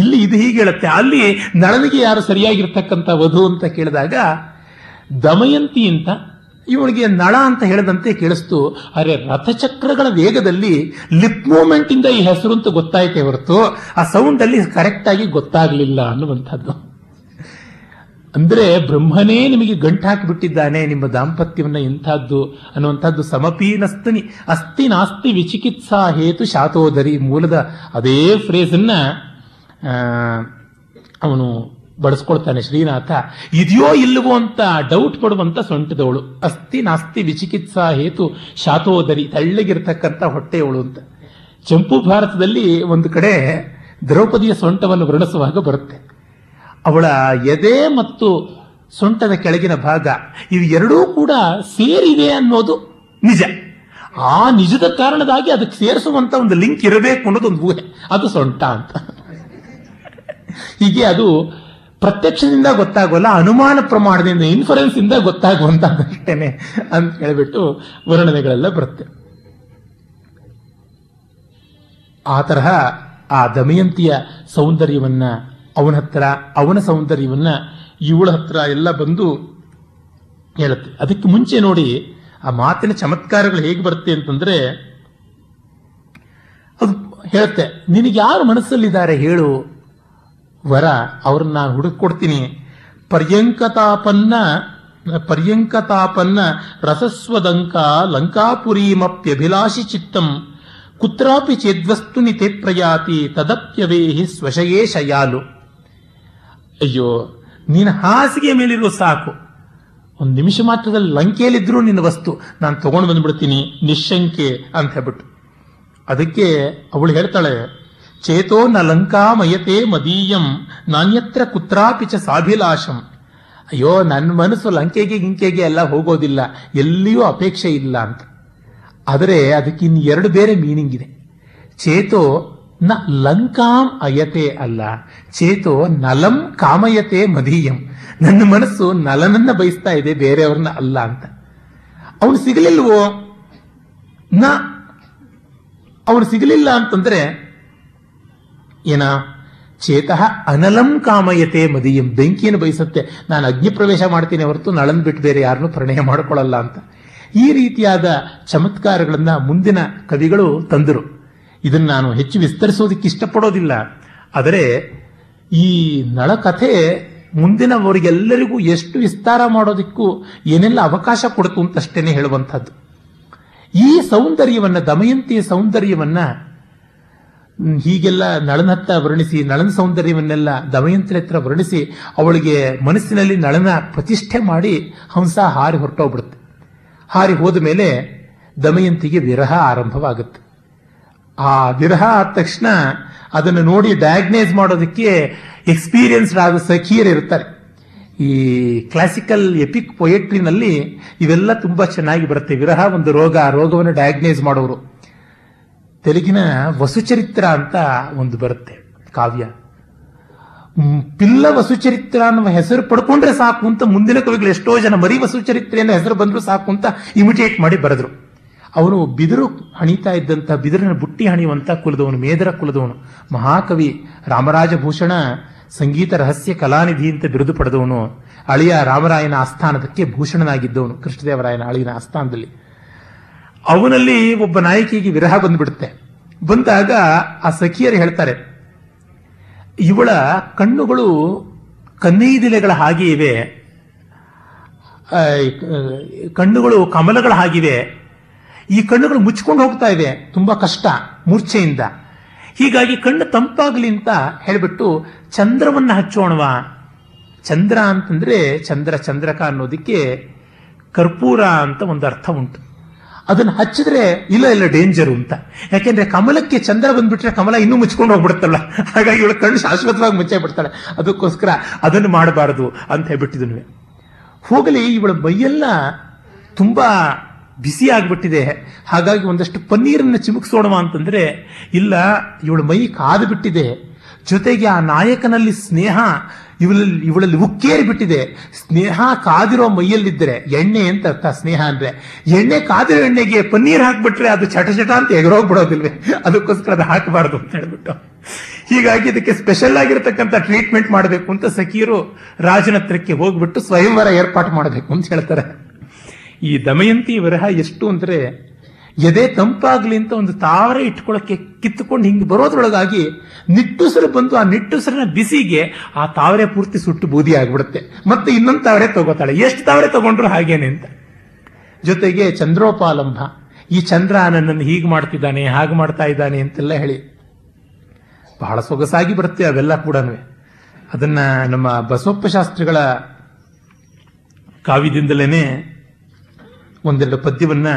ಇಲ್ಲಿ ಇದು ಹೀಗೆ ಹೇಳುತ್ತೆ, ಅಲ್ಲಿ ನಳನಿಗೆ ಯಾರು ಸರಿಯಾಗಿರ್ತಕ್ಕಂಥ ವಧು ಅಂತ ಕೇಳಿದಾಗ ದಮಯಂತಿ ಅಂತ, ಇವನಿಗೆ ನಳ ಅಂತ ಹೇಳದಂತೆ ಕೇಳಿಸ್ತು. ಅರೆ, ರಥಚಕ್ರಗಳ ವೇಗದಲ್ಲಿ ಲಿಪ್ ಮೂವ್ಮೆಂಟ್ ಇಂದ ಈ ಹೆಸರು ಅಂತ ಗೊತ್ತಾಯ್ತೆ ಹೊರತು ಆ ಸೌಂಡ್ ಅಲ್ಲಿ ಕರೆಕ್ಟ್ ಆಗಿ ಗೊತ್ತಾಗ್ಲಿಲ್ಲ ಅನ್ನುವಂಥದ್ದು. ಅಂದ್ರೆ ಬ್ರಹ್ಮನೇ ನಿಮಗೆ ಗಂಟು ಹಾಕಿಬಿಟ್ಟಿದ್ದಾನೆ, ನಿಮ್ಮ ದಾಂಪತ್ಯವನ್ನ ಎಂಥದ್ದು ಅನ್ನುವಂಥದ್ದು. ಸಮಪೀನಸ್ತನಿ ಅಸ್ತಿ ನಾಸ್ತಿ ವಿಚಿಕಿತ್ಸಾ ಹೇತು ಶಾತೋದರಿ ಮೂಲದ ಅದೇ ಫ್ರೇಸನ್ನ ಅವನು ಬಳಸ್ಕೊಳ್ತಾನೆ ಶ್ರೀನಾಥ. ಇದೆಯೋ ಇಲ್ಲವೋ ಅಂತ ಡೌಟ್ ಪಡುವಂತ ಸೊಂಟದವಳು, ಅಸ್ತಿ ನಾಸ್ತಿ ವಿಚಿಕಿತ್ಸಾ ಹೇತು ಶಾತೋದರಿ, ತಳ್ಳಗಿರ್ತಕ್ಕಂಥ ಹೊಟ್ಟೆಯವಳು ಅಂತ. ಚಂಪು ಭಾರತದಲ್ಲಿ ಒಂದು ಕಡೆ ದ್ರೌಪದಿಯ ಸೊಂಟವನ್ನು ವರ್ಣಿಸುವಾಗ ಬರುತ್ತೆ, ಅವಳ ಎದೆ ಮತ್ತು ಸೊಂಟದ ಕೆಳಗಿನ ಭಾಗ ಇವು ಎರಡೂ ಕೂಡ ಸೇರಿವೆ ಅನ್ನೋದು ನಿಜ. ಆ ನಿಜದ ಕಾರಣದಾಗಿ ಅದಕ್ಕೆ ಸೇರಿಸುವಂತ ಒಂದು ಲಿಂಕ್ ಇರಬೇಕು ಅನ್ನೋದು ಒಂದು ಊಹೆ, ಅದು ಸೊಂಟ ಅಂತ. ಹೀಗೆ ಅದು ಪ್ರತ್ಯಕ್ಷದಿಂದ ಗೊತ್ತಾಗೋಲ್ಲ, ಅನುಮಾನ ಪ್ರಮಾಣದಿಂದ, ಇನ್ಫರೆನ್ಸ್ ಇಂದ ಗೊತ್ತಾಗುವಂತೇನೆ ಅಂತ ಹೇಳ್ಬಿಟ್ಟು ವರ್ಣನೆಗಳೆಲ್ಲ ಬರುತ್ತೆ. ಆ ತರಹ ಆ ದಮಯಂತಿಯ ಸೌಂದರ್ಯವನ್ನ ಅವನ ಹತ್ರ, ಅವನ ಸೌಂದರ್ಯವನ್ನ ಇವಳ ಹತ್ರ ಎಲ್ಲ ಬಂದು ಹೇಳುತ್ತೆ. ಅದಕ್ಕೆ ಮುಂಚೆ ನೋಡಿ ಆ ಮಾತಿನ ಚಮತ್ಕಾರಗಳು ಹೇಗೆ ಬರುತ್ತೆ ಅಂತಂದ್ರೆ, ಅದು ಹೇಳುತ್ತೆ, ನಿನಗೆ ಯಾರು ಮನಸ್ಸಲ್ಲಿದ್ದಾರೆ ಹೇಳು ವರ, ಅವ್ರನ್ನ ನಾನು ಹುಡುಕೊಡ್ತೀನಿ. ಪರ್ಯಂಕತಾಪನ್ನ ಪರ್ಯಂಕತಾಪನ್ನ ರಸಸ್ವದಂಕ ಲಂಕಾಪುರೀಮಪ್ಯಭಿಲಾಷಿ ಚಿತ್ತಂ ಕುತ್ರಾಪಿ ಚೇದ್ವಸ್ತುನಿ ತೇ ಪ್ರಯಾತಿ ತದಪ್ಯವೇಹಿ ಸ್ವಶಯೇ ಶಯಾಲು. ಅಯ್ಯೋ, ನಿನ್ನ ಹಾಸಿಗೆ ಮೇಲಿರೋ ಸಾಕು, ಒಂದು ನಿಮಿಷ ಮಾತ್ರದಲ್ಲಿ ಲಂಕೆಯಲ್ಲಿದ್ರೂ ನಿನ್ನ ವಸ್ತು ನಾನು ತಗೊಂಡು ಬಂದ್ಬಿಡ್ತೀನಿ ನಿಶಂಕೆ ಅಂತ ಹೇಳ್ಬಿಟ್ಟು. ಅದಕ್ಕೆ ಅವಳು ಹೇಳ್ತಾಳೆ, ಚೇತೋ ನ ಲಂಕಾಮಯತೆ ಮದೀಯಂ ನಾನ್ಯತ್ರ ಕುತ್ರಾಪಿ ಚ ಸಾಭಿಲಾಷಂ. ಅಯ್ಯೋ, ನನ್ನ ಮನಸ್ಸು ಲಂಕೆಗೆ ಗಿಂಕೆಗೆ ಎಲ್ಲ ಹೋಗೋದಿಲ್ಲ, ಎಲ್ಲಿಯೂ ಅಪೇಕ್ಷೆ ಇಲ್ಲ ಅಂತ. ಆದರೆ ಅದಕ್ಕಿನ್ನು ಎರಡು ಬೇರೆ ಮೀನಿಂಗ್ ಇದೆ. ಚೇತೋ ನ ಲಂಕಾಂ ಅಯತೆ ಅಲ್ಲ, ಚೇತೋ ನಲಂ ಕಾಮಯತೆ ಮದೀಯಂ. ನನ್ನ ಮನಸ್ಸು ನಲನನ್ನ ಬಯಸ್ತಾ ಇದೆ, ಬೇರೆಯವ್ರನ್ನ ಅಲ್ಲ ಅಂತ. ಅವನು ಸಿಗಲಿಲ್ವೋ? ನ, ಅವನು ಸಿಗಲಿಲ್ಲ ಅಂತಂದ್ರೆ ಏನ, ಚೇತಃ ಅನಲಂ ಕಾಮಯತೆ ಮದೀಯಂ, ಬೆಂಕಿಯನ್ನು ಬಯಸುತ್ತೆ. ನಾನು ಅಗ್ನಿ ಪ್ರವೇಶ ಮಾಡ್ತೀನಿ ಹೊರತು ನಳನ್ ಬಿಟ್ಟು ಬೇರೆ ಯಾರನ್ನು ಪ್ರಣಯ ಮಾಡಿಕೊಳ್ಳಲ್ಲ ಅಂತ. ಈ ರೀತಿಯಾದ ಚಮತ್ಕಾರಗಳನ್ನ ಮುಂದಿನ ಕವಿಗಳು ತಂದರು. ಇದನ್ನು ನಾನು ಹೆಚ್ಚು ವಿಸ್ತರಿಸೋದಕ್ಕೆ ಇಷ್ಟಪಡೋದಿಲ್ಲ. ಆದರೆ ಈ ನಳಕಥೆ ಮುಂದಿನವರಿಗೆಲ್ಲರಿಗೂ ಎಷ್ಟು ವಿಸ್ತಾರ ಮಾಡೋದಕ್ಕೂ ಏನೆಲ್ಲ ಅವಕಾಶ ಕೊಡ್ತು ಅಂತಷ್ಟೇನೆ ಹೇಳುವಂಥದ್ದು. ಈ ಸೌಂದರ್ಯವನ್ನು, ದಮಯಂತಿಯ ಸೌಂದರ್ಯವನ್ನು ಹೀಗೆಲ್ಲ ನಳನ ಹತ್ರ ವರ್ಣಿಸಿ, ನಳನ ಸೌಂದರ್ಯವನ್ನೆಲ್ಲ ದಮಯಂತಿ ಹತ್ರ ವರ್ಣಿಸಿ, ಅವಳಿಗೆ ಮನಸ್ಸಿನಲ್ಲಿ ನಳನ ಪ್ರತಿಷ್ಠೆ ಮಾಡಿ ಹಂಸ ಹಾರಿ ಹೊರಟೋಗ್ಬಿಡುತ್ತೆ. ಹಾರಿ ಹೋದ ಮೇಲೆ ದಮಯಂತಿಗೆ ವಿರಹ ಆರಂಭವಾಗುತ್ತೆ. ಆ ವಿರಹ ಆದ ತಕ್ಷಣ ಅದನ್ನು ನೋಡಿ ಡಯಾಗ್ನೈಸ್ ಮಾಡೋದಕ್ಕೆ ಎಕ್ಸ್ಪೀರಿಯನ್ಸ್ಡ್ ಆದ ಸಖಿಯರು ಇರ್ತಾರೆ. ಈ ಕ್ಲಾಸಿಕಲ್ ಎಪಿಕ್ ಪೊಯೆಟ್ರಿನಲ್ಲಿ ಇವೆಲ್ಲ ತುಂಬಾ ಚೆನ್ನಾಗಿ ಬರುತ್ತೆ. ವಿರಹ ಒಂದು ರೋಗ, ಆ ರೋಗವನ್ನು ಡಯಾಗ್ನೈಸ್ ಮಾಡೋರು. ತೆಲುಗಿನ ವಸುಚರಿತ್ರ ಅಂತ ಒಂದು ಬರುತ್ತೆ ಕಾವ್ಯ. ಪಿಲ್ಲ ವಸುಚರಿತ್ರ ಅನ್ನುವ ಹೆಸರು ಪಡ್ಕೊಂಡ್ರೆ ಸಾಕು ಅಂತ ಮುಂದಿನ ಕವಿಗಳು ಎಷ್ಟೋ ಜನ ಮರಿ ವಸುಚರಿತ್ರೆ ಅನ್ನೋ ಹೆಸರು ಬಂದರೂ ಸಾಕು ಅಂತ ಇಮಿಟೇಟ್ ಮಾಡಿ ಬರೆದ್ರು. ಅವನು ಬಿದಿರು ಹಣಿತಾ ಇದ್ದಂಥ, ಬಿದಿರನ ಬುಟ್ಟಿ ಹಣಿಯುವಂಥ ಕುಲದವನು, ಮೇದರ ಕುಲದವನು, ಮಹಾಕವಿ ರಾಮರಾಜಭೂಷಣ ಸಂಗೀತ ರಹಸ್ಯ ಕಲಾನಿಧಿ ಅಂತ ಬಿರುದು ಪಡೆದವನು. ಅಳಿಯ ರಾಮರಾಯನ ಆಸ್ಥಾನದಕ್ಕೆ ಭೂಷಣನಾಗಿದ್ದವನು, ಕೃಷ್ಣದೇವರಾಯನ ಅಳಿಯನ ಆಸ್ಥಾನದಲ್ಲಿ. ಅವನಲ್ಲಿ ಒಬ್ಬ ನಾಯಕಿಗೆ ವಿರಹ ಬಂದ್ಬಿಡುತ್ತೆ. ಬಂದಾಗ ಆ ಸಖಿಯರು ಹೇಳ್ತಾರೆ, ಇವಳ ಕಣ್ಣುಗಳು ಕನ್ನೈದಿಲೆಗಳ ಹಾಗೆ ಇವೆ, ಕಣ್ಣುಗಳು ಕಮಲಗಳ ಹಾಗಿವೆ, ಈ ಕಣ್ಣುಗಳು ಮುಚ್ಕೊಂಡು ಹೋಗ್ತಾ ಇವೆ, ತುಂಬಾ ಕಷ್ಟ ಮೂರ್ಛೆಯಿಂದ, ಹೀಗಾಗಿ ಕಣ್ಣು ತಂಪಾಗ್ಲಿ ಅಂತ ಹೇಳ್ಬಿಟ್ಟು ಚಂದ್ರವನ್ನ ಹಚ್ಚೋಣವಾ. ಚಂದ್ರ ಅಂತಂದ್ರೆ ಚಂದ್ರ, ಚಂದ್ರಕ ಅನ್ನೋದಕ್ಕೆ ಕರ್ಪೂರ ಅಂತ ಒಂದು ಅರ್ಥ ಉಂಟು. ಅದನ್ನು ಹಚ್ಚಿದ್ರೆ ಇಲ್ಲ ಇಲ್ಲ ಡೇಂಜರು ಅಂತ. ಯಾಕೆಂದ್ರೆ ಕಮಲಕ್ಕೆ ಚಂದ್ರ ಬಂದ್ಬಿಟ್ರೆ ಕಮಲ ಇನ್ನೂ ಮುಚ್ಕೊಂಡು ಹೋಗ್ಬಿಡ್ತಲ್ಲ, ಹಾಗಾಗಿ ಇವಳು ಕಣ್ಣು ಶಾಶ್ವತವಾಗಿ ಮುಚ್ಚೆ ಬಿಡ್ತಾಳೆ, ಅದಕ್ಕೋಸ್ಕರ ಅದನ್ನು ಮಾಡಬಾರದು ಅಂತ ಹೇಳ್ಬಿಟ್ಟಿದ್ವಿ. ಹೋಗಲಿ, ಇವಳ ಮೈಯೆಲ್ಲ ತುಂಬಾ ಬಿಸಿ ಆಗ್ಬಿಟ್ಟಿದೆ, ಹಾಗಾಗಿ ಒಂದಷ್ಟು ಪನ್ನೀರನ್ನು ಚಿಮುಕ್ಸೋಣವಾ ಅಂತಂದ್ರೆ ಇಲ್ಲ, ಇವಳ ಮೈ ಕಾದು ಬಿಟ್ಟಿದೆ, ಜೊತೆಗೆ ಆ ನಾಯಕನಲ್ಲಿ ಸ್ನೇಹ ಇವಳಲ್ಲಿ ಇವಳಲ್ಲಿ ಉಕ್ಕೇರಿ ಬಿಟ್ಟಿದೆ. ಸ್ನೇಹ ಕಾದಿರೋ ಮೈಯಲ್ಲಿದ್ದರೆ, ಎಣ್ಣೆ ಅಂತ ಅರ್ಥ ಸ್ನೇಹ ಅಂದ್ರೆ, ಎಣ್ಣೆ ಕಾದಿರೋ ಎಣ್ಣೆಗೆ ಪನ್ನೀರ್ ಹಾಕ್ಬಿಟ್ರೆ ಅದು ಚಟ ಚಟ ಅಂತ ಎಗರೋಗ್ಬಿಡೋದಿಲ್ವೇ, ಅದಕ್ಕೋಸ್ಕರ ಅದು ಹಾಕಬಾರ್ದು ಅಂತ ಹೇಳ್ಬಿಟ್ಟು, ಹೀಗಾಗಿ ಇದಕ್ಕೆ ಸ್ಪೆಷಲ್ ಆಗಿರತಕ್ಕಂಥ ಟ್ರೀಟ್ಮೆಂಟ್ ಮಾಡಬೇಕು ಅಂತ ಸಖಿಯರು ರಾಜನ ಹತ್ರಕ್ಕೆ ಹೋಗ್ಬಿಟ್ಟು ಸ್ವಯಂವರ ಏರ್ಪಾಟು ಮಾಡಬೇಕು ಅಂತ ಹೇಳ್ತಾರೆ. ಈ ದಮಯಂತಿ ವಿರಹ ಎಷ್ಟು ಅಂದ್ರೆ, ಎದೆ ತಂಪಾಗ್ಲಿ ಅಂತ ಒಂದು ತಾವರೆ ಇಟ್ಕೊಳ್ಳಕ್ಕೆ ಕಿತ್ತುಕೊಂಡು ಹಿಂಗೆ ಬರೋದ್ರೊಳಗಾಗಿ ನಿಟ್ಟುಸಿರು ಬಂದು ಆ ನಿಟ್ಟುಸಿರಿನ ಬಿಸಿಗೆ ಆ ತಾವರೆ ಪೂರ್ತಿ ಸುಟ್ಟು ಬೂದಿ ಆಗ್ಬಿಡುತ್ತೆ. ಮತ್ತೆ ಇನ್ನೊಂದು ತಾವರೆ ತಗೋತಾಳೆ, ಎಷ್ಟು ತಾವರೆ ತಗೊಂಡ್ರು ಹಾಗೇನೆ ಅಂತ. ಜೊತೆಗೆ ಚಂದ್ರೋಪಾಲಂಭ, ಈ ಚಂದ್ರ ನನ್ನನ್ನು ಹೀಗೆ ಮಾಡ್ತಿದ್ದಾನೆ ಹಾಗೆ ಮಾಡ್ತಾ ಇದ್ದಾನೆ ಅಂತೆಲ್ಲ ಹೇಳಿ ಬಹಳ ಸೊಗಸಾಗಿ ಬರುತ್ತೆ ಅವೆಲ್ಲ ಕೂಡ. ಅದನ್ನ ನಮ್ಮ ಬಸವಪ್ಪ ಶಾಸ್ತ್ರಿಗಳ ಕಾವ್ಯದಿಂದಲೇ ಒಂದೆರಡು ಪದ್ಯವನ್ನ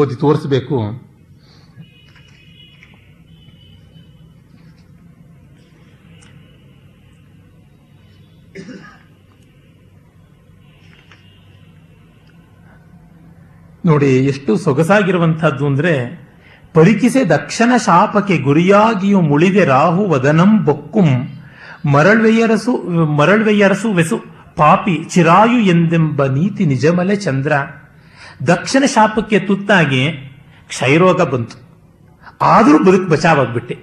ಓದಿ ತೋರಿಸಬೇಕು. ನೋಡಿ ಎಷ್ಟು ಸೊಗಸಾಗಿರುವಂತಹದ್ದು ಅಂದ್ರೆ, ಪರಿಕಿಸೆ ದಕ್ಷನ ಶಾಪಕ್ಕೆ ಗುರಿಯಾಗಿಯೂ ಮುಳಿದೆ ರಾಹು ವದನಂ ಬೊಕ್ಕುಂ ಮರಳ್ವೆಯರಸು ಮರಳ್ವೆಯರಸು ವೆಸು ಪಾಪಿ ಚಿರಾಯು ಎಂದೆಂಬ ನೀತಿ ನಿಜಮಲೆ ಚಂದ್ರ. ದಕ್ಷಿಣ ಶಾಪಕ್ಕೆ ತುತ್ತಾಗಿ ಕ್ಷಯರೋಗ ಬಂತು, ಆದರೂ ಬದುಕು ಬಚಾವಾಗ್ಬಿಟ್ಟೆ.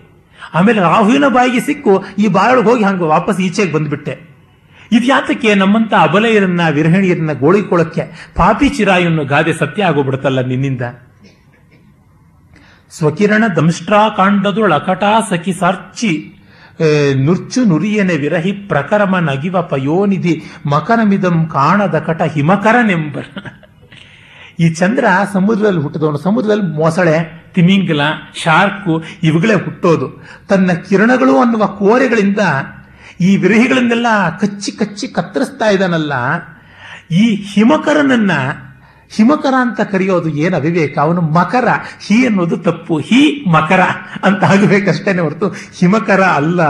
ಆಮೇಲೆ ರಾಹುವಿನ ಬಾಯಿಗೆ ಸಿಕ್ಕು ಈ ಬಾಯೊಳಗೆ ಹೋಗಿ ಹಂಗೆ ವಾಪಸ್ ಈಚೆಗೆ ಬಂದ್ಬಿಟ್ಟೆ. ಇದು ಯಾತಕ್ಕೆ, ನಮ್ಮಂತ ಅಬಲೆಯರನ್ನ ವಿರಹಿಣಿಯರನ್ನ ಗೋಳಿಕೊಳ್ಳಕ್ಕೆ ಪಾಪಿ ಚಿರಾಯುವನ್ನು ಗಾದೆ ಸತ್ಯ ಆಗೋಗ್ಬಿಡುತ್ತಲ್ಲ ನಿನ್ನಿಂದ. ಸ್ವಕಿರಣ ದಂಷ್ಟ್ರಾ ಕಾಂಡದು ಅಕಟಾ ಸಖಿ ಸಾರ್ಚಿ ನುರ್ಚು ನುರಿಯನೆ ವಿರಹಿ ಪ್ರಕರಮ ನಗಿವ ಪಯೋನಿಧಿ ಮಕರಮಿದಂ ಕಾಣದ ಕಟ ಹಿಮಕರನೆಂಬ. ಈ ಚಂದ್ರ ಸಮುದ್ರದಲ್ಲಿ ಹುಟ್ಟಿದವನು. ಸಮುದ್ರದಲ್ಲಿ ಮೊಸಳೆ, ತಿಮಿಂಗಲ, ಶಾರ್ಕು ಇವುಗಳೇ ಹುಟ್ಟೋದು. ತನ್ನ ಕಿರಣಗಳು ಅನ್ನುವ ಕೋರೆಗಳಿಂದ ಈ ವಿರಹಿಗಳನ್ನೆಲ್ಲ ಕಚ್ಚಿ ಕಚ್ಚಿ ಕತ್ತರಿಸ್ತಾ ಇದ್ದಾನಲ್ಲ, ಈ ಹಿಮಕರನನ್ನ ಹಿಮಕರ ಅಂತ ಕರೆಯೋದು ಏನು ಅವಿವೇಕ. ಅವನು ಮಕರ, ಹಿ ಅನ್ನೋದು ತಪ್ಪು, ಹಿ ಮಕರ ಅಂತ ಆಗಬೇಕಷ್ಟೇನೆ ಹೊರತು ಹಿಮಕರ ಅಲ್ಲ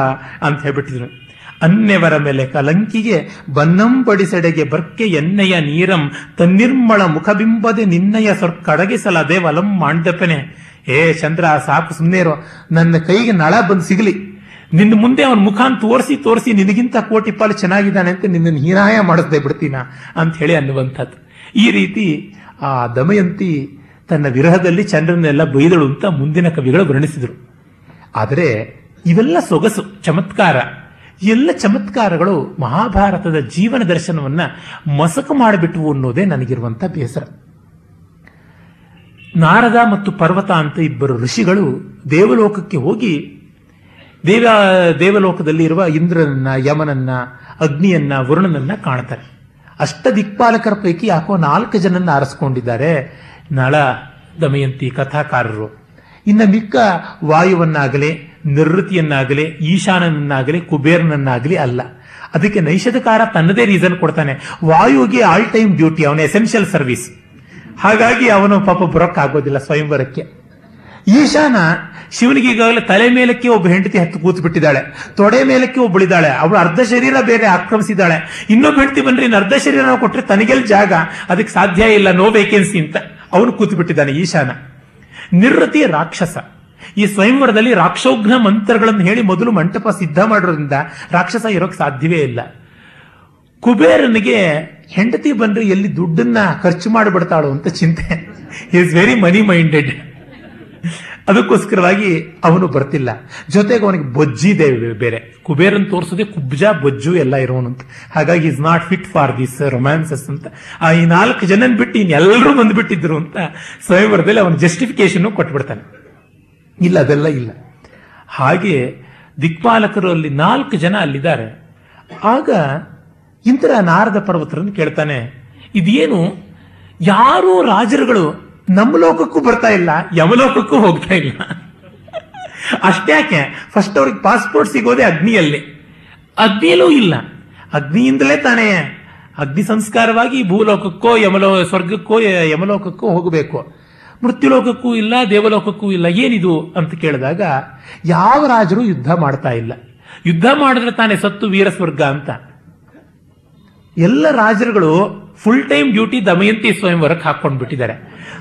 ಅಂತ ಹೇಳ್ಬಿಟ್ಟಿದ್ರು. ಅನ್ಯವರ ಮೇಲೆ ಕಲಂಕಿಗೆ ಬನ್ನಂಪಡಿಸೆಡೆಗೆ ಬರ್ಕೆ ಎನ್ನೆಯ ನೀರಂ ತನ್ನಿರ್ಮಳ ಮುಖಬಿಂಬದೆ ನಿನ್ನಯ ಸ್ವರ್ಕ ಕಡಗಿಸಲದೆ ವಲಂ ಮಾಂಡಪನೆ. ಏ ಚಂದ್ರ ಸಾಕು ಸುಮ್ಮನೇರೋ, ನನ್ನ ಕೈಗೆ ನಳ ಬಂದು ಸಿಗಲಿ, ನಿನ್ನ ಮುಂದೆ ಅವನ ಮುಖಾನ್ ತೋರಿಸಿ ತೋರಿಸಿ ನಿನಗಿಂತ ಕೋಟಿ ಪಾಲು ಚೆನ್ನಾಗಿದ್ದಾನೆ ಅಂತ ನಿನ್ನನ್ನು ಹೀನಾಯ ಮಾಡಿಸ್ದೆ ಬಿಡ್ತೀನ ಅಂತ ಹೇಳಿ ಅನ್ನುವಂಥದ್ದು. ಈ ರೀತಿ ಆ ದಮಯಂತಿ ತನ್ನ ವಿರಹದಲ್ಲಿ ಚಂದ್ರನೆಲ್ಲ ಬೈದಳು ಅಂತ ಮುಂದಿನ ಕವಿಗಳು ವರ್ಣಿಸಿದರು. ಆದರೆ ಇವೆಲ್ಲ ಸೊಗಸು, ಚಮತ್ಕಾರ, ಎಲ್ಲ ಚಮತ್ಕಾರಗಳು ಮಹಾಭಾರತದ ಜೀವನ ದರ್ಶನವನ್ನ ಮಸಕು ಮಾಡಿಬಿಟ್ವು ಅನ್ನೋದೇ ನನಗಿರುವಂತ ಬೇಸರ. ನಾರದ ಮತ್ತು ಪರ್ವತ ಅಂತ ಇಬ್ಬರು ಋಷಿಗಳು ದೇವಲೋಕಕ್ಕೆ ಹೋಗಿ ದೇವ ದೇವಲೋಕದಲ್ಲಿ ಇರುವ ಇಂದ್ರನನ್ನ, ಯಮನನ್ನ, ಅಗ್ನಿಯನ್ನ, ವರುಣನನ್ನ ಕಾಣ್ತಾರೆ. ಅಷ್ಟ ದಿಕ್ಪಾಲಕರ ಪೈಕಿ ಯಾಕೋ ನಾಲ್ಕು ಜನನ್ನ ಆರಿಸ್ಕೊಂಡಿದ್ದಾರೆ ನಳ, ದಮಯಂತಿ, ಕಥಾಕಾರರು. ಇನ್ನು ಮಿಕ್ಕ ವಾಯುವನ್ನಾಗಲಿ, ನಿರ್ವೃತಿಯನ್ನಾಗಲಿ, ಈಶಾನನ್ನಾಗಲಿ, ಕುಬೇರನನ್ನಾಗಲಿ ಅಲ್ಲ. ಅದಕ್ಕೆ ನೈಷಧಕಾರ ತನ್ನದೇ ರೀಸನ್ ಕೊಡ್ತಾನೆ. ವಾಯುಗೆ ಆಲ್ ಟೈಮ್ ಡ್ಯೂಟಿ, ಅವನ ಎಸೆನ್ಷಿಯಲ್ ಸರ್ವಿಸ್, ಹಾಗಾಗಿ ಅವನು ಪಾಪ ಬರೋಕ್ ಆಗೋದಿಲ್ಲ ಸ್ವಯಂವರಕ್ಕೆ. ಈಶಾನ ಶಿವನಿಗೆ ಈಗಾಗಲೇ ತಲೆ ಮೇಲಕ್ಕೆ ಒಬ್ಬ ಹೆಂಡತಿ ಹತ್ತು ಕೂತ್ ಬಿಟ್ಟಿದ್ದಾಳೆ, ತೊಡೆ ಮೇಲಕ್ಕೆ ಒಬ್ಬಳಿದ್ದಾಳೆ, ಅವಳು ಅರ್ಧ ಶರೀರ ಬೇರೆ ಆಕ್ರಮಿಸಿದ್ದಾಳೆ. ಇನ್ನೊಬ್ಬ ಹೆಂಡತಿ ಬಂದ್ರೆ ಇನ್ನು ಅರ್ಧ ಶರೀರ ನಾವು ಕೊಟ್ಟರೆ ತನಗೆಲ್ ಜಾಗ, ಅದಕ್ಕೆ ಸಾಧ್ಯ ಇಲ್ಲ, ನೋ ವೇಕೆನ್ಸಿ ಅಂತ ಅವನು ಕೂತು ಬಿಟ್ಟಿದ್ದಾನೆ ಈಶಾನ. ನಿರ್ವೃತಿ ರಾಕ್ಷಸ. ಈ ಸ್ವಯಂವರದಲ್ಲಿ ರಾಕ್ಷೋಘ್ನ ಮಂತ್ರಗಳನ್ನು ಹೇಳಿ ಮೊದಲು ಮಂಟಪ ಸಿದ್ಧ ಮಾಡೋದ್ರಿಂದ ರಾಕ್ಷಸ ಇರೋಕೆ ಸಾಧ್ಯವೇ ಇಲ್ಲ. ಕುಬೇರನಿಗೆ ಹೆಂಡತಿ ಬಂದ್ರೆ ಎಲ್ಲಿ ದುಡ್ಡನ್ನ ಖರ್ಚು ಮಾಡಿಬಿಡ್ತಾಳು ಅಂತ ಚಿಂತೆ, ಈಸ್ ವೆರಿ ಮನಿ ಮೈಂಡೆಡ್, ಅದಕ್ಕೋಸ್ಕರವಾಗಿ ಅವನು ಬರ್ತಿಲ್ಲ. ಜೊತೆಗೆ ಅವನಿಗೆ ಬೊಜ್ಜಿ ಇದೆ ಬೇರೆ, ಕುಬೇರನ್ ತೋರಿಸೋದೆ ಕುಬ್ಜ ಬೊಜ್ಜು ಎಲ್ಲ ಇರೋನು ಅಂತ, ಹಾಗಾಗಿ is not fit for this romances ಅಂತ ಆ ಈ ನಾಲ್ಕು ಜನನ್ ಬಿಟ್ಟು ಇನ್ನೆಲ್ಲರೂ ಬಂದ್ಬಿಟ್ಟಿದ್ರು ಅಂತ ಸ್ವಯಂವರದಲ್ಲಿ ಅವನ ಜಸ್ಟಿಫಿಕೇಶನ್ ಕೊಟ್ಬಿಡ್ತಾನೆ. ಇಲ್ಲ, ಅದೆಲ್ಲ ಇಲ್ಲ. ಹಾಗೆ ದಿಕ್ಪಾಲಕರು ಅಲ್ಲಿ ನಾಲ್ಕು ಜನ ಅಲ್ಲಿದ್ದಾರೆ. ಆಗ ಇಂದ್ರ ನಾರದ ಪರ್ವತರನ್ನು ಕೇಳ್ತಾನೆ, ಇದೇನು ಯಾರೋ ರಾಜರುಗಳು ನಮ್ಮ ಲೋಕಕ್ಕೂ ಬರ್ತಾ ಇಲ್ಲ, ಯಮಲೋಕಕ್ಕೂ ಹೋಗ್ತಾ ಇಲ್ಲ, ಅಷ್ಟ್ಯಾಕೆ? ಫಸ್ಟ್ ಅವ್ರಿಗೆ ಪಾಸ್ಪೋರ್ಟ್ ಸಿಗೋದೆ ಅಗ್ನಿಯಲ್ಲಿ, ಅಗ್ನಿಯಲ್ಲೂ ಇಲ್ಲ. ಅಗ್ನಿಯಿಂದಲೇ ತಾನೇ ಅಗ್ನಿ ಸಂಸ್ಕಾರವಾಗಿ ಭೂಲೋಕಕ್ಕೋ ಯಮಲೋ ಸ್ವರ್ಗಕ್ಕೋ ಯಮಲೋಕಕ್ಕೋ ಹೋಗಬೇಕು, ಮೃತ್ಯುಲೋಕಕ್ಕೂ ಇಲ್ಲ, ದೇವಲೋಕಕ್ಕೂ ಇಲ್ಲ, ಏನಿದು ಅಂತ ಕೇಳಿದಾಗ ಯಾವ ರಾಜರು ಯುದ್ಧ ಮಾಡ್ತಾ ಇಲ್ಲ, ಯುದ್ಧ ಮಾಡಿದ್ರೆ ತಾನೇ ಸತ್ತು ವೀರಸ್ವರ್ಗ ಅಂತ. ಎಲ್ಲ ರಾಜರುಗಳು ಫುಲ್ ಟೈಮ್ ಡ್ಯೂಟಿ ದಮಯಂತಿ ಸ್ವಯಂವರಕ್ಕೆ ಹಾಕೊಂಡು ಬಿಟ್ಟಿದ್ದಾರೆ,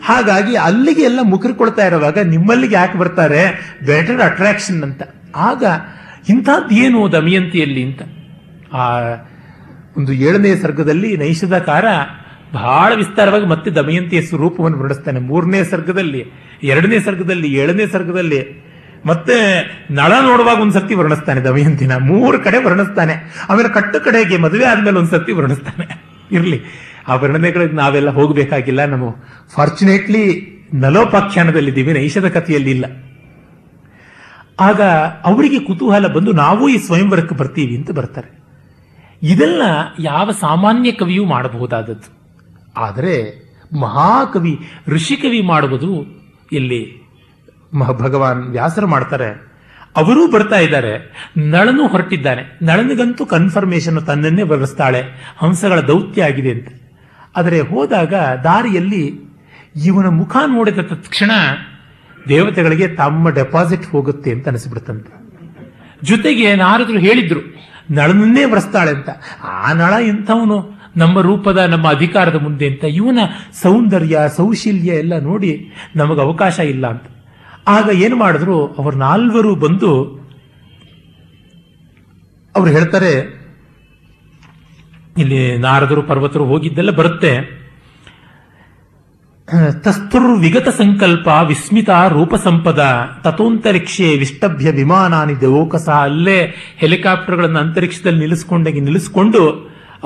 ಹಾಗಾಗಿ ಅಲ್ಲಿಗೆ ಎಲ್ಲ ಮುಕರ್ಕೊಳ್ತಾ ಇರುವಾಗ ನಿಮ್ಮಲ್ಲಿಗೆ ಯಾಕೆ ಬರ್ತಾರೆ, ಬೆಟರ್ ಅಟ್ರಾಕ್ಷನ್ ಅಂತ. ಆಗ ಇಂಥದ್ದು ಏನು ದಮಯಂತಿಯಲ್ಲಿ ಅಂತ ಆ ಒಂದು ಏಳನೇ ಸರ್ಗದಲ್ಲಿ ನೈಷಧಕಾರ ಬಹಳ ವಿಸ್ತಾರವಾಗಿ ಮತ್ತೆ ದಮಯಂತಿಯ ಸ್ವರೂಪವನ್ನು ವರ್ಣಿಸ್ತಾನೆ. ಮೂರನೇ ಸರ್ಗದಲ್ಲಿ, ಎರಡನೇ ಸರ್ಗದಲ್ಲಿ, ಏಳನೇ ಸರ್ಗದಲ್ಲಿ, ಮತ್ತೆ ನಳ ನೋಡುವಾಗ ಒಂದ್ಸರ್ತಿ ವರ್ಣಿಸ್ತಾನೆ ದಮಯಂತಿನ, ಮೂರು ಕಡೆ ವರ್ಣಿಸ್ತಾನೆ. ಆಮೇಲೆ ಕಟ್ಟು ಕಡೆಗೆ ಮದುವೆ ಆದ್ಮೇಲೆ ಒಂದ್ಸರ್ತಿ ವರ್ಣಿಸ್ತಾನೆ. ಇರಲಿ, ಆ ವರ್ಣನೆಗಳಿಗೆ ನಾವೆಲ್ಲ ಹೋಗಬೇಕಾಗಿಲ್ಲ. ನಾವು ಫಾರ್ಚುನೇಟ್ಲಿ ನಲೋಪಾಖ್ಯಾನದಲ್ಲಿದ್ದೀವಿ, ನೈಷಧ ಕಥೆಯಲ್ಲಿ ಇಲ್ಲ. ಆಗ ಅವರಿಗೆ ಕುತೂಹಲ ಬಂದು ನಾವು ಈ ಸ್ವಯಂವರಕ್ಕೆ ಬರ್ತೀವಿ ಅಂತ ಬರ್ತಾರೆ. ಇದೆಲ್ಲ ಯಾವ ಸಾಮಾನ್ಯ ಕವಿಯೂ ಮಾಡಬಹುದಾದದ್ದು, ಆದರೆ ಮಹಾಕವಿ ಋಷಿಕವಿ ಮಾಡುವುದು ಇಲ್ಲಿ ಭಗವಾನ್ ವ್ಯಾಸರು ಮಾಡ್ತಾರೆ. ಅವರೂ ಬರ್ತಾ ಇದ್ದಾರೆ, ನಳನು ಹೊರಟಿದ್ದಾನೆ. ನಳನಿಗಂತೂ ಕನ್ಫರ್ಮೇಶನ್, ತನ್ನನ್ನೇ ಬರೆಸ್ತಾಳೆ, ಹಂಸಗಳ ದೌತ್ಯ ಆಗಿದೆ ಅಂತ. ಆದರೆ ಹೋದಾಗ ದಾರಿಯಲ್ಲಿ ಇವನ ಮುಖ ನೋಡಿದ ತಕ್ಷಣ ದೇವತೆಗಳಿಗೆ ತಮ್ಮ ಡೆಪಾಸಿಟ್ ಹೋಗುತ್ತೆ ಅಂತ ಅನಿಸ್ಬಿಡ್ತಂತೆ. ಜೊತೆಗೆ ನಾರದರು ಹೇಳಿದ್ರು ನಳನನ್ನೇ ಬರೆಸ್ತಾಳೆ ಅಂತ. ಆ ನಳ ಇಂಥವನು ನಮ್ಮ ರೂಪದ, ನಮ್ಮ ಅಧಿಕಾರದ ಮುಂದೆ ಅಂತ ಇವನ ಸೌಂದರ್ಯ ಸೌಶೀಲ್ಯ ಎಲ್ಲ ನೋಡಿ ನಮಗೆ ಅವಕಾಶ ಇಲ್ಲ ಅಂತ. ಆಗ ಏನು ಮಾಡಿದ್ರು, ಅವ್ರ ನಾಲ್ವರು ಬಂದು ಅವ್ರು ಹೇಳ್ತಾರೆ, ಇಲ್ಲಿ ನಾರದರು ಪರ್ವತರು ಹೋಗಿದ್ದೆಲ್ಲ ಬರುತ್ತೆ. ತಸ್ತುರ್ ವಿಗತ ಸಂಕಲ್ಪ ವಿಸ್ಮಿತ ರೂಪ ಸಂಪದ ತಥೋಂತರಿಕ್ಷೆ ವಿಷ್ಟಭ್ಯ ವಿಮಾನಾನಿ ದೇವೋಕಸ. ಅಲ್ಲೇ ಹೆಲಿಕಾಪ್ಟರ್ಗಳನ್ನು ಅಂತರಿಕ್ಷದಲ್ಲಿ ನಿಲ್ಲಿಸ್ಕೊಂಡಾಗಿ ನಿಲ್ಲಿಸ್ಕೊಂಡು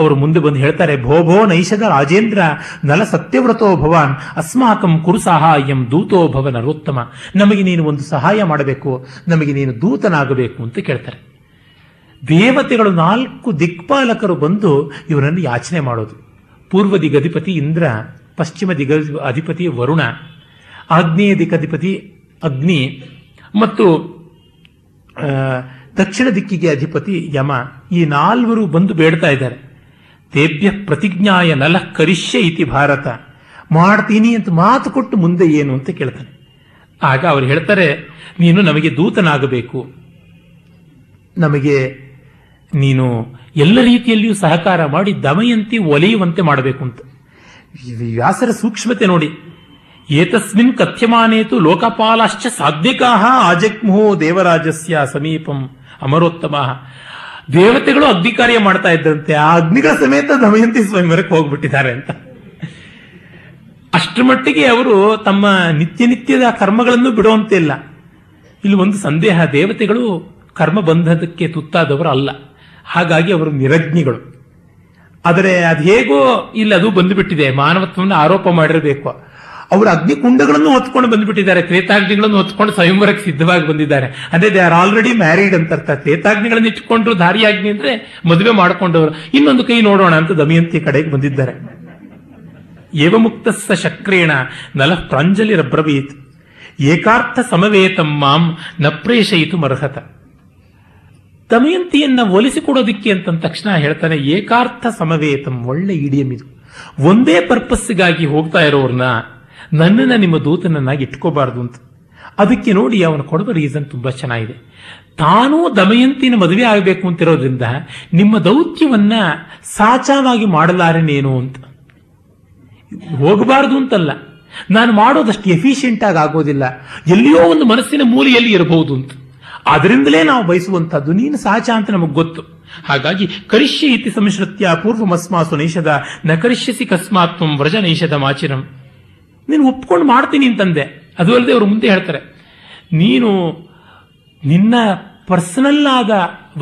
ಅವರು ಮುಂದೆ ಬಂದು ಹೇಳ್ತಾರೆ, ಭೋ ಭೋ ನೈಷಧ ರಾಜೇಂದ್ರ ನಲ ಸತ್ಯವ್ರತೋ ಭವಾನ್ ಅಸ್ಮಾಕಂ ಕುರು ಸಹಾಯಂ ದೂತೋ ಭವ ನರೋತ್ತಮ. ನಮಗೆ ನೀನು ಒಂದು ಸಹಾಯ ಮಾಡಬೇಕು, ನಮಗೆ ನೀನು ದೂತನಾಗಬೇಕು ಅಂತ ಕೇಳ್ತಾರೆ. ದೇವತೆಗಳು ನಾಲ್ಕು ದಿಕ್ಪಾಲಕರು ಬಂದು ಇವರನ್ನು ಯಾಚನೆ ಮಾಡೋದು. ಪೂರ್ವ ದಿಗಧಿಪತಿ ಇಂದ್ರ, ಪಶ್ಚಿಮ ದಿಗ ಅಧಿಪತಿ ವರುಣ, ಆಗ್ನೇಯ ದಿಕ್ಕಧಿಪತಿ ಅಗ್ನಿ, ಮತ್ತು ದಕ್ಷಿಣ ದಿಕ್ಕಿಗೆ ಅಧಿಪತಿ ಯಮ. ಈ ನಾಲ್ವರು ಬಂದು ಬೇಡ್ತಾ ಇದ್ದಾರೆ. ತೇಭ್ಯ ಪ್ರತಿಜ್ಞಾಯ ನಲಃ ಕರಿಷ್ಯ ಇತಿ ಭಾರತ, ಮಾಡ್ತೀನಿ ಅಂತ ಮಾತು ಕೊಟ್ಟು ಮುಂದೆ ಏನು ಅಂತ ಕೇಳ್ತಾನೆ. ಆಗ ಅವರು ಹೇಳ್ತಾರೆ, ನೀನು ನಮಗೆ ದೂತನಾಗಬೇಕು, ನಮಗೆ ನೀನು ಎಲ್ಲ ರೀತಿಯಲ್ಲಿಯೂ ಸಹಕಾರ ಮಾಡಿ ದಮಯಂತಿ ಒಲೆಯುವಂತೆ ಮಾಡಬೇಕು ಅಂತ. ವ್ಯಾಸರ ಸೂಕ್ಷ್ಮತೆ ನೋಡಿ. ಏತಸ್ಮಿನ್ ಕಥ್ಯಮಾನೇತು ಲೋಕಪಾಲಾಶ್ಚ ಸಾಧ್ವಿಕಾಃ ಆಜಗ್ಮೋ ದೇವರಾಜಸ್ಯ ಸಮೀಪಂ ಅಮರೋತ್ತಮಃ. ದೇವತೆಗಳು ಅಗ್ನಿ ಕಾರ್ಯ ಮಾಡ್ತಾ ಇದ್ದಂತೆ ಆ ಅಗ್ನಿಗಳ ಸಮೇತ ದಮಯಂತಿ ಸ್ವಯಂವರಕ್ಕೆ ಹೋಗ್ಬಿಟ್ಟಿದ್ದಾರೆ ಅಂತ. ಅಷ್ಟರ ಮಟ್ಟಿಗೆ ಅವರು ತಮ್ಮ ನಿತ್ಯ ನಿತ್ಯದ ಕರ್ಮಗಳನ್ನು ಬಿಡುವಂತೆ ಇಲ್ಲ. ಇಲ್ಲಿ ಒಂದು ಸಂದೇಹ, ದೇವತೆಗಳು ಕರ್ಮ ಬಂಧನಕ್ಕೆ ತುತ್ತಾದವರು ಅಲ್ಲ, ಹಾಗಾಗಿ ಅವರು ನಿರಜ್ಞಿಗಳು. ಆದರೆ ಅದು ಹೇಗೋ ಇಲ್ಲಿ ಅದು ಬಂದುಬಿಟ್ಟಿದೆ, ಮಾನವತ್ವವನ್ನು ಆರೋಪ ಮಾಡಿರಬೇಕು. ಅವರು ಅಗ್ನಿಕುಂಡಗಳನ್ನು ಹೊತ್ಕೊಂಡು ಬಂದುಬಿಟ್ಟಿದ್ದಾರೆ, ತ್ರೇತಾಗ್ನಿಗಳನ್ನು ಹೊತ್ಕೊಂಡು ಸ್ವಯಂವರಕ್ಕೆ ಸಿದ್ಧವಾಗಿ ಬಂದಿದ್ದಾರೆ. ಅಂದ್ರೆ ದೇ ಆರ್ ಆಲ್ರೆಡಿ ಮ್ಯಾರಿಡ್ ಅಂತ ಅರ್ಥ. ತ್ರೇತಾಗ್ನಿಗಳನ್ನು ಇಟ್ಕೊಂಡ್ರು ಧಾರಿಯಾಗ್ನಿ ಅಂದ್ರೆ ಮದುವೆ ಮಾಡಿಕೊಂಡವರು. ಇನ್ನೊಂದು ಕೈ ನೋಡೋಣ ಅಂತ ದಮಯಂತಿ ಕಡೆಗೆ ಬಂದಿದ್ದಾರೆ. ಏವಮುಕ್ತ ಸ ಶಕ್ರೇಣ ನಲ ಪ್ರಾಂಜಲಿ ರಬ್ರವೀತ್ ಏಕಾರ್ಥ ಸಮವೇತಂ ಮಾಂ ನ ಪ್ರೇಷಯಿತು ಮರ್ಹತ. ದಮಯಂತಿಯನ್ನ ಒಲಿಸಿಕೊಡೋದಿಕ್ಕೆ ಅಂತ ತಕ್ಷಣ ಹೇಳ್ತಾನೆ ಏಕಾರ್ಥ ಸಮವೇತಂ, ಒಳ್ಳೆ ಇಡಿಯಂ ಇದು. ಒಂದೇ ಪರ್ಪಸ್ಗಾಗಿ ಹೋಗ್ತಾ ಇರೋರ್ನ ನನ್ನನ್ನು ನಿಮ್ಮ ದೂತನನ್ನಾಗಿ ಇಟ್ಕೋಬಾರ್ದು ಅಂತ. ಅದಕ್ಕೆ ನೋಡಿ ಅವನು ಕೊಡುವ ರೀಸನ್ ತುಂಬಾ ಚೆನ್ನಾಗಿದೆ. ತಾನೂ ದಮಯಂತಿನ ಮದುವೆ ಆಗಬೇಕು ಅಂತಿರೋದ್ರಿಂದ ನಿಮ್ಮ ದೌತ್ಯವನ್ನ ಸಾಚಾವಾಗಿ ಮಾಡಲಾರೇನೇನು ಅಂತ. ಹೋಗಬಾರ್ದು ಅಂತಲ್ಲ, ನಾನು ಮಾಡೋದಷ್ಟು ಎಫಿಷಿಯೆಂಟ್ ಆಗಿ ಆಗೋದಿಲ್ಲ, ಎಲ್ಲಿಯೋ ಒಂದು ಮನಸ್ಸಿನ ಮೂಲೆಯಲ್ಲಿ ಇರಬಹುದು ಅಂತ. ಅದರಿಂದಲೇ ನಾವು ಬಯಸುವಂತಹದ್ದು. ನೀನು ಸಾಚ ಅಂತ ನಮಗೆ ಗೊತ್ತು. ಹಾಗಾಗಿ ಕರಿಷ್ಯ ಇತಿ ಸಂಶ್ರತ್ಯ ಪೂರ್ವಮಸ್ಮಾಸು ನೈಷಧ ನ ಕರಿಷ್ಯಸಿ ಕಸ್ಮಾತ್ವಂ ವ್ರಜ ನೈಷಧ ಮಾಚಿರಂ. ನೀನು ಒಪ್ಕೊಂಡು ಮಾಡ್ತೀನಿ ಅಂತಂದೆ. ಅದು ಅಲ್ಲದೆ ಅವರು ಮುಂದೆ ಹೇಳ್ತಾರೆ, ನೀನು ನಿನ್ನ ಪರ್ಸನಲ್ ಆದ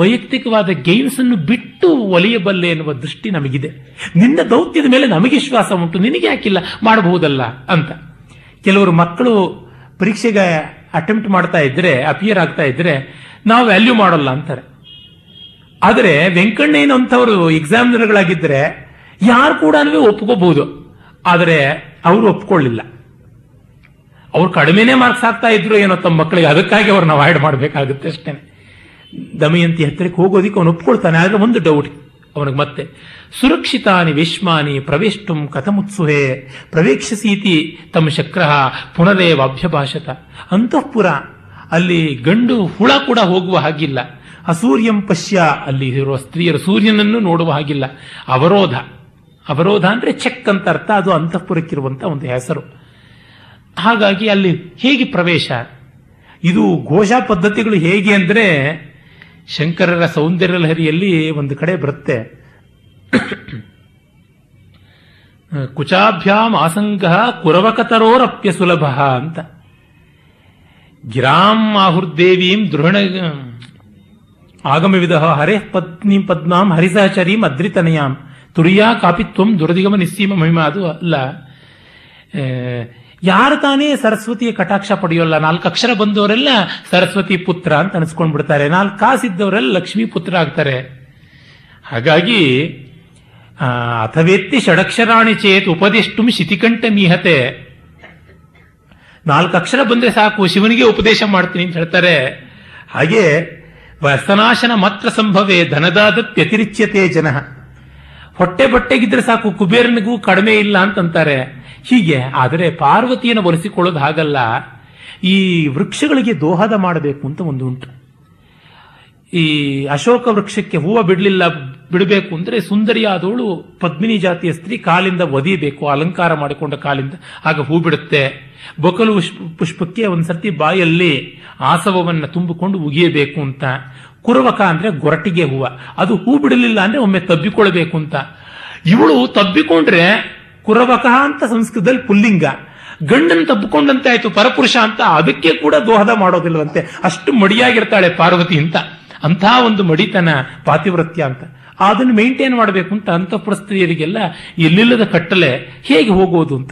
ವೈಯಕ್ತಿಕವಾದ ಗೇಮ್ಸ್ ಅನ್ನು ಬಿಟ್ಟು ಒಲಿಯಬಲ್ಲೆ ಎನ್ನುವ ದೃಷ್ಟಿ ನಮಗಿದೆ. ನಿನ್ನ ದೌತ್ಯದ ಮೇಲೆ ನಮಗೆ ವಿಶ್ವಾಸ ಉಂಟು, ನಿನಗೆ ಯಾಕಿಲ್ಲ, ಮಾಡಬಹುದಲ್ಲ ಅಂತ. ಕೆಲವರು ಮಕ್ಕಳು ಪರೀಕ್ಷೆಗೆ ಅಟೆಂಪ್ಟ್ ಮಾಡ್ತಾ ಇದ್ರೆ, ಅಪಿಯರ್ ಆಗ್ತಾ ಇದ್ರೆ ನಾವು ವ್ಯಾಲ್ಯೂ ಮಾಡೋಲ್ಲ ಅಂತಾರೆ. ಆದರೆ ವೆಂಕಣ್ಣಯ್ಯನ ಅಂತವರು ಎಕ್ಸಾಮಿನರ್ಗಳಾಗಿದ್ದರೆ ಯಾರು ಕೂಡ ಒಪ್ಕೋಬಹುದು. ಆದರೆ ಅವರು ಒಪ್ಕೊಳ್ಳಿಲ್ಲ. ಅವ್ರು ಕಡಿಮೆನೇ ಮಾರ್ಕ್ಸ್ ಆಗ್ತಾ ಇದ್ರು ಏನೋ ತಮ್ಮ ಮಕ್ಕಳಿಗೆ, ಅದಕ್ಕಾಗಿ ಅವ್ರನ್ನ ಅವಾಯ್ಡ್ ಮಾಡಬೇಕಾಗುತ್ತೆ ಅಷ್ಟೇ. ದಮಯಂತಿ ಹತ್ತಿರಕ್ಕೆ ಹೋಗೋದಿಕ್ಕೆ ಅವನು ಒಪ್ಕೊಳ್ತಾನೆ. ಆದರೆ ಒಂದು ಡೌಟ್ ಅವನಿಗೆ ಮತ್ತೆ, ಸುರಕ್ಷಿತಾನಿ ವೇಶ್ಮಾನಿ ಪ್ರವೇಷ್ಟುಂ ಕಥಮುತ್ಸುಹೇ ಪ್ರವೇಕ್ಷಸೀತಿ ತಮ್ಮ ಶಕ್ರಃ ಪುನರೇವಾಭ್ಯಭಾಷತ. ಅಂತಃಪುರ, ಅಲ್ಲಿ ಗಂಡು ಹುಳ ಕೂಡ ಹೋಗುವ ಹಾಗಿಲ್ಲ. ಅಸೂರ್ಯಂ ಪಶ್ಯ, ಅಲ್ಲಿ ಇರುವ ಸ್ತ್ರೀಯರು ಸೂರ್ಯನನ್ನು ನೋಡುವ ಹಾಗಿಲ್ಲ. ಅವರೋಧ, ಅವರೋಧ ಅಂದ್ರೆ ಚೆಕ್ ಅಂತ ಅರ್ಥ. ಅದು ಅಂತಃಪುರಕ್ಕಿರುವಂತಹ ಒಂದು ಹೆಸರು. ಹಾಗಾಗಿ ಅಲ್ಲಿ ಹೇಗೆ ಪ್ರವೇಶ, ಇದು ಘೋಷ ಪದ್ಧತಿಗಳು ಹೇಗೆ ಅಂದ್ರೆ, ಶಂಕರರ ಸೌಂದರ್ಯ ಲಹರಿಯಲ್ಲಿ ಒಂದು ಕಡೆ ಬರುತ್ತೆ, ಕುಚಾಭ್ಯಾಮ್ ಆಸಂಗಃ ಕುರವಕತರೋರಪ್ಯ ಸುಲಭ ಅಂತ. ಗಿರಾಂ ಆಹುರ್ದೇವೀಂ ದೃಢ ಆಗಮವಿಧ ಹರೇ ಪತ್ನೀಂ ಪದ್ಮಾಂ ಹರಿಸಹಚರೀಂ ಅದ್ರಿತನಯಾಂ ತುರಿಯಾ ಕಾಪಿತ್ವಂ ದುರಧಿಗಮ ನಿಸ್ಸೀಮ ಮಹಿಮಾ. ಅದು ಅಲ್ಲ. ಯಾರು ತಾನೇ ಸರಸ್ವತಿಯ ಕಟಾಕ್ಷ ಪಡೆಯೋಲ್ಲ? ನಾಲ್ಕು ಅಕ್ಷರ ಬಂದವರೆಲ್ಲ ಸರಸ್ವತಿ ಪುತ್ರ ಅಂತ ಅನಿಸ್ಕೊಂಡ್ ಬಿಡ್ತಾರೆ. ನಾಲ್ಕು ಕಾಸಿದ್ದವರೆಲ್ಲ ಲಕ್ಷ್ಮೀ ಪುತ್ರ ಆಗ್ತಾರೆ. ಹಾಗಾಗಿ ಅಥವೇತ್ತಿ ಷಡಕ್ಷರಾಣಿ ಚೇತ್ ಉಪದಿಷ್ಟು ಶಿತಿಕಂಠ ಮೀಹತೆ. ನಾಲ್ಕು ಅಕ್ಷರ ಬಂದ್ರೆ ಸಾಕು, ಶಿವನಿಗೆ ಉಪದೇಶ ಮಾಡ್ತೀನಿ ಅಂತ ಹೇಳ್ತಾರೆ. ಹಾಗೆ ವ್ಯಸನಾಶನ ಮಾತ್ರ ಸಂಭವೇ ಧನದಾದತ್ಯತಿರಿಚ್ಯತೆ ಜನ. ಹೊಟ್ಟೆ ಬಟ್ಟೆಗಿದ್ರೆ ಸಾಕು, ಕುಬೇರನಿಗೂ ಕಡಿಮೆ ಇಲ್ಲ ಅಂತಂತಾರೆ. ಹೀಗೆ ಆದರೆ ಪಾರ್ವತಿಯನ್ನು ಒಲಿಸಿಕೊಳ್ಳೋದು ಹಾಗಲ್ಲ. ಈ ವೃಕ್ಷಗಳಿಗೆ ದೋಹದ ಮಾಡಬೇಕು ಅಂತ ಒಂದು ಉಂಟು. ಈ ಅಶೋಕ ವೃಕ್ಷಕ್ಕೆ ಹೂವು ಬಿಡಲಿಲ್ಲ, ಬಿಡಬೇಕು ಅಂದರೆ ಸುಂದರಿಯಾದವಳು ಪದ್ಮಿನಿ ಜಾತಿಯ ಸ್ತ್ರೀ ಕಾಲಿಂದ ಒದಿಬೇಕು, ಅಲಂಕಾರ ಮಾಡಿಕೊಂಡ ಕಾಲಿಂದ, ಆಗ ಹೂ ಬಿಡುತ್ತೆ. ಬೊಕಲು ಪುಷ್ಪಕ್ಕೆ ಒಂದ್ಸರ್ತಿ ಬಾಯಲ್ಲಿ ಆಸವವನ್ನು ತುಂಬಿಕೊಂಡು ಉಗಿಯಬೇಕು ಅಂತ. ಕುರವಕ ಅಂದ್ರೆ ಗೊರಟಿಗೆ ಹೂವ, ಅದು ಹೂ ಬಿಡಲಿಲ್ಲ ಅಂದ್ರೆ ಒಮ್ಮೆ ತಬ್ಬಿಕೊಳ್ಬೇಕು ಅಂತ. ಇವಳು ತಬ್ಬಿಕೊಂಡ್ರೆ ಕುರವಕ ಅಂತ ಸಂಸ್ಕೃತದಲ್ಲಿ ಪುಲ್ಲಿಂಗ. ಗಂಡನ್ನು ತಬ್ಬಿಕೊಂಡಂತೆ ಆಯ್ತು, ಪರಪುರುಷ ಅಂತ. ಅದಕ್ಕೆ ಕೂಡ ದೋಹದ ಮಾಡೋದಿಲ್ಲವಂತೆ, ಅಷ್ಟು ಮಡಿಯಾಗಿರ್ತಾಳೆ ಪಾರ್ವತಿ ಅಂತ. ಅಂತಹ ಒಂದು ಮಡಿತನ ಪಾತಿವ್ರತ್ಯ ಅಂತ. ಅದನ್ನು ಮೇಂಟೈನ್ ಮಾಡಬೇಕು ಅಂತ ಅಂತಃಪುರ ಸ್ತ್ರೀಯರಿಗೆಲ್ಲ ಎಲ್ಲಿಲ್ಲದ ಕಟ್ಟಲೆ, ಹೇಗೆ ಹೋಗೋದು ಅಂತ.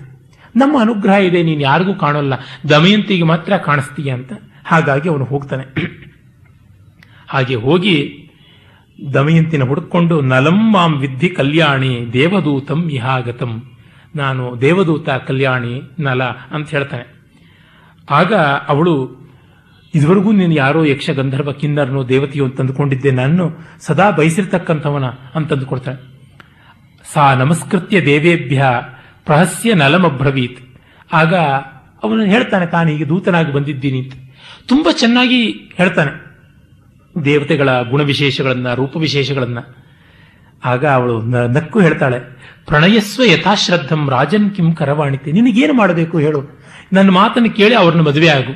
ನಮ್ಮ ಅನುಗ್ರಹ ಇದೆ, ನೀನು ಯಾರಿಗೂ ಕಾಣೋಲ್ಲ, ದಮಯಂತಿಗೆ ಮಾತ್ರ ಕಾಣಿಸ್ತೀಯ ಅಂತ. ಹಾಗಾಗಿ ಅವನು ಹೋಗ್ತಾನೆ. ಹಾಗೆ ಹೋಗಿ ದಮಯಂತಿನ ಹುಡುಕೊಂಡು, ನಲಂ ಮಾಂ ವಿದ್ಧಿ ಕಲ್ಯಾಣಿ ದೇವದೂತಂ ಇಹಾಗತಂ, ನಾನು ದೇವದೂತ ಕಲ್ಯಾಣಿ ನಲ ಅಂತ ಹೇಳ್ತಾನೆ. ಆಗ ಅವಳು, ಇದುವರೆಗೂ ನೀನು ಯಾರೋ ಯಕ್ಷ ಗಂಧರ್ವ ಕಿನ್ನರ್ನೋ ದೇವತೆಯೋ ಅಂತಂದುಕೊಂಡಿದ್ದೆ, ನಾನು ಸದಾ ಬಯಸಿರ್ತಕ್ಕಂಥವನ ಅಂತಂದುಕೊಡ್ತಾನೆ. ಸಾ ನಮಸ್ಕೃತ್ಯ ದೇವೇಭ್ಯ ಪ್ರಹಸ್ಯ ನಲಮಬ್ರವೀತ್. ಆಗ ಅವನು ಹೇಳ್ತಾನೆ ತಾನು ಹೀಗೆ ದೂತನಾಗಿ ಬಂದಿದ್ದೀನಿ ಅಂತ. ತುಂಬ ಚೆನ್ನಾಗಿ ಹೇಳ್ತಾನೆ. ದೇವತೆಗಳ ಗುಣವಿಶೇಷಗಳನ್ನ, ರೂಪವಿಶೇಷಗಳನ್ನ. ಆಗ ಅವಳು ನಕ್ಕು ಹೇಳ್ತಾಳೆ, ಪ್ರಣಯಸ್ವ ಯಥಾಶ್ರದ್ಧಂ ರಾಜನ್ ಕಿಂ ಕರವಾಣಿತಿ, ನಿನಗೇನು ಮಾಡಬೇಕು ಹೇಳು, ನನ್ನ ಮಾತನ್ನು ಕೇಳಿ ಅವ್ರನ್ನ ಮದುವೆ ಆಗು.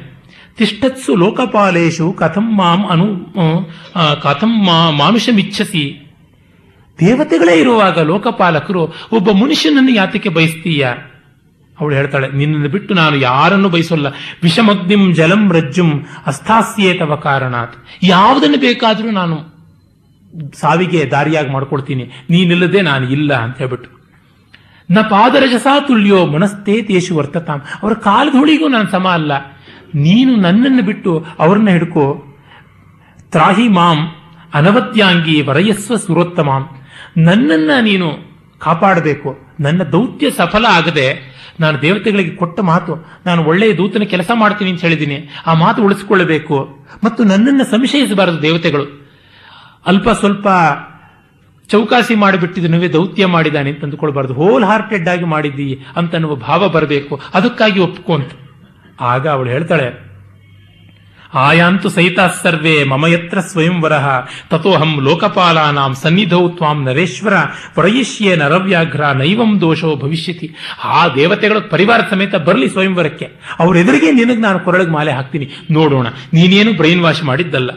ತಿಷ್ಟತ್ಸು ಲೋಕಪಾಲೇಶು ಕಥಂ ಮಾಂ ಅನು ಕಥಂ ಮಾನುಷಮಿಚ್ಛಸಿ. ದೇವತೆಗಳೇ ಇರುವಾಗ ಲೋಕಪಾಲಕರು ಒಬ್ಬ ಮನುಷ್ಯನನ್ನು ಯಾತಕ್ಕೆ ಬಯಸ್ತೀಯ? ಅವಳು ಹೇಳ್ತಾಳೆ, ನಿನ್ನನ್ನು ಬಿಟ್ಟು ನಾನು ಯಾರನ್ನು ಬಯಸೋಲ್ಲ. ವಿಷಮಗ್ನಿಂ ಜಲಂ ರಜ್ಜುಂ ಅಸ್ಥಾಸ್ಯೇ ತವ ಕಾರಣಾತ್. ಯಾವುದನ್ನು ಬೇಕಾದರೂ ನಾನು ಸಾವಿಗೆ ದಾರಿಯಾಗಿ ಮಾಡ್ಕೊಡ್ತೀನಿ, ನೀನಿಲ್ಲದೆ ನಾನು ಇಲ್ಲ ಅಂತ ಹೇಳ್ಬಿಟ್ಟು. ನ ಪಾದರಜಸಾ ತುಲ್ಯೋ ಮನಸ್ತೇ ತೇಷು ವರ್ತತಾಂ. ಅವರ ಕಾಲಧೂಳಿಗೂ ನಾನು ಸಮ ಅಲ್ಲ, ನೀನು ನನ್ನನ್ನು ಬಿಟ್ಟು ಅವ್ರನ್ನ ಹಿಡ್ಕೋ. ತ್ರಾಹಿ ಮಾಂ ಅನವತ್ಯಾಂಗಿ ವರಯಸ್ವ ಸುರೋತ್ತಮಾಂ. ನನ್ನನ್ನು ನೀನು ಕಾಪಾಡಬೇಕು. ನನ್ನ ದೌತ್ಯ ಸಫಲ ಆಗದೆ ನಾನು ದೇವತೆಗಳಿಗೆ ಕೊಟ್ಟ ಮಾತು, ನಾನು ಒಳ್ಳೆಯ ದೂತನ ಕೆಲಸ ಮಾಡ್ತೀನಿ ಅಂತ ಹೇಳಿದ್ದೀನಿ, ಆ ಮಾತು ಉಳಿಸ್ಕೊಳ್ಳಬೇಕು. ಮತ್ತು ನನ್ನನ್ನು ಸಂಶಯಿಸಬಾರದು ದೇವತೆಗಳು. ಅಲ್ಪ ಸ್ವಲ್ಪ ಚೌಕಾಸಿ ಮಾಡಿಬಿಟ್ಟಿದನುವೆ ದೌತ್ಯ ಮಾಡಿದ್ದಾನೆ ಅಂತ ಅಂದುಕೊಳ್ಬಾರ್ದು. ಹೋಲ್ ಹಾರ್ಟೆಡ್ ಆಗಿ ಮಾಡಿದ್ದಿ ಅಂತನ್ನುವ ಭಾವ ಬರಬೇಕು, ಅದಕ್ಕಾಗಿ ಒಪ್ಕೊಂತ. ಆಗ ಅವಳು ಹೇಳ್ತಾಳೆ, ಆಯಾಂತು ಸಹಿತ ಸರ್ವೇ ಮಮ ಯತ್ರ ಸ್ವಯಂವರ ತಥೋಹಂ ಲೋಕಪಾಲಾನಾಂ ಸನ್ನಿಧೌ ತ್ವಾಂ ನರೇಶ್ವರ ಪರಯಿಷ್ಯೇ ನರವ್ಯಾಘ್ರ ನೈವಂ ದೋಷೋ ಭವಿಷ್ಯತಿ. ಆ ದೇವತೆಗಳ ಪರಿವಾರ ಸಮೇತ ಬರಲಿ ಸ್ವಯಂವರಕ್ಕೆ, ಅವರೆದುರಿಗೆ ನಿನಗೆ ನಾನು ಕೊರಳಿಗೆ ಮಾಲೆ ಹಾಕ್ತೀನಿ, ನೋಡೋಣ ನೀನೇನು ಬ್ರೈನ್ ವಾಶ್ ಮಾಡಿದ್ದಲ್ಲ,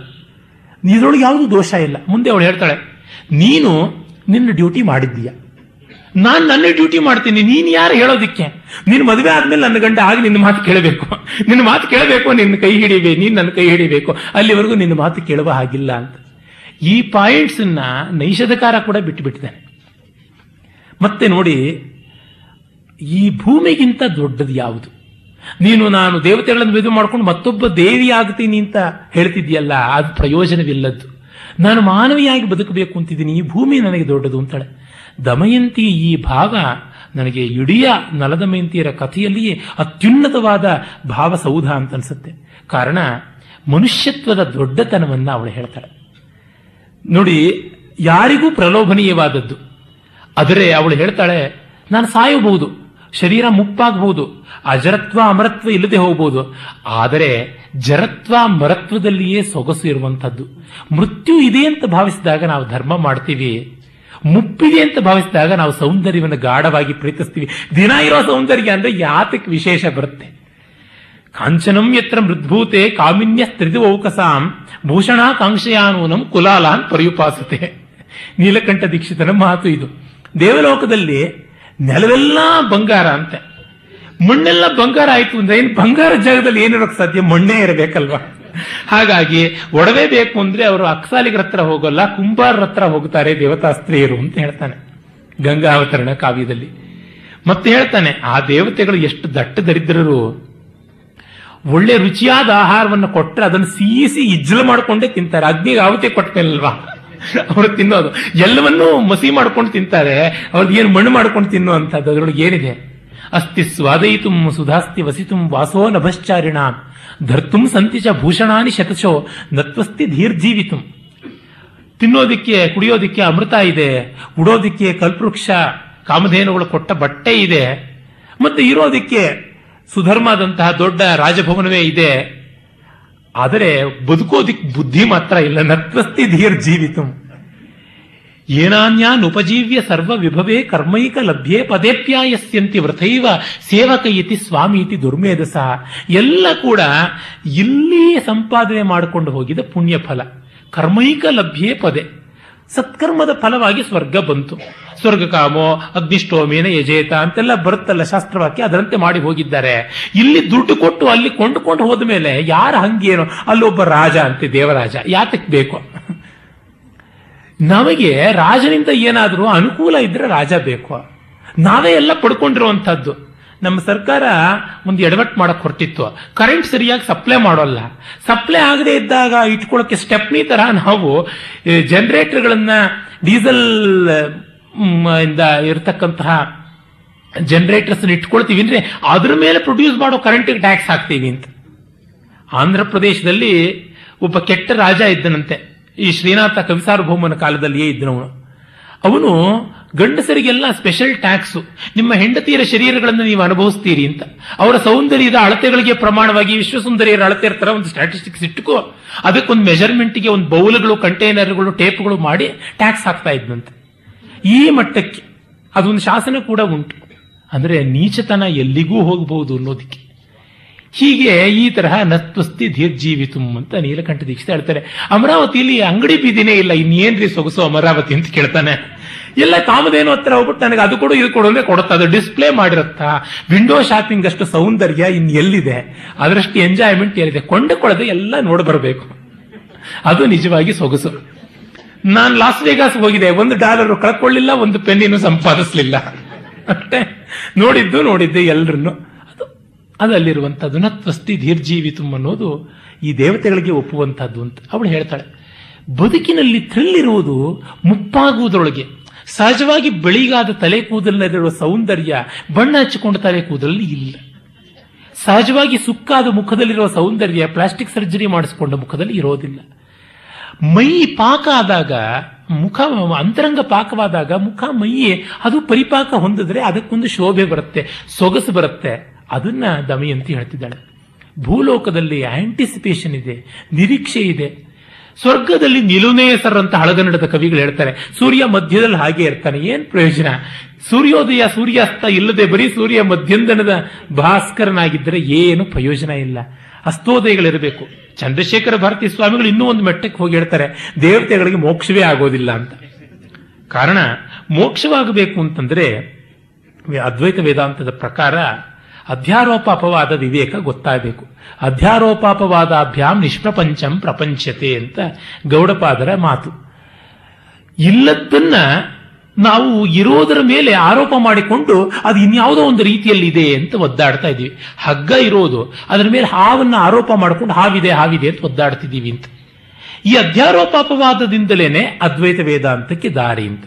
ನೀರೊಳಗೆ ಯಾವುದೂ ದೋಷ ಇಲ್ಲ. ಮುಂದೆ ಅವಳು ಹೇಳ್ತಾಳೆ, ನೀನು ನಿನ್ನ ಡ್ಯೂಟಿ ಮಾಡಿದ್ದೀಯ, ನಾನು ನನ್ನ ಡ್ಯೂಟಿ ಮಾಡ್ತೀನಿ, ನೀನು ಯಾರು ಹೇಳೋದಿಕ್ಕೆ? ನಿನ್ನ ಮದುವೆ ಆದ್ಮೇಲೆ ನನ್ನ ಗಂಡ ಆಗಿ ನಿನ್ನ ಮಾತು ಕೇಳಬೇಕು, ನಿನ್ನ ಮಾತು ಕೇಳಬೇಕು, ನಿನ್ನ ಕೈ ಹಿಡಿಬೇ, ನೀನು ನನ್ನ ಕೈ ಹಿಡಿಬೇಕು, ಅಲ್ಲಿವರೆಗೂ ನಿನ್ನ ಮಾತು ಕೇಳುವ ಹಾಗಿಲ್ಲ ಅಂತ. ಈ ಪಾಯಿಂಟ್ಸನ್ನ ನೈಷಧಕಾರ ಕೂಡ ಬಿಟ್ಟುಬಿಟ್ಟಿದ್ದಾನೆ. ಮತ್ತೆ ನೋಡಿ, ಈ ಭೂಮಿಗಿಂತ ದೊಡ್ಡದು ಯಾವುದು? ನೀನು ನಾನು ದೇವತೆಗಳನ್ನು ಮದುವೆ ಮಾಡ್ಕೊಂಡು ಮತ್ತೊಬ್ಬ ದೇವಿ ಆಗ್ತೀನಿ ಅಂತ ಹೇಳ್ತಿದ್ಯಲ್ಲ, ಅದು ಪ್ರಯೋಜನವಿಲ್ಲದ್ದು. ನಾನು ಮಾನವಿಯಾಗಿ ಬದುಕಬೇಕು ಅಂತಿದ್ದೀನಿ, ಈ ಭೂಮಿ ನನಗೆ ದೊಡ್ಡದು ಅಂತಾಳೆ ದಮಯಂತಿ. ಈ ಭಾಗ ನನಗೆ ಇಡೀ ನಲದಮಯಂತಿಯರ ಕಥೆಯಲ್ಲಿಯೇ ಅತ್ಯುನ್ನತವಾದ ಭಾವಸೌಧ ಅಂತ ಅನ್ಸುತ್ತೆ. ಕಾರಣ, ಮನುಷ್ಯತ್ವದ ದೊಡ್ಡತನವನ್ನು ಅವಳು ಹೇಳ್ತಾಳೆ. ನೋಡಿ, ಯಾರಿಗೂ ಪ್ರಲೋಭನೀಯವಾದದ್ದು. ಆದರೆ ಅವಳು ಹೇಳ್ತಾಳೆ, ನಾನು ಸಾಯಬಹುದು, ಶರೀರ ಮುಪ್ಪಾಗಬಹುದು, ಅಜರತ್ವ ಅಮರತ್ವ ಇಲ್ಲದೆ ಹೋಗಬಹುದು, ಆದರೆ ಜರತ್ವ ಮರತ್ವದಲ್ಲಿಯೇ ಸೊಗಸು ಇರುವಂಥದ್ದು. ಮೃತ್ಯು ಇದೆ ಅಂತ ಭಾವಿಸಿದಾಗ ನಾವು ಧರ್ಮ ಮಾಡ್ತೀವಿ, ಮುಪ್ಪಿದೆ ಅಂತ ಭಾವಿಸಿದಾಗ ನಾವು ಸೌಂದರ್ಯವನ್ನು ಗಾಢವಾಗಿ ಪ್ರೀತಿಸ್ತೀವಿ. ದಿನ ಇರೋ ಸೌಂದರ್ಯ ಅಂದ್ರೆ ಯಾತಕ್ಕೆ ವಿಶೇಷ ಬರುತ್ತೆ? ಕಾಂಚನಂ ಯತ್ರ ಮೃದ್ಭೂತೆ ಕಾಮಿನ್ಯ ತ್ರಿದುವೌಕಸಾಂ ಭೂಷಣಾಕಾಂಕ್ಷೆಯಾನೂನಂ ಕುಲಾಲಾನ್ ಪರ್ಯುಪಾಸತೆ. ನೀಲಕಂಠ ದೀಕ್ಷಿತನ ಮಾತು ಇದು. ದೇವಲೋಕದಲ್ಲಿ ನೆಲವೆಲ್ಲ ಬಂಗಾರ ಅಂತೆ, ಮಣ್ಣೆಲ್ಲ ಬಂಗಾರ ಆಯಿತು ಅಂದ್ರೆ ಏನು ಬಂಗಾರ ಜಾಗದಲ್ಲಿ ಏನಿರೋಕ್ಕೆ ಸಾಧ್ಯ? ಮಣ್ಣೇ ಇರಬೇಕಲ್ವಾ? ಹಾಗಾಗಿ ಒಡವೆ ಬೇಕು ಅಂದ್ರೆ ಅವರು ಅಕ್ಸಾಲಿಗರ ಹತ್ರ ಹೋಗೋಲ್ಲ, ಕುಂಬಾರರ ಹತ್ರ ಹೋಗ್ತಾರೆ ದೇವತಾಸ್ತ್ರೀಯರು ಅಂತ ಹೇಳ್ತಾನೆ ಗಂಗಾವತರಣ ಕಾವ್ಯದಲ್ಲಿ. ಮತ್ತೆ ಹೇಳ್ತಾನೆ, ಆ ದೇವತೆಗಳು ಎಷ್ಟು ದಟ್ಟ ದರಿದ್ರರು, ಒಳ್ಳೆ ರುಚಿಯಾದ ಆಹಾರವನ್ನು ಕೊಟ್ಟರೆ ಅದನ್ನು ಸೀಸಿ ಇಜ್ಜಲು ಮಾಡಿಕೊಂಡೇ ತಿಂತಾರೆ. ಅಗ್ನಿಗೆ ಆವತೆ ಕೊಟ್ಟಲ್ವಾ ಅವರು ತಿನ್ನೋದು, ಎಲ್ಲವನ್ನೂ ಮಸಿ ಮಾಡ್ಕೊಂಡು ತಿಂತಾರೆ. ಅವ್ರಿಗೆ ಏನು ಮಣ್ಣು ಮಾಡ್ಕೊಂಡು ತಿನ್ನೋ ಅಂತದ್ದು ಅದರೊಳಗೆ ಏನಿದೆ? ಅಸ್ತಿ ಸ್ವಾದಯಿತು ಸುಧಾಸ್ತಿ ವಸಿತು ವಾಸೋ ನಭಶ್ಚಾರಿಣ ಧರ್ತು ಸಂತಿಚ ಭೂಷಣಾನಿ ಶತಶೋ ನತ್ವಸ್ತಿ ಧೀರ್ ಜೀವಿತು. ತಿನ್ನೋದಿಕ್ಕೆ ಕುಡಿಯೋದಿಕ್ಕೆ ಅಮೃತ ಇದೆ, ಉಡೋದಿಕ್ಕೆ ಕಲ್ಪವೃಕ್ಷ ಕಾಮಧೇನುಗಳು ಕೊಟ್ಟ ಬಟ್ಟೆ ಇದೆ, ಮತ್ತೆ ಇರೋದಿಕ್ಕೆ ಸುಧರ್ಮದಂತಹ ದೊಡ್ಡ ರಾಜಭವನವೇ ಇದೆ. ಆದರೆ ಬದುಕೋದಿಕ್ ಬುದ್ಧಿ ಮಾತ್ರ ಇಲ್ಲ. ನತ್ವಸ್ತಿ ಧೀರ್ ಜೀವಿತು. ಏನಾನ್ಯಾನ್ ಉಪಜೀವ್ಯ ಸರ್ವ ವಿಭವೇ ಕರ್ಮೈಕ ಲಭ್ಯೆ ಪದೇಪ್ಯಾಯಸ್ಯಂತಿ ವೃಥೈವ ಸೇವಕ ಇತಿ ಸ್ವಾಮಿ ಇತಿ ದುರ್ಮೇಧಸ. ಎಲ್ಲ ಕೂಡ ಇಲ್ಲಿಯೇ ಸಂಪಾದನೆ ಮಾಡಿಕೊಂಡು ಹೋಗಿದ ಪುಣ್ಯ ಫಲ. ಕರ್ಮೈಕ ಲಭ್ಯೆ ಪದೇ, ಸತ್ಕರ್ಮದ ಫಲವಾಗಿ ಸ್ವರ್ಗ ಬಂತು. ಸ್ವರ್ಗಕಾಮೋ ಅಗ್ನಿಷ್ಠೋಮೇನ ಯಜೇತ ಅಂತೆಲ್ಲ ಬರುತ್ತಲ್ಲ ಶಾಸ್ತ್ರವಾಕ್ಯ, ಅದರಂತೆ ಮಾಡಿ ಹೋಗಿದ್ದಾರೆ. ಇಲ್ಲಿ ದುಡ್ಡು ಕೊಟ್ಟು ಅಲ್ಲಿ ಕೊಂಡುಕೊಂಡು ಹೋದ ಮೇಲೆ ಯಾರು ಹಂಗೇನೋ ಅಲ್ಲೊಬ್ಬ ರಾಜ ಅಂತೆ, ದೇವರಾಜ, ಯಾತಕ್ಕೆ ಬೇಕು ನಮಗೆ? ರಾಜನಿಂದ ಏನಾದರೂ ಅನುಕೂಲ ಇದ್ರೆ ರಾಜ ಬೇಕು. ನಾವೇ ಎಲ್ಲ ಪಡ್ಕೊಂಡಿರುವಂಥದ್ದು. ನಮ್ಮ ಸರ್ಕಾರ ಒಂದು ಎಡವಟ್ಟು ಮಾಡಕ್ ಹೊರಟಿತ್ತು, ಕರೆಂಟ್ ಸರಿಯಾಗಿ ಸಪ್ಲೈ ಮಾಡೋಲ್ಲ. ಸಪ್ಲೈ ಆಗದೆ ಇದ್ದಾಗ ಇಟ್ಕೊಳ್ಳೋಕೆ ಸ್ಟೆಪ್ನಿ ತರ ನಾವು ಜನರೇಟರ್ಗಳನ್ನ, ಡೀಸೆಲ್ ಇಂದ ಇರತಕ್ಕಂತಹ ಜನರೇಟರ್ಸ್ ಇಟ್ಕೊಳ್ತೀವಿ ಅಂದ್ರೆ ಅದ್ರ ಮೇಲೆ ಪ್ರೊಡ್ಯೂಸ್ ಮಾಡೋ ಕರೆಂಟ್ಗೆ ಟ್ಯಾಕ್ಸ್ ಹಾಕ್ತೀವಿ ಅಂತ. ಆಂಧ್ರ ಪ್ರದೇಶದಲ್ಲಿ ಒಬ್ಬ ಕೆಟ್ಟ ರಾಜ ಇದ್ದನಂತೆ, ಈ ಶ್ರೀನಾಥ ಕವಿಸಾರ್ವಭೌಮನ ಕಾಲದಲ್ಲಿಯೇ ಇದ್ದನವನು. ಅವನು ಗಂಡಸರಿಗೆಲ್ಲ ಸ್ಪೆಷಲ್ ಟ್ಯಾಕ್ಸು, ನಿಮ್ಮ ಹೆಂಡತಿಯರ ಶರೀರಗಳನ್ನು ನೀವು ಅನುಭವಿಸ್ತೀರಿ ಅಂತ. ಅವರ ಸೌಂದರ್ಯದ ಅಳತೆಗಳಿಗೆ ಪ್ರಮಾಣವಾಗಿ ವಿಶ್ವಸುಂದರಿಯರ ಅಳತೆ ಇರ್ತಾರೆ, ಒಂದು ಸ್ಟ್ಯಾಟಿಸ್ಟಿಕ್ಸ್ ಇಟ್ಟುಕೋ, ಅದಕ್ಕೊಂದು ಮೆಜರ್ಮೆಂಟ್ಗೆ ಒಂದು ಬೌಲ್ಗಳು, ಕಂಟೈನರ್ಗಳು, ಟೇಪ್ಗಳು ಮಾಡಿ ಟ್ಯಾಕ್ಸ್ ಹಾಕ್ತಾ ಇದ್ದಂತೆ. ಈ ಮಟ್ಟಕ್ಕೆ ಅದೊಂದು ಶಾಸನ ಕೂಡ ಉಂಟು. ಅಂದರೆ ನೀಚತನ ಎಲ್ಲಿಗೂ ಹೋಗಬಹುದು ಅನ್ನೋದಕ್ಕೆ. ಹೀಗೆ ಈ ತರಹ ನತ್ವಸ್ತಿ ಧೀರ್ಜೀವಿತುಂ ಅಂತ ನೀಲಕಂಠ ದೀಕ್ಷಿತ ಹೇಳ್ತಾರೆ. ಅಮರಾವತಿಯಲ್ಲಿ ಅಂಗಡಿ ಬೀದಿನೇ ಇಲ್ಲ, ಇನ್ನೇನ್ರಿ ಸೊಗಸು ಅಮರಾವತಿ ಅಂತ ಕೇಳ್ತಾನೆ. ಎಲ್ಲ ತಾಮದೇನೋ ಹತ್ರ ಹೋಗ್ಬಿಟ್ಟು ನನಗೆ ಅದು ಕೊಡು ಇದು ಕೊಡು ಅಂದ್ರೆ ಕೊಡುತ್ತಾ, ಅದು ಡಿಸ್ಪ್ಲೇ ಮಾಡಿರುತ್ತಾ, ವಿಂಡೋ ಶಾಪಿಂಗ್ ಅಷ್ಟು ಸೌಂದರ್ಯ ಇನ್ ಎಲ್ಲಿದೆ, ಅದರಷ್ಟು ಎಂಜಾಯ್ಮೆಂಟ್ ಎಲ್ಲಿದೆ, ಕೊಂಡುಕೊಳ್ಳದೆ ಎಲ್ಲ ನೋಡಬರಬೇಕು, ಅದು ನಿಜವಾಗಿ ಸೊಗಸು. ನಾನು ಲಾಸ್ ವೇಗಾಸ್ ಹೋಗಿದೆ, ಒಂದು ಡಾಲರ್ ಕಳ್ಕೊಳ್ಳಿಲ್ಲ, ಒಂದು ಪೆನ್ನಿನೂ ಸಂಪಾದಿಸ್ಲಿಲ್ಲ, ಅಷ್ಟೇ ನೋಡಿದ್ದು ನೋಡಿದ್ದೆ ಎಲ್ಲರನ್ನು. ಅದು ಅದಲ್ಲಿರುವಂಥದ್ದು ನತ್ವಸ್ತಿ ಧೀರ್ಜೀವಿತುಂ ಅನ್ನೋದು ಈ ದೇವತೆಗಳಿಗೆ ಒಪ್ಪುವಂಥದ್ದು ಅಂತ ಅವಳು ಹೇಳ್ತಾಳೆ. ಬದುಕಿನಲ್ಲಿ ಥ್ರಿಲ್ ಇರುವುದು ಮುಪ್ಪಾಗುವುದರೊಳಗೆ, ಸಹಜವಾಗಿ ಬೆಳಿಗಾದ ತಲೆ ಕೂದಲಿನಲ್ಲಿರುವ ಸೌಂದರ್ಯ ಬಣ್ಣ ಹಚ್ಚಿಕೊಂಡ ತಲೆ ಕೂದಲಲ್ಲಿ ಇಲ್ಲ, ಸಹಜವಾಗಿ ಸುಕ್ಕಾದ ಮುಖದಲ್ಲಿರುವ ಸೌಂದರ್ಯ ಪ್ಲಾಸ್ಟಿಕ್ ಸರ್ಜರಿ ಮಾಡಿಸಿಕೊಂಡ ಮುಖದಲ್ಲಿ ಇರೋದಿಲ್ಲ. ಮೈ ಪಾಕ ಆದಾಗ, ಮುಖ ಅಂತರಂಗ ಪಾಕವಾದಾಗ ಮುಖ ಮೈಯೇ ಅದು ಪರಿಪಾಕ ಹೊಂದಿದ್ರೆ ಅದಕ್ಕೊಂದು ಶೋಭೆ ಬರುತ್ತೆ, ಸೊಗಸು ಬರುತ್ತೆ. ಅದನ್ನ ದಮಯಂತಿ ಹೇಳ್ತಿದ್ದಾಳೆ. ಭೂಲೋಕದಲ್ಲಿ ಆಂಟಿಸಿಪೇಷನ್ ಇದೆ, ನಿರೀಕ್ಷೆ ಇದೆ. ಸ್ವರ್ಗದಲ್ಲಿ ನಿಲುನೇ ಸರ್ ಅಂತ ಹಳಗನ್ನಡದ ಕವಿಗಳು ಹೇಳ್ತಾರೆ. ಸೂರ್ಯ ಮಧ್ಯದಲ್ಲಿ ಹಾಗೆ ಇರ್ತಾನೆ, ಏನ್ ಪ್ರಯೋಜನ? ಸೂರ್ಯೋದಯ ಸೂರ್ಯಾಸ್ತ ಇಲ್ಲದೆ ಬರೀ ಸೂರ್ಯ ಮಧ್ಯಂಧನದ ಭಾಸ್ಕರನಾಗಿದ್ದರೆ ಏನು ಪ್ರಯೋಜನ ಇಲ್ಲ. ಅಸ್ತೋದಯಗಳಿರಬೇಕು. ಚಂದ್ರಶೇಖರ ಭಾರತಿ ಸ್ವಾಮಿಗಳು ಇನ್ನೂ ಒಂದು ಮಟ್ಟಕ್ಕೆ ಹೋಗಿ ಹೇಳ್ತಾರೆ, ದೇವತೆಗಳಿಗೆ ಮೋಕ್ಷವೇ ಆಗೋದಿಲ್ಲ ಅಂತ. ಕಾರಣ, ಮೋಕ್ಷವಾಗಬೇಕು ಅಂತಂದ್ರೆ ಅದ್ವೈತ ವೇದಾಂತದ ಪ್ರಕಾರ ಅಧ್ಯಾರೋಪಾಪವಾದ ವಿವೇಕ ಗೊತ್ತಾಗಬೇಕು. ಅಧ್ಯಾರೋಪಾಪವಾದಾಭ್ಯಾಮ್ ನಿಷ್ಪ್ರಪಂಚಂ ಪ್ರಪಂಚತೆ ಅಂತ ಗೌಡಪಾದರ ಮಾತು. ಇಲ್ಲದನ್ನ ನಾವು ಇರೋದರ ಮೇಲೆ ಆರೋಪ ಮಾಡಿಕೊಂಡು ಅದು ಇನ್ಯಾವುದೋ ಒಂದು ರೀತಿಯಲ್ಲಿ ಇದೆ ಅಂತ ಒದ್ದಾಡ್ತಾ ಇದೀವಿ. ಹಗ್ಗ ಇರೋದು, ಅದರ ಮೇಲೆ ಹಾವನ್ನು ಆರೋಪ ಮಾಡಿಕೊಂಡು ಹಾವಿದೆ ಹಾವಿದೆ ಅಂತ ಒದ್ದಾಡ್ತಿದ್ದೀವಿ ಅಂತ. ಈ ಅಧ್ಯಾರೋಪಾಪವಾದದಿಂದಲೇನೆ ಅದ್ವೈತ ವೇದಾಂತಕ್ಕೆ ದಾರಿ ಅಂತ.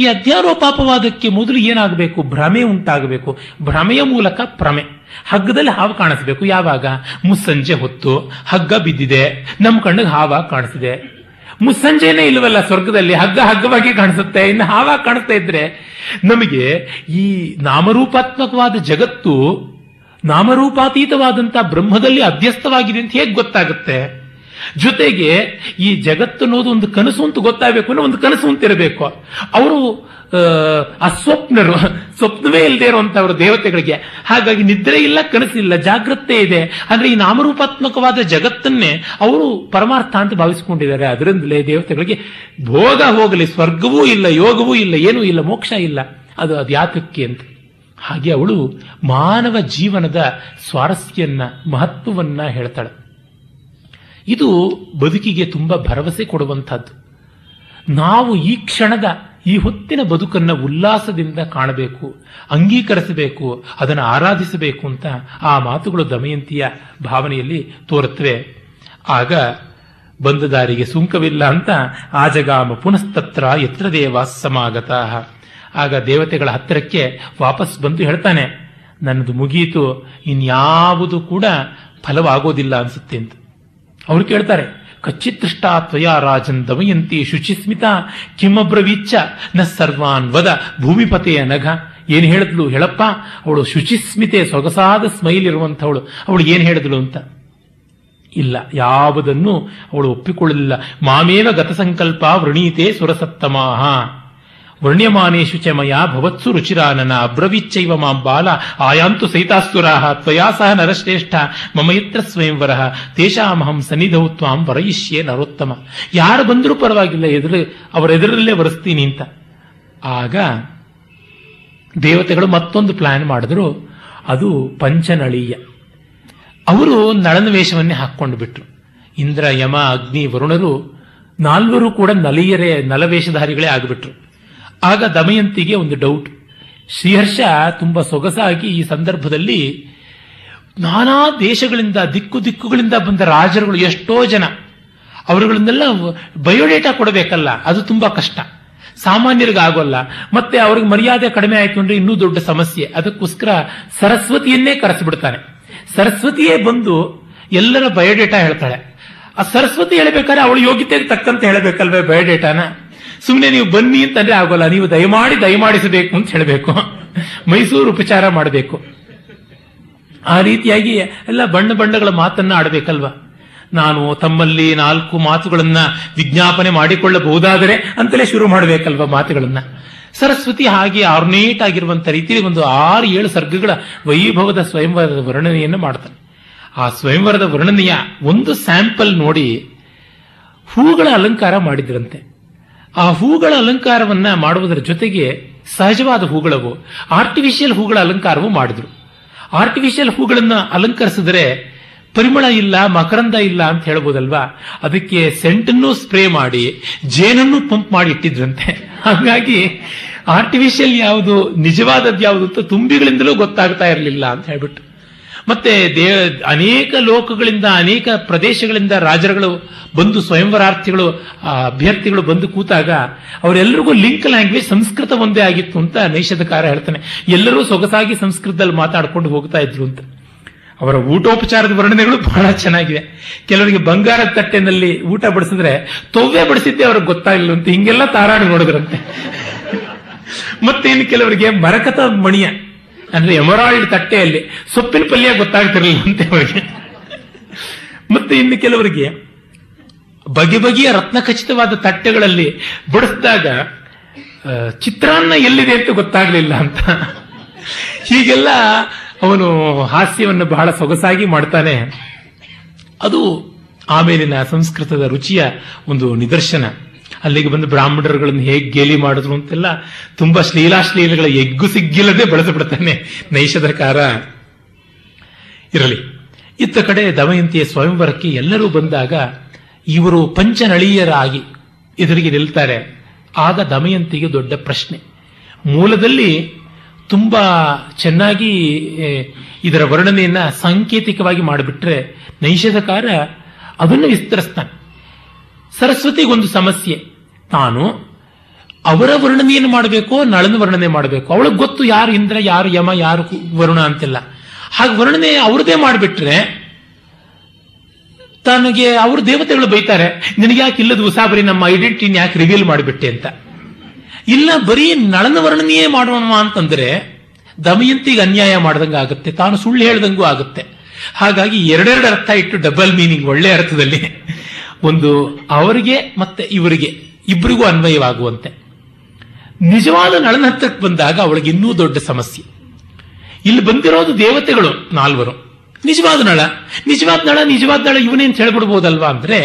ಈ ಅಧ್ಯಾರೋಪಾಪವಾದಕ್ಕೆ ಮೊದಲು ಏನಾಗಬೇಕು? ಭ್ರಮೆ ಉಂಟಾಗಬೇಕು. ಭ್ರಮೆಯ ಮೂಲಕ ಪ್ರಮೆ. ಹಗ್ಗದಲ್ಲಿ ಹಾವು ಕಾಣಿಸಬೇಕು. ಯಾವಾಗ? ಮುಸ್ಸಂಜೆ ಹೊತ್ತು ಹಗ್ಗ ಬಿದ್ದಿದೆ, ನಮ್ಮ ಕಣ್ಣಿಗೆ ಹಾವ ಕಾಣಿಸಿದೆ. ಮುಸ್ಸಂಜೆನೇ ಇಲ್ಲವಲ್ಲ ಸ್ವರ್ಗದಲ್ಲಿ, ಹಗ್ಗ ಹಗ್ಗವಾಗಿ ಕಾಣಿಸುತ್ತೆ, ಇನ್ನು ಹಾವ ಕಾಣಿಸ್ತಾ ಇದ್ರೆ ನಮಗೆ ಈ ನಾಮರೂಪಾತ್ಮಕವಾದ ಜಗತ್ತು ನಾಮರೂಪಾತೀತವಾದಂತಹ ಬ್ರಹ್ಮದಲ್ಲಿ ಅಧ್ಯಸ್ಥವಾಗಿದೆ ಅಂತ ಹೇಗೆ ಗೊತ್ತಾಗುತ್ತೆ? ಜೊತೆಗೆ ಈ ಜಗತ್ತು ಅನ್ನೋದು ಒಂದು ಕನಸು ಅಂತ ಗೊತ್ತಾಗಬೇಕು ಅನ್ನೋ ಒಂದು ಕನಸು ಅಂತ ಇರಬೇಕು. ಅವರು ಅಸ್ವಪ್ನರು, ಸ್ವಪ್ನವೇ ಇಲ್ಲದೆ ಇರುವಂತವರು ದೇವತೆಗಳಿಗೆ. ಹಾಗಾಗಿ ನಿದ್ರೆ ಇಲ್ಲ, ಕನಸಿಲ್ಲ, ಜಾಗ್ರತೆ ಇದೆ. ಅಂದ್ರೆ ಈ ನಾಮರೂಪಾತ್ಮಕವಾದ ಜಗತ್ತನ್ನೇ ಅವರು ಪರಮಾರ್ಥ ಅಂತ ಭಾವಿಸಿಕೊಂಡಿದ್ದಾರೆ. ಅದರಿಂದಲೇ ದೇವತೆಗಳಿಗೆ ಭೋಗ ಹೋಗಲಿ, ಸ್ವರ್ಗವೂ ಇಲ್ಲ, ಯೋಗವೂ ಇಲ್ಲ, ಏನೂ ಇಲ್ಲ, ಮೋಕ್ಷ ಇಲ್ಲ, ಅದು ಅದ್ಯಾತಕ್ಕೆ ಅಂತ. ಹಾಗೆ ಅವಳು ಮಾನವ ಜೀವನದ ಸ್ವಾರಸ್ಯವನ್ನ, ಮಹತ್ವವನ್ನ ಹೇಳ್ತಾಳೆ. ಇದು ಬದುಕಿಗೆ ತುಂಬಾ ಭರವಸೆ ಕೊಡುವಂಥದ್ದು. ನಾವು ಈ ಕ್ಷಣದ, ಈ ಹೊತ್ತಿನ ಬದುಕನ್ನು ಉಲ್ಲಾಸದಿಂದ ಕಾಣಬೇಕು, ಅಂಗೀಕರಿಸಬೇಕು, ಅದನ್ನು ಆರಾಧಿಸಬೇಕು ಅಂತ ಆ ಮಾತುಗಳು ದಮಯಂತಿಯ ಭಾವನೆಯಲ್ಲಿ ತೋರುತ್ತವೆ. ಆಗ ಬಂದ ದಾರಿಗೆ ಸುಂಕವಿಲ್ಲ ಅಂತ ಆಜಗಾಮ ಪುನಸ್ತತ್ರ ಯತ್ರ ದೇವಾ ಸಮಾಗತಃ. ಆಗ ದೇವತೆಗಳ ಹತ್ತಿರಕ್ಕೆ ವಾಪಸ್ ಬಂದು ಹೇಳ್ತಾನೆ, ನನ್ನದು ಮುಗೀತು, ಇನ್ಯಾವುದು ಕೂಡ ಫಲವಾಗೋದಿಲ್ಲ ಅನಿಸುತ್ತೆ ಅಂತ. ಅವರು ಕೇಳ್ತಾರೆ, ಕಚ್ಚಿದೃಷ್ಟಾ ತ್ವಯಾ ರಾಜನ್ ದಮಯಂತಿ ಶುಚಿಸ್ಮಿತ ಕಿಮಬ್ರವೀಚ್ಚ ನ ಸರ್ವಾನ್ ವದ ಭೂಮಿಪತೆಯ ನಘ. ಏನು ಹೇಳಿದ್ಲು ಹೇಳಪ್ಪ? ಅವಳು ಶುಚಿಸ್ಮಿತೆ, ಸೊಗಸಾದ ಸ್ಮೈಲ್ ಇರುವಂಥವಳು, ಅವಳು ಏನು ಹೇಳಿದ್ಲು ಅಂತ? ಇಲ್ಲ, ಯಾವುದನ್ನು ಅವಳು ಒಪ್ಪಿಕೊಳ್ಳಲಿಲ್ಲ. ಮಾಮೇವ ಗತಸಂಕಲ್ಪ ವೃಣೀತೆ ಸುರಸತ್ತಮಾಹ ವರ್ಣ್ಯಮಾನೇಶು ಚ ಮಯಾ ಭವತ್ಸು ರುಚಿರಾನನ ಅಬ್ರವೀಚ್ಚೈವ ಮಾಂ ಬಾಲ ಆಯಾಂತು ಸೈತಾಸ್ತುರಾಹ ತ್ವಯಾ ಸಹ ನರಶ್ರೇಷ್ಠ ಮಮ ಯತ್ರ ಸ್ವಯಂವರಃ ತೇಷಾಮಹಂ ಸನ್ನಿಧೌ ತ್ವಾಂ ವರಯಿಷ್ಯೆ ನರೋತ್ತಮ. ಯಾರು ಬಂದರೂ ಪರವಾಗಿಲ್ಲ, ಎದುರು ಅವರ ಎದುರಲ್ಲೇ ವರಿಸ್ತೀನಿ ಅಂತ. ಆಗ ದೇವತೆಗಳು ಮತ್ತೊಂದು ಪ್ಲಾನ್ ಮಾಡಿದ್ರು. ಅದು ಪಂಚನಳೀಯ. ಅವರು ನಳನ ವೇಷವನ್ನೇ ಹಾಕ್ಕೊಂಡು ಬಿಟ್ರು. ಇಂದ್ರ, ಯಮ, ಅಗ್ನಿ, ವರುಣರು ನಾಲ್ವರು ಕೂಡ ನಲಿಯರೇ, ನಲವೇಷಧಾರಿಗಳೇ ಆಗಿಬಿಟ್ರು. ಆಗ ದಮಯಂತಿಗೆ ಒಂದು ಡೌಟ್. ಶ್ರೀಹರ್ಷ ತುಂಬಾ ಸೊಗಸಾಗಿ ಈ ಸಂದರ್ಭದಲ್ಲಿ ನಾನಾ ದೇಶಗಳಿಂದ, ದಿಕ್ಕು ದಿಕ್ಕುಗಳಿಂದ ಬಂದ ರಾಜರುಗಳು ಎಷ್ಟೋ ಜನ, ಅವರುಗಳನ್ನೆಲ್ಲ ಬಯೋಡೇಟಾ ಕೊಡಬೇಕಲ್ಲ, ಅದು ತುಂಬಾ ಕಷ್ಟ, ಸಾಮಾನ್ಯರಿಗಾಗೋಲ್ಲ. ಮತ್ತೆ ಅವ್ರಿಗೆ ಮರ್ಯಾದೆ ಕಡಿಮೆ ಆಯಿತು ಅಂದ್ರೆ ಇನ್ನೂ ದೊಡ್ಡ ಸಮಸ್ಯೆ. ಅದಕ್ಕೋಸ್ಕರ ಸರಸ್ವತಿಯನ್ನೇ ಕರೆಸಿಬಿಡ್ತಾನೆ. ಸರಸ್ವತಿಯೇ ಬಂದು ಎಲ್ಲರ ಬಯೋಡೇಟಾ ಹೇಳ್ತಾಳೆ. ಆ ಸರಸ್ವತಿ ಹೇಳಬೇಕಾದ್ರೆ ಅವಳು ಯೋಗ್ಯತೆಗೆ ತಕ್ಕಂತೆ ಹೇಳಬೇಕಲ್ವೇ ಬಯೋಡೇಟಾನ. ಸುಮ್ಮನೆ ನೀವು ಬನ್ನಿ ಅಂತಂದ್ರೆ ಆಗೋಲ್ಲ, ನೀವು ದಯಮಾಡಿ ದಯಮಾಡಿಸಬೇಕು ಅಂತ ಹೇಳಬೇಕು, ಮೈಸೂರು ಉಪಚಾರ ಮಾಡಬೇಕು. ಆ ರೀತಿಯಾಗಿ ಎಲ್ಲ ಬಣ್ಣ ಬಣ್ಣಗಳ ಮಾತನ್ನ ಆಡಬೇಕಲ್ವಾ. ನಾನು ತಮ್ಮಲ್ಲಿ ನಾಲ್ಕು ಮಾತುಗಳನ್ನ ವಿಜ್ಞಾಪನೆ ಮಾಡಿಕೊಳ್ಳಬಹುದಾದರೆ ಅಂತಲೇ ಶುರು ಮಾಡಬೇಕಲ್ವಾ ಮಾತುಗಳನ್ನ. ಸರಸ್ವತಿ ಹಾಗೆ ಆರ್ನೇಟ್ ಆಗಿರುವಂತಹ ರೀತಿಯಲ್ಲಿ ಒಂದು ಆರು ಏಳು ಸರ್ಗಗಳ ವೈಭವದ ಸ್ವಯಂವರದ ವರ್ಣನೆಯನ್ನು ಮಾಡ್ತಾನೆ. ಆ ಸ್ವಯಂವರದ ವರ್ಣನೆಯ ಒಂದು ಸ್ಯಾಂಪಲ್ ನೋಡಿ ಹೂಗಳ ಅಲಂಕಾರ ಮಾಡಿದ್ರಂತೆ. ಆ ಹೂಗಳ ಅಲಂಕಾರವನ್ನ ಮಾಡುವುದರ ಜೊತೆಗೆ ಸಹಜವಾದ ಹೂಗಳವು ಆರ್ಟಿಫಿಷಿಯಲ್ ಹೂಗಳ ಅಲಂಕಾರವೂ ಮಾಡಿದ್ರು. ಆರ್ಟಿಫಿಷಿಯಲ್ ಹೂಗಳನ್ನ ಅಲಂಕರಿಸಿದ್ರೆ ಪರಿಮಳ ಇಲ್ಲ, ಮಕರಂದ ಇಲ್ಲ ಅಂತ ಹೇಳ್ಬೋದಲ್ವಾ. ಅದಕ್ಕೆ ಸೆಂಟನ್ನು ಸ್ಪ್ರೇ ಮಾಡಿ ಜೇನನ್ನು ಪಂಪ್ ಮಾಡಿ ಇಟ್ಟಿದ್ರಂತೆ. ಹಾಗಾಗಿ ಆರ್ಟಿಫಿಷಿಯಲ್ ಯಾವುದು ನಿಜವಾದದ್ದು ಯಾವುದು ಅಂತ ತುಂಬಿಗಳಿಂದಲೂ ಗೊತ್ತಾಗ್ತಾ ಇರಲಿಲ್ಲ ಅಂತ ಹೇಳ್ಬಿಟ್ಟು. ಮತ್ತೆ ದೇ ಅನೇಕ ಲೋಕಗಳಿಂದ ಅನೇಕ ಪ್ರದೇಶಗಳಿಂದ ರಾಜರುಗಳು ಬಂದು ಸ್ವಯಂವರಾರ್ಥಿಗಳು ಅಭ್ಯರ್ಥಿಗಳು ಬಂದು ಕೂತಾಗ ಅವರೆಲ್ಲರಿಗೂ ಲಿಂಕ್ ಲ್ಯಾಂಗ್ವೇಜ್ ಸಂಸ್ಕೃತ ಒಂದೇ ಆಗಿತ್ತು ಅಂತ ನೈಷಧಕಾರ ಹೇಳ್ತಾನೆ. ಎಲ್ಲರೂ ಸೊಗಸಾಗಿ ಸಂಸ್ಕೃತದಲ್ಲಿ ಮಾತಾಡ್ಕೊಂಡು ಹೋಗ್ತಾ ಇದ್ರು ಅಂತ. ಅವರ ಊಟೋಪಚಾರದ ವರ್ಣನೆಗಳು ಬಹಳ ಚೆನ್ನಾಗಿವೆ. ಕೆಲವರಿಗೆ ಬಂಗಾರದ ತಟ್ಟೆನಲ್ಲಿ ಊಟ ಬಡಿಸಿದ್ರೆ ತೊವ್ವೆ ಬಡಿಸಿದ್ದೆ ಅವ್ರಿಗೆ ಗೊತ್ತಾಗಲಿಲ್ಲಂತೆ, ಹಿಂಗೆಲ್ಲ ತಾರಾಡಿ ನೋಡಿದ್ರಂತೆ. ಮತ್ತೇನು ಕೆಲವರಿಗೆ ಮರಕತ ಮಣಿಯ ಅಂದ್ರೆ ಎಮರಾಲ್ಡ್ ತಟ್ಟೆಯಲ್ಲಿ ಸೊಪ್ಪಿನ ಪಲ್ಯ ಗೊತ್ತಾಗ್ತಿರಲಿಲ್ಲಂತೆ ಅವರಿಗೆ. ಮತ್ತೆ ಇನ್ನು ಕೆಲವರಿಗೆ ಬಗೆ ಬಗೆಯ ರತ್ನಖಚಿತವಾದ ತಟ್ಟೆಗಳಲ್ಲಿ ಬಡಿಸಿದಾಗ ಚಿತ್ರಾನ್ನ ಎಲ್ಲಿದೆ ಅಂತ ಗೊತ್ತಾಗ್ಲಿಲ್ಲ ಅಂತ. ಹೀಗೆಲ್ಲ ಅವನು ಹಾಸ್ಯವನ್ನು ಬಹಳ ಸೊಗಸಾಗಿ ಮಾಡ್ತಾನೆ. ಅದು ಆಮೇಲಿನ ಸಂಸ್ಕೃತದ ರುಚಿಯ ಒಂದು ನಿದರ್ಶನ. ಅಲ್ಲಿಗೆ ಬಂದು ಬ್ರಾಹ್ಮಣರುಗಳನ್ನು ಹೇಗೆ ಗೇಲಿ ಮಾಡಿದ್ರು ಅಂತೆಲ್ಲ ತುಂಬಾ ಶ್ಲೀಲಾಶ್ಲೀಲಗಳ ಎಗ್ಗು ಸಿಗ್ಗಿಲ್ಲದೆ ಬಳಸಿಬಿಡ್ತಾನೆ ನೈಷಧಕಾರ. ಇರಲಿ, ಇತ್ತ ಕಡೆ ದಮಯಂತಿಯ ಸ್ವಯಂವರಕ್ಕೆ ಎಲ್ಲರೂ ಬಂದಾಗ ಇವರು ಪಂಚನಳೀಯರಾಗಿ ಎದುರಿಗೆ ನಿಲ್ತಾರೆ. ಆಗ ದಮಯಂತಿಗೆ ದೊಡ್ಡ ಪ್ರಶ್ನೆ. ಮೂಲದಲ್ಲಿ ತುಂಬಾ ಚೆನ್ನಾಗಿ ಇದರ ವರ್ಣನೆಯನ್ನ ಸಾಂಕೇತಿಕವಾಗಿ ಮಾಡಿಬಿಟ್ರೆ ನೈಷಧಕಾರ ಅದನ್ನು ವಿಸ್ತರಿಸ್ತಾನೆ. ಸರಸ್ವತಿಗೊಂದು ಸಮಸ್ಯೆ, ತಾನು ಅವರ ವರ್ಣನೆಯನ್ನು ಮಾಡಬೇಕೋ ನಳನ ವರ್ಣನೆ ಮಾಡಬೇಕು. ಅವಳಿಗೆ ಗೊತ್ತು ಯಾರು ಇಂದ್ರ ಯಾರು ಯಮ ಯಾರು ವರುಣ ಅಂತೆಲ್ಲ. ಹಾಗೆ ವರ್ಣನೆ ಅವ್ರದೇ ಮಾಡಿಬಿಟ್ರೆ ತನಗೆ ಅವ್ರ ದೇವತೆಗಳು ಬೈತಾರೆ, ನಿನಗೆ ಯಾಕೆ ಇಲ್ಲದ ಉಸಾಬರಿ ನಮ್ಮ ಐಡೆಂಟಿಟಿನ ಯಾಕೆ ರಿವೀಲ್ ಮಾಡಿಬಿಟ್ಟೆ ಅಂತ. ಇಲ್ಲ ಬರೀ ನಳನ ವರ್ಣನೆಯೇ ಮಾಡೋಣ ಅಂತಂದ್ರೆ ದಮಯಂತಿಗೆ ಅನ್ಯಾಯ ಮಾಡ್ದಂಗೆ ಆಗುತ್ತೆ, ತಾನು ಸುಳ್ಳು ಹೇಳ್ದಂಗೂ ಆಗುತ್ತೆ. ಹಾಗಾಗಿ ಎರಡೆರಡು ಅರ್ಥ ಇಟ್ಟು ಡಬಲ್ ಮೀನಿಂಗ್ ಒಳ್ಳೆ ಅರ್ಥದಲ್ಲಿ, ಒಂದು ಅವರಿಗೆ ಮತ್ತೆ ಇವರಿಗೆ ಇಬ್ಬರಿಗೂ ಅನ್ವಯವಾಗುವಂತೆ. ನಿಜವಾದ ನಳನ ಹತ್ತಕ್ಕೆ ಬಂದಾಗ ಅವಳಿಗೆ ಇನ್ನೂ ದೊಡ್ಡ ಸಮಸ್ಯೆ. ಇಲ್ಲಿ ಬಂದಿರೋದು ದೇವತೆಗಳು ನಾಲ್ವರು, ನಿಜವಾದ ನಳ ನಿಜವಾದ ನಳ ನಿಜವಾದ ನಳ ಇವನೇ ಅಂತ ಹೇಳ್ಬಿಡ್ಬೋದಲ್ವಾ. ಅಂದ್ರೆ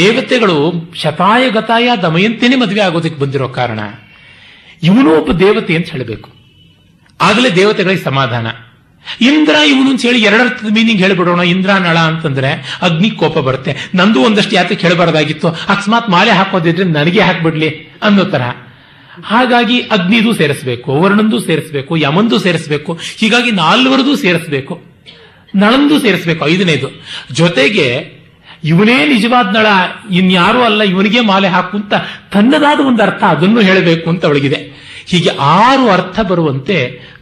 ದೇವತೆಗಳು ಶತಾಯ ಗತಾಯ ದಮಯಂತಿನೇ ಮದುವೆ ಆಗೋದಕ್ಕೆ ಬಂದಿರೋ ಕಾರಣ ಇವನು ಒಬ್ಬ ದೇವತೆ ಅಂತ ಹೇಳಬೇಕು, ಆಗಲೇ ದೇವತೆಗಳಿಗೆ ಸಮಾಧಾನ. ಇಂದ್ರ ಇವನು ಅಂತ ಹೇಳಿ ಎರಡರ್ಥದ ಮೀನಿಂಗ್ ಹೇಳ್ಬಿಡೋಣ, ಇಂದ್ರ ನಳ ಅಂತಂದ್ರೆ ಅಗ್ನಿ ಕೋಪ ಬರುತ್ತೆ, ನಂದು ಒಂದಷ್ಟು ಯಾತಕ್ಕೆ ಹೇಳಬಾರ್ದಾಗಿತ್ತು, ಅಕಸ್ಮಾತ್ ಮಾಲೆ ಹಾಕೋದಿದ್ರೆ ನನಗೆ ಹಾಕ್ಬಿಡ್ಲಿ ಅನ್ನೋ ತರಹ. ಹಾಗಾಗಿ ಅಗ್ನಿದು ಸೇರಿಸಬೇಕು, ವರುಣಂದು ಸೇರಿಸಬೇಕು, ಯಮಂದು ಸೇರಿಸಬೇಕು, ಹೀಗಾಗಿ ನಾಲ್ವರದು ಸೇರಿಸಬೇಕು, ನಳಂದು ಸೇರಿಸಬೇಕು, ಐದನೇದು. ಜೊತೆಗೆ ಇವನೇ ನಿಜವಾದ ನಳ ಇನ್ಯಾರೂ ಅಲ್ಲ ಇವನಿಗೆ ಮಾಲೆ ಹಾಕುವಂತ ತನ್ನದಾದ ಒಂದು ಅರ್ಥ ಅದನ್ನು ಹೇಳಬೇಕು ಅಂತ ಅವಳಿಗಿದೆ. ಹೀಗೆ ಆರು ಅರ್ಥ ಬರುವಂತೆ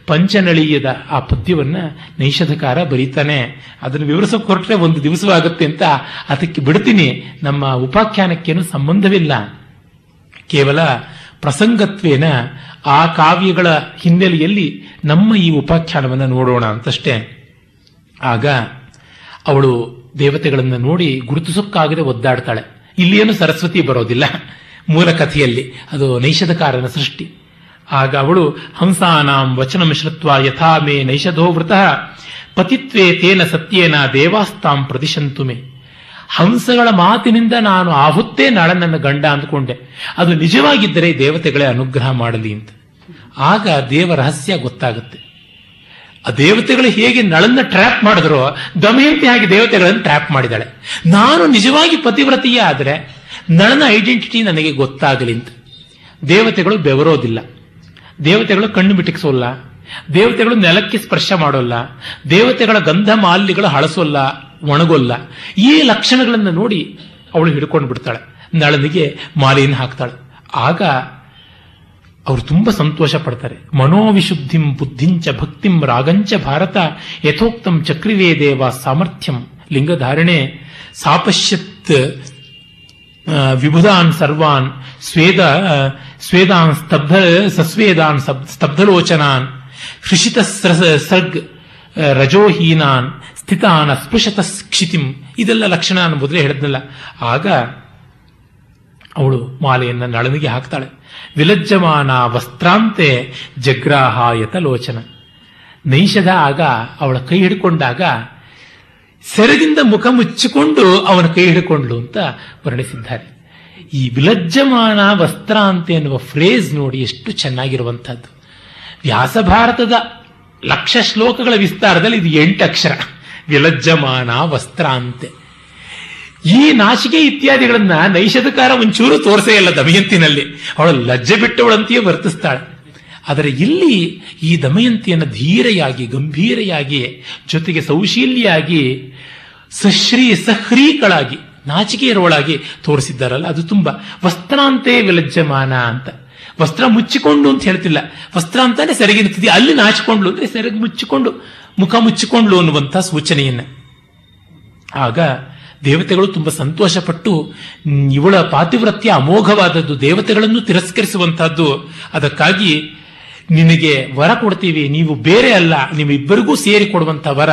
ಪಂಚನಳೀಯದ ಆ ಪದ್ಯವನ್ನ ನೈಷಧಕಾರ ಬರೀತಾನೆ. ಅದನ್ನು ವಿವರಿಸೋಕೆ ಹೊರಟ್ರೆ ಒಂದು ದಿವಸವಾಗುತ್ತೆ ಅಂತ ಅದಕ್ಕೆ ಬಿಡ್ತೀನಿ, ನಮ್ಮ ಉಪಾಖ್ಯಾನಕ್ಕೇನು ಸಂಬಂಧವಿಲ್ಲ. ಕೇವಲ ಪ್ರಸಂಗತ್ವೇನ ಆ ಕಾವ್ಯಗಳ ಹಿನ್ನೆಲೆಯಲ್ಲಿ ನಮ್ಮ ಈ ಉಪಾಖ್ಯಾನವನ್ನು ನೋಡೋಣ ಅಂತಷ್ಟೇ. ಆಗ ಅವಳು ದೇವತೆಗಳನ್ನು ನೋಡಿ ಗುರುತಿಸೋಕ್ಕಾಗದೆ ಒದ್ದಾಡ್ತಾಳೆ. ಇಲ್ಲಿಯೇನು ಸರಸ್ವತಿ ಬರೋದಿಲ್ಲ ಮೂಲ ಕಥೆಯಲ್ಲಿ, ಅದು ನೈಷಧಕಾರನ ಸೃಷ್ಟಿ. ಆಗ ಅವಳು ಹಂಸಾನಾಂ ವಚನಂ ಶ್ರುತ್ವಾ ಯಥಾ ಮೇ ನೈಷಧೋ ವೃತಃ ಪತಿತ್ವೇ ತೇನ ಸತ್ಯೇನ ದೇವಾಸ್ತಾಂ ಪ್ರತಿಶಂತು ಮೇ. ಹಂಸಗಳ ಮಾತಿನಿಂದ ನಾನು ಆಹುತ್ತೇ ನಾಳೆ ನನ್ನ ಗಂಡ ಅಂದ್ಕೊಂಡೆ, ಅದು ನಿಜವಾಗಿದ್ದರೆ ದೇವತೆಗಳೇ ಅನುಗ್ರಹ ಮಾಡಲಿ ಅಂತ. ಆಗ ದೇವ ರಹಸ್ಯ ಗೊತ್ತಾಗುತ್ತೆ. ಆ ದೇವತೆಗಳು ಹೇಗೆ ನಳನ್ನ ಟ್ರ್ಯಾಪ್ ಮಾಡಿದ್ರೋ ದಮಯಂತಿ ಹಾಗೆ ದೇವತೆಗಳನ್ನು ಟ್ರ್ಯಾಪ್ ಮಾಡಿದಾಳೆ. ನಾನು ನಿಜವಾಗಿ ಪತಿವ್ರತೆಯೇ ಆದರೆ ನಳನ ಐಡೆಂಟಿಟಿ ನನಗೆ ಗೊತ್ತಾಗಲಿ ಅಂತ. ದೇವತೆಗಳು ಬೆವರೋದಿಲ್ಲ, ದೇವತೆಗಳು ಕಣ್ಣು ಬಿಟಿಕ್ಸೋಲ್ಲ, ದೇವತೆಗಳು ನೆಲಕ್ಕೆ ಸ್ಪರ್ಶ ಮಾಡೋಲ್ಲ, ದೇವತೆಗಳ ಗಂಧ ಮಾಲಿಗಳು ಹಳಸೋಲ್ಲ, ಒಣಗೋಲ್ಲ. ಈ ಲಕ್ಷಣಗಳನ್ನು ನೋಡಿ ಅವಳು ಹಿಡ್ಕೊಂಡು ಬಿಡ್ತಾಳೆ, ನಳನಿಗೆ ಮಾಲೆಯನ್ನು ಹಾಕ್ತಾಳೆ. ಆಗ ಅವರು ತುಂಬಾ ಸಂತೋಷ ಪಡ್ತಾರೆ. ಮನೋವಿಶುದ್ಧಿಂ ಬುದ್ಧಿಂಚ ಭಕ್ತಿಂ ರಾಗಂಚ ಭಾರತ ಯಥೋಕ್ತಂ ಚಕ್ರಿವೇ ದೇವ ಸಾಮರ್ಥ್ಯಂ ಲಿಂಗಧಾರಣೆ ಸಾಪಶ್ಯತ್ ವಿಭುಧಾನ್ ಸರ್ವಾನ್ ಸ್ವೇದ ಸ್ವೇದಾನ್ ಸ್ತಬ್ಧ ಸಸ್ವೇದಾನ್ ಸ್ತಬ್ಧಲೋಚನಾನ್ ಹೃಷಿತ ಸರ್ಗ್ ರಜೋಹೀನಾನ್ ಸ್ಥಿತಾನ್ ಅಸ್ಪೃಶತ ಕ್ಷಿತಿಂ, ಇದೆಲ್ಲ ಲಕ್ಷಣ ನಾನು ಮೊದಲೇ ಹೇಳಿದ್ನಲ್ಲ. ಆಗ ಅವಳು ಮಾಲೆಯನ್ನು ನಳನಿಗೆ ಹಾಕ್ತಾಳೆ. ವಿಲಜ್ಜಮಾನ ವಸ್ತ್ರಾಂತೆ ಜಗ್ರಾಹಾಯತ ಲೋಚನ. ನೈಷಧ ಆಗ ಅವಳ ಕೈ ಹಿಡ್ಕೊಂಡಾಗ ಸೆರಗಿಂದ ಮುಖ ಮುಚ್ಚಿಕೊಂಡು ಅವನ ಕೈ ಹಿಡ್ಕೊಂಡ್ಲು ಅಂತ ವರ್ಣಿಸಿದ್ದಾರೆ. ಈ ವಿಲಜ್ಜಮಾನ ವಸ್ತ್ರಾಂತೆ ಎನ್ನುವ ಫ್ರೇಸ್ ನೋಡಿ ಎಷ್ಟು ಚೆನ್ನಾಗಿರುವಂಥದ್ದು. ವ್ಯಾಸಭಾರತದ ಲಕ್ಷ ಶ್ಲೋಕಗಳ ವಿಸ್ತಾರದಲ್ಲಿ ಇದು ಎಂಟು ಅಕ್ಷರ ವಿಲಜ್ಜಮಾನ ವಸ್ತ್ರಾಂತೆ. ಈ ನಾಚಿಕೆ ಇತ್ಯಾದಿಗಳನ್ನ ನೈಷಧಕಾರ ಒಂಚೂರು ತೋರಿಸೇ ಇಲ್ಲ ದಮಯಂತಿನಲ್ಲಿ. ಅವಳು ಲಜ್ಜೆ ಬಿಟ್ಟವಳಂತೆಯೇ ವರ್ತಿಸ್ತಾಳೆ. ಆದರೆ ಇಲ್ಲಿ ಈ ದಮಯಂತಿಯನ್ನು ಧೀರೆಯಾಗಿ, ಗಂಭೀರೆಯಾಗಿ, ಜೊತೆಗೆ ಸೌಶೀಲ್ಯಾಗಿ, ಸಶ್ರೀ ಸಹ್ರೀಕಳಾಗಿ, ನಾಚಿಕೆಯರೊಳಾಗಿ ತೋರಿಸಿದ್ದಾರಲ್ಲ, ಅದು ತುಂಬಾ. ವಸ್ತ್ರಾಂತೆ ವಿಲಜ್ಜಮಾನ ಅಂತ, ವಸ್ತ್ರ ಮುಚ್ಚಿಕೊಂಡು ಅಂತ ಹೇಳ್ತಿಲ್ಲ, ವಸ್ತ್ರ ಅಂತಾನೆ ಸೆರಗಿ ನಿಂತಿದೆ. ಅಲ್ಲಿ ನಾಚಿಕೊಂಡ್ಲು ಅಂದ್ರೆ ಸೆರಗಿ ಮುಚ್ಚಿಕೊಂಡು, ಮುಖ ಮುಚ್ಚಿಕೊಂಡ್ಲು ಅನ್ನುವಂತಹ ಸೂಚನೆಯನ್ನ. ಆಗ ದೇವತೆಗಳು ತುಂಬಾ ಸಂತೋಷಪಟ್ಟು, ಇವಳ ಪಾತಿವ್ರತ್ಯ ಅಮೋಘವಾದದ್ದು, ದೇವತೆಗಳನ್ನು ತಿರಸ್ಕರಿಸುವಂತಹದ್ದು, ಅದಕ್ಕಾಗಿ ನಿನಗೆ ವರ ಕೊಡ್ತೀವಿ, ನೀವು ಬೇರೆ ಅಲ್ಲ, ನಿಮ್ಮಿಬ್ಬರಿಗೂ ಸೇರಿ ಕೊಡುವಂತಹ ವರ,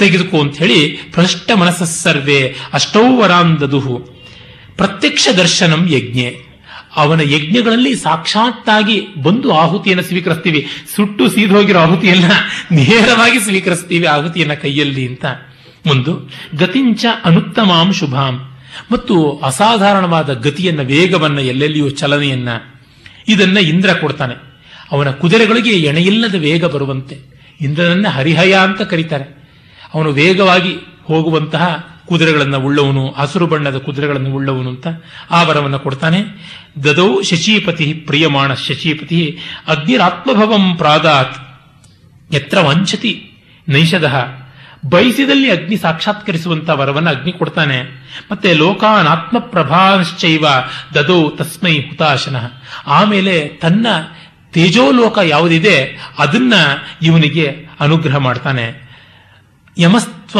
ತೆಗೆದುಕೋ ಅಂತ ಹೇಳಿ ಭ್ರಷ್ಟ ಮನಸ್ಸರ್ವೇ ಅಷ್ಟೌ ವರಾಂದದುಹು ಪ್ರತ್ಯಕ್ಷ ದರ್ಶನಂ ಯಜ್ಞೆ. ಅವನ ಯಜ್ಞಗಳಲ್ಲಿ ಸಾಕ್ಷಾತ್ತಾಗಿ ಬಂದು ಆಹುತಿಯನ್ನು ಸ್ವೀಕರಿಸ್ತೀವಿ, ಸುಟ್ಟು ಸೀದೋಗಿರೋ ಆಹುತಿಯನ್ನ ನೇರವಾಗಿ ಸ್ವೀಕರಿಸ್ತೀವಿ, ಆಹುತಿಯನ್ನ ಕೈಯಲ್ಲಿ ಅಂತ ಒಂದು. ಗತಿಂಚ ಅನುತ್ತಮಾಂ ಶುಭಾಂ, ಮತ್ತು ಅಸಾಧಾರಣವಾದ ಗತಿಯನ್ನ, ವೇಗವನ್ನ, ಎಲ್ಲೆಲ್ಲಿಯೂ ಚಲನೆಯನ್ನ, ಇದನ್ನ ಇಂದ್ರ ಕೊಡ್ತಾನೆ. ಅವನ ಕುದುರೆಗಳಿಗೆ ಎಣೆಯಿಲ್ಲದ ವೇಗ ಬರುವಂತೆ ಇಂದ್ರನನ್ನ ಹರಿಹಯ ಅಂತ ಕರೀತಾರೆ. ಅವನು ವೇಗವಾಗಿ ಹೋಗುವಂತಹ ಕುದುರೆಗಳನ್ನು ಉಳ್ಳವನು, ಹಸಿರು ಬಣ್ಣದ ಕುದುರೆಗಳನ್ನು ಉಳ್ಳವನು ಅಂತ ಆ ವರವನ್ನು ಕೊಡ್ತಾನೆ. ದದೌ ಶಚೀಪತಿ ಪ್ರಿಯಮಾಣ ಶಚೀಪತಿ ಅಗ್ನಿರಾತ್ಮಭವಂ ಪ್ರಾದಾತ್ ಯತ್ರ ವಂಚತಿ ನೈಷಧ. ಬಯಸಿದಲ್ಲಿ ಅಗ್ನಿ ಸಾಕ್ಷಾತ್ಕರಿಸುವಂತಹ ವರವನ್ನು ಅಗ್ನಿ ಕೊಡ್ತಾನೆ. ಮತ್ತೆ ಲೋಕಾನ್ ಆತ್ಮ ಪ್ರಭಾಶ್ಚೈವ ದದೌ ತಸ್ಮೈ ಹುತಾಶನ. ಆಮೇಲೆ ತನ್ನ ತೇಜೋಲೋಕ ಯಾವುದಿದೆ ಅದನ್ನ ಇವನಿಗೆ ಅನುಗ್ರಹ ಮಾಡ್ತಾನೆ. ಯಮಸ್ತ್ವ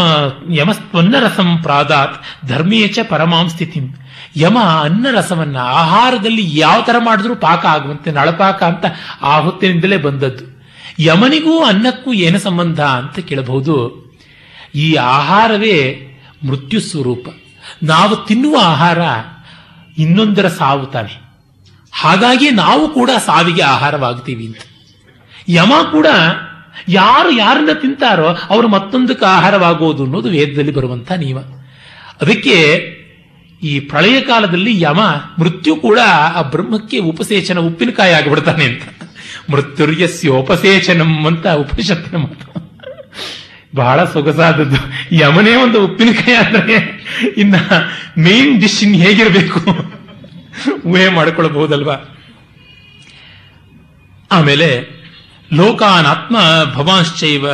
ಯಮಸ್ತ್ವನ್ನರಸಂ ಪ್ರಾದಾತ್ ಧರ್ಮೇಚ ಪರಮಾಂ ಸ್ಥಿತಿಂ. ಯಮ ಅನ್ನರಸವನ್ನ, ಆಹಾರದಲ್ಲಿ ಯಾವ ತರ ಮಾಡಿದ್ರೂ ಪಾಕ ಆಗುವಂತೆ, ನಳಪಾಕ ಅಂತ ಆ ಹೊತ್ತಿನಿಂದಲೇ ಬಂದದ್ದು. ಯಮನಿಗೂ ಅನ್ನಕ್ಕೂ ಏನು ಸಂಬಂಧ ಅಂತ ಕೇಳಬಹುದು. ಈ ಆಹಾರವೇ ಮೃತ್ಯು ಸ್ವರೂಪ. ನಾವು ತಿನ್ನುವ ಆಹಾರ ಇನ್ನೊಂದರ ಸಾವು ತಾನೆ. ಹಾಗಾಗಿ ನಾವು ಕೂಡ ಸಾವಿಗೆ ಆಹಾರವಾಗ್ತೀವಿ ಅಂತ. ಯಮ ಕೂಡ ಯಾರು ಯಾರನ್ನ ತಿಂತಾರೋ ಅವರು ಮತ್ತೊಂದಕ್ಕೆ ಆಹಾರವಾಗೋದು ಅನ್ನೋದು ವೇದದಲ್ಲಿ ಬರುವಂತ ನಿಯಮ. ಅದಕ್ಕೆ ಈ ಪ್ರಳಯ ಕಾಲದಲ್ಲಿ ಯಮ ಮೃತ್ಯು ಕೂಡ ಆ ಬ್ರಹ್ಮಕ್ಕೆ ಉಪಸೇಚನ, ಉಪ್ಪಿನಕಾಯಿ ಆಗಿಬಿಡ್ತಾನೆ ಅಂತ. ಮೃತ್ಯುರ್ಯಸ್ಯೋಪಸೇಚನಂ ಅಂತ ಉಪನಿಷತ್ತಿನ ಮಾತು ಬಹಳ ಸೊಗಸಾದದ್ದು. ಯಮನೇ ಒಂದು ಉಪ್ಪಿನಕಾಯಿ ಅಂದ್ರೆ ಇನ್ನ ಮೇನ್ ಡಿಶ್ ಇನ್ ಹೇಗಿರಬೇಕು ಊಹೆ ಮಾಡಿಕೊಳ್ಳಬಹುದಲ್ವಾ. ಆಮೇಲೆ ಲೋಕಾನ್ ಆತ್ಮ ಭವಾಶ್ಚೈವ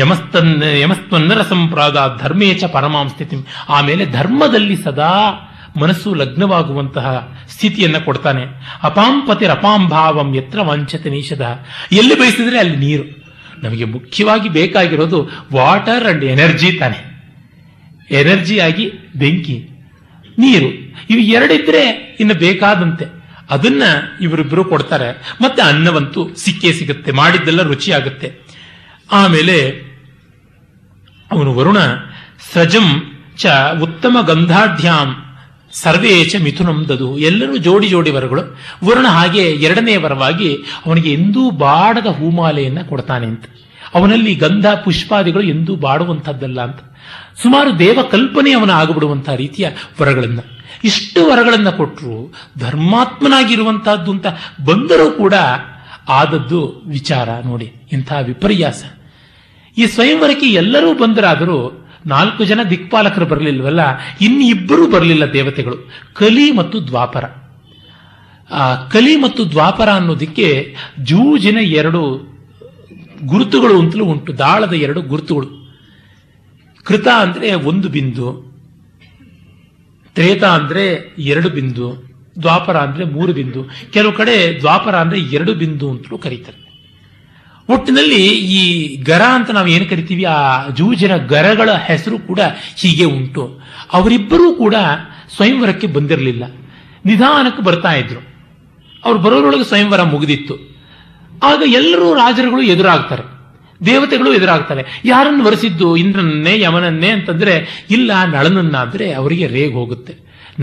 ಯಮಸ್ತನ್ನ ಯಮಸ್ತನ್ನರ ಸಂಪ್ರಾದ ಧರ್ಮೇಚ ಪರಮಾಂ ಸ್ಥಿತಿ. ಆಮೇಲೆ ಧರ್ಮದಲ್ಲಿ ಸದಾ ಮನಸ್ಸು ಲಗ್ನವಾಗುವಂತಹ ಸ್ಥಿತಿಯನ್ನು ಕೊಡ್ತಾನೆ. ಅಪಾಂಪತಿರ್ ಅಪಾಂಭಾವಂ ಯತ್ರ ವಾಂಚತೆ ನೈಷಧ. ಎಲ್ಲಿ ಬಯಸಿದ್ರೆ ಅಲ್ಲಿ ನೀರು. ನಮಗೆ ಮುಖ್ಯವಾಗಿ ಬೇಕಾಗಿರೋದು ವಾಟರ್ ಅಂಡ್ ಎನರ್ಜಿ ತಾನೆ. ಎನರ್ಜಿ ಆಗಿ ಬೆಂಕಿ, ನೀರು, ಇವು ಎರಡಿದ್ರೆ ಇನ್ನು ಬೇಕಾದಂತೆ ಅದನ್ನ ಇವರಿಬ್ಬರು ಕೊಡ್ತಾರೆ. ಮತ್ತೆ ಅನ್ನವಂತೂ ಸಿಕ್ಕೇ ಸಿಗುತ್ತೆ, ಮಾಡಿದ್ದೆಲ್ಲ ರುಚಿಯಾಗುತ್ತೆ. ಆಮೇಲೆ ಅವನು ವರುಣ ಸೃಜಂ ಚ ಉತ್ತಮ ಗಂಧಾಢ್ಯಾಂ ಸರ್ವೇ ಚ ಮಿಥುನಂ ದದು. ಎಲ್ಲರೂ ಜೋಡಿ ಜೋಡಿ ವರಗಳು. ವರುಣ ಹಾಗೆ ಎರಡನೇ ವರವಾಗಿ ಅವನಿಗೆ ಎಂದೂ ಬಾಡದ ಹೂಮಾಲೆಯನ್ನ ಕೊಡ್ತಾನೆ ಅಂತ. ಅವನಲ್ಲಿ ಗಂಧ ಪುಷ್ಪಾದಿಗಳು ಎಂದೂ ಬಾಡುವಂಥದ್ದಲ್ಲ ಅಂತ. ಸುಮಾರು ದೇವ ಕಲ್ಪನೆ ಅವನ ಆಗಿಬಿಡುವಂತಹ ರೀತಿಯ ವರಗಳನ್ನ, ಇಷ್ಟು ವರಗಳನ್ನ ಕೊಟ್ಟರು ಧರ್ಮಾತ್ಮನಾಗಿರುವಂತಹದ್ದು ಅಂತ ಬಂದರೂ ಕೂಡ ಆದದ್ದು ವಿಚಾರ ನೋಡಿ, ಇಂತಹ ವಿಪರ್ಯಾಸ. ಈ ಸ್ವಯಂವರಕ್ಕೆ ಎಲ್ಲರೂ ಬಂದರಾದರೂ ನಾಲ್ಕು ಜನ ದಿಕ್ಪಾಲಕರು ಬರಲಿಲ್ವಲ್ಲ, ಇನ್ನಿಬ್ಬರು ಬರಲಿಲ್ಲ ದೇವತೆಗಳು, ಕಲಿ ಮತ್ತು ದ್ವಾಪರ. ಆ ಕಲಿ ಮತ್ತು ದ್ವಾಪರ ಅನ್ನೋದಕ್ಕೆ ಜೂಜಿನ ಎರಡು ಗುರುತುಗಳು ಅಂತಲೂ ಉಂಟು, ದಾಳದ ಎರಡು ಗುರುತುಗಳು. ಕೃತ ಅಂದ್ರೆ ಒಂದು ಬಿಂದು, ತ್ರೇತ ಅಂದ್ರೆ ಎರಡು ಬಿಂದು, ದ್ವಾಪರ ಅಂದ್ರೆ ಮೂರು ಬಿಂದು. ಕೆಲವು ಕಡೆ ದ್ವಾಪರ ಅಂದ್ರೆ ಎರಡು ಬಿಂದು ಅಂತಲೂ ಕರೀತಾರೆ. ಒಟ್ಟಿನಲ್ಲಿ ಈ ಗರ ಅಂತ ನಾವು ಏನು ಕರಿತೀವಿ, ಆ ಜೂಜನ ಗರಗಳ ಹೆಸರು ಕೂಡ ಹೀಗೆ ಉಂಟು. ಅವರಿಬ್ಬರೂ ಕೂಡ ಸ್ವಯಂವರಕ್ಕೆ ಬಂದಿರಲಿಲ್ಲ, ನಿಧಾನಕ್ಕೆ ಬರ್ತಾ ಇದ್ರು. ಅವ್ರು ಬರೋರೊಳಗೆ ಸ್ವಯಂವರ ಮುಗಿದಿತ್ತು. ಆಗ ಎಲ್ಲರೂ ರಾಜರುಗಳು ಎದುರಾಗ್ತಾರೆ, ದೇವತೆಗಳು ಎದುರಾಗ್ತಾರೆ. ಯಾರನ್ನು ವರಿಸಿದ್ದು? ಇಂದ್ರನನ್ನೇ, ಯಮನನ್ನೇ ಅಂತಂದ್ರೆ ಇಲ್ಲ, ನಳನನ್ನಾದ್ರೆ ಅವರಿಗೆ ರೇಗ್ ಹೋಗುತ್ತೆ.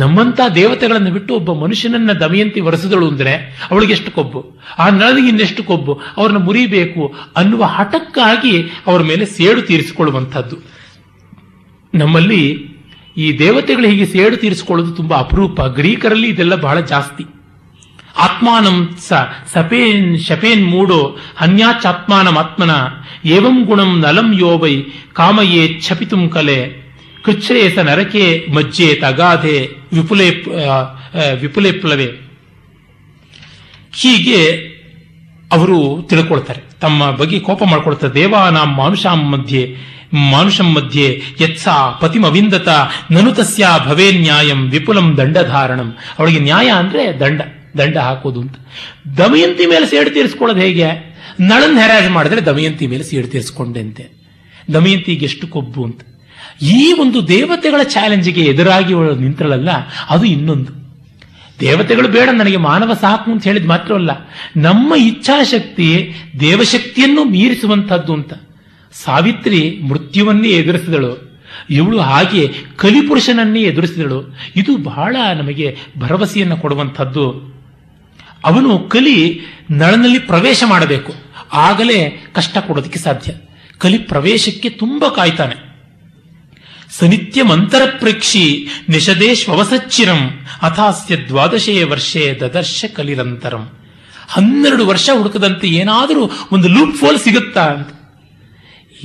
ನಮ್ಮಂತ ದೇವತೆಗಳನ್ನು ಬಿಟ್ಟು ಒಬ್ಬ ಮನುಷ್ಯನನ್ನ ದಮಯಂತಿ ವರೆಸಿದಳು ಅಂದ್ರೆ ಅವಳಿಗೆಷ್ಟು ಕೊಬ್ಬು, ಆ ನಳನಿಗೆ ಇನ್ನೆಷ್ಟು ಕೊಬ್ಬು, ಅವ್ರನ್ನ ಮುರಿಬೇಕು ಅನ್ನುವ ಹಠಕ್ಕಾಗಿ ಅವರ ಮೇಲೆ ಸೇಡು ತೀರಿಸಿಕೊಳ್ಳುವಂಥದ್ದು. ನಮ್ಮಲ್ಲಿ ಈ ದೇವತೆಗಳು ಹೀಗೆ ಸೇಡು ತೀರಿಸಿಕೊಳ್ಳೋದು ತುಂಬಾ ಅಪರೂಪ. ಗ್ರೀಕರಲ್ಲಿ ಇದೆಲ್ಲ ಬಹಳ ಜಾಸ್ತಿ. ಆತ್ಮಾನಂ ಸ ಸಪೇನ್ ಶಪೇನ್ ಮೂಡೋ ಹನ್ಯಾಚಾತ್ಮಾನಮಾತ್ಮನ ಏವಂ ಗುಣಂ ನಲಂ ಯೋವೈ ಕಾಮಯೇ ಛಪಿತುಂ ಕಲೆ ಕೃಚ್ಛ್ರೇಸ ನರಕೆ ಮಜ್ಜೇತ ಅಗಾಧೆ ವಿಪುಲೆ ವಿಪುಲೆ ಪ್ಲವೆ. ಹೀಗೆ ಅವರು ತಿಳ್ಕೊಳ್ತಾರೆ, ತಮ್ಮ ಬಗ್ಗೆ ಕೋಪ ಮಾಡ್ಕೊಳ್ತಾರೆ. ದೇವಾನಾಂ ಮಾನುಷಾಂ ಮಧ್ಯೆ ಮಾನುಷಂ ಮಧ್ಯೆ ಯತ್ಸ ಪತಿಮವಿಂದತ ನನು ತಸ್ಯ ಭವೇ ನ್ಯಾಯಂ ವಿಪುಲಂ ದಂಡಧಾರಣಂ. ಅವಳಿಗೆ ನ್ಯಾಯ ಅಂದ್ರೆ ದಂಡ, ದಂಡ ಹಾಕೋದು ಅಂತ. ದಮಯಂತಿ ಮೇಲೆ ಸೇಡು ತೀರಿಸ್ಕೊಳ್ಳೋದು ಹೇಗೆ? ನಳನ್ ಹೆರಾಜ್ ಮಾಡಿದ್ರೆ ದಮಯಂತಿ ಮೇಲೆ ಸೇಡು ತೀರಿಸ್ಕೊಂಡಂತೆ, ದಮಯಂತಿಗೆ ಎಷ್ಟು ಕೊಬ್ಬು ಅಂತ. ಈ ಒಂದು ದೇವತೆಗಳ ಚಾಲೆಂಜ್ಗೆ ಎದುರಾಗಿ ನಿಂತಳಲ್ಲ, ಅದು ಇನ್ನೊಂದು. ದೇವತೆಗಳು ಬೇಡ ನನಗೆ, ಮಾನವ ಸಾಕು ಅಂತ ಹೇಳಿದ್ ಮಾತ್ರವಲ್ಲ, ನಮ್ಮ ಇಚ್ಛಾಶಕ್ತಿ ದೇವಶಕ್ತಿಯನ್ನು ಮೀರಿಸುವಂತಹದ್ದು ಅಂತ. ಸಾವಿತ್ರಿ ಮೃತ್ಯುವನ್ನೇ ಎದುರಿಸಿದಳು, ಇವಳು ಹಾಗೆ ಕಲಿಪುರುಷನನ್ನೇ ಎದುರಿಸಿದಳು. ಇದು ಬಹಳ ನಮಗೆ ಭರವಸೆಯನ್ನು ಕೊಡುವಂಥದ್ದು. ಅವನು ಕಲಿ ನಳನಲ್ಲಿ ಪ್ರವೇಶ ಮಾಡಬೇಕು, ಆಗಲೇ ಕಷ್ಟ ಕೊಡೋದಕ್ಕೆ ಸಾಧ್ಯ. ಕಲಿ ಪ್ರವೇಶಕ್ಕೆ ತುಂಬಾ ಕಾಯ್ತಾನೆ. ಸನಿತ್ಯ ಮಂತರ ಪ್ರೇಕ್ಷಿ ನಿಷದೇ ಶ್ವಸಚ್ಚಿರಂ ಅಥಾಸ್ಯ ದ್ವಾದಶೇ ವರ್ಷೇ ದದರ್ಶ ಕಲಿರಂತರಂ. ಹನ್ನೆರಡು ವರ್ಷ ಹುಡುಕದಂತೆ ಏನಾದರೂ ಒಂದು ಲೂಪ್ ಫೋಲ್ ಸಿಗುತ್ತಾ ಅಂತ.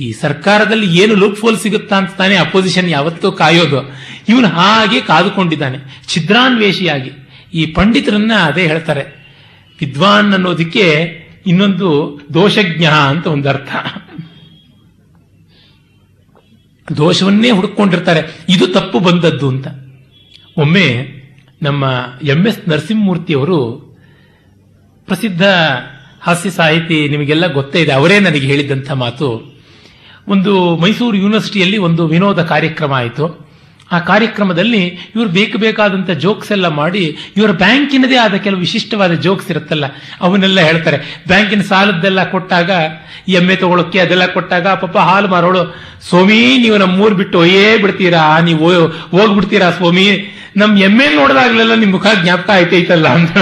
ಈ ಸರ್ಕಾರದಲ್ಲಿ ಏನು ಲೂಪ್ ಫೋಲ್ ಸಿಗುತ್ತಾ ಅಂತ ತಾನೇ ಅಪೋಸಿಷನ್ ಯಾವತ್ತೂ ಕಾಯೋದು. ಇವನು ಹಾಗೆ ಕಾದುಕೊಂಡಿದ್ದಾನೆ ಛಿದ್ರಾನ್ವೇಷಿಯಾಗಿ. ಈ ಪಂಡಿತರನ್ನ ಅದೇ ಹೇಳ್ತಾರೆ, ವಿದ್ವಾನ್ ಅನ್ನೋದಕ್ಕೆ ಇನ್ನೊಂದು ದೋಷಜ್ಞ ಅಂತ ಒಂದರ್ಥ. ದೋಷವನ್ನೇ ಹುಡುಕೊಂಡಿರ್ತಾರೆ, ಇದು ತಪ್ಪು ಬಂದದ್ದು ಅಂತ. ಒಮ್ಮೆ ನಮ್ಮ ಎಂ ಎಸ್ ನರಸಿಂಹಮೂರ್ತಿಯವರು, ಪ್ರಸಿದ್ಧ ಹಾಸ್ಯ ಸಾಹಿತಿ, ನಿಮಗೆಲ್ಲ ಗೊತ್ತೇ ಇದೆ, ಅವರೇ ನನಗೆ ಹೇಳಿದಂಥ ಮಾತು. ಒಂದು ಮೈಸೂರು ಯೂನಿವರ್ಸಿಟಿಯಲ್ಲಿ ಒಂದು ವಿನೋದ ಕಾರ್ಯಕ್ರಮ ಆಯಿತು. ಆ ಕಾರ್ಯಕ್ರಮದಲ್ಲಿ ಇವರು ಬೇಕು ಬೇಕಾದಂಥ ಜೋಕ್ಸ್ ಎಲ್ಲ ಮಾಡಿ, ಇವರ ಬ್ಯಾಂಕಿನದೇ ಆದ ಕೆಲವು ವಿಶಿಷ್ಟವಾದ ಜೋಕ್ಸ್ ಇರುತ್ತಲ್ಲ ಅವನ್ನೆಲ್ಲ ಹೇಳ್ತಾರೆ. ಬ್ಯಾಂಕಿನ ಸಾಲದ್ದೆಲ್ಲ ಕೊಟ್ಟಾಗ, ಈ ಎಮ್ಮೆ ತಗೊಳಕ್ಕೆ ಅದೆಲ್ಲ ಕೊಟ್ಟಾಗ, ಪಾಪ ಹಾಲು ಮಾರೋಳು, ಸ್ವಾಮಿ ನೀವು ನಮ್ಮೂರು ಬಿಟ್ಟು ಒಯ್ಯೇ ಬಿಡ್ತೀರಾ, ನೀವು ಹೋಗ್ಬಿಡ್ತೀರಾ ಸ್ವಾಮಿ, ನಮ್ಮ ಎಮ್ಮೆ ನೋಡಿದಾಗಲೆಲ್ಲ ನಿಮ್ಮ ಮುಖ ಜ್ಞಾಪಕ ಆಯ್ತೈತಲ್ಲ ಅಂತ.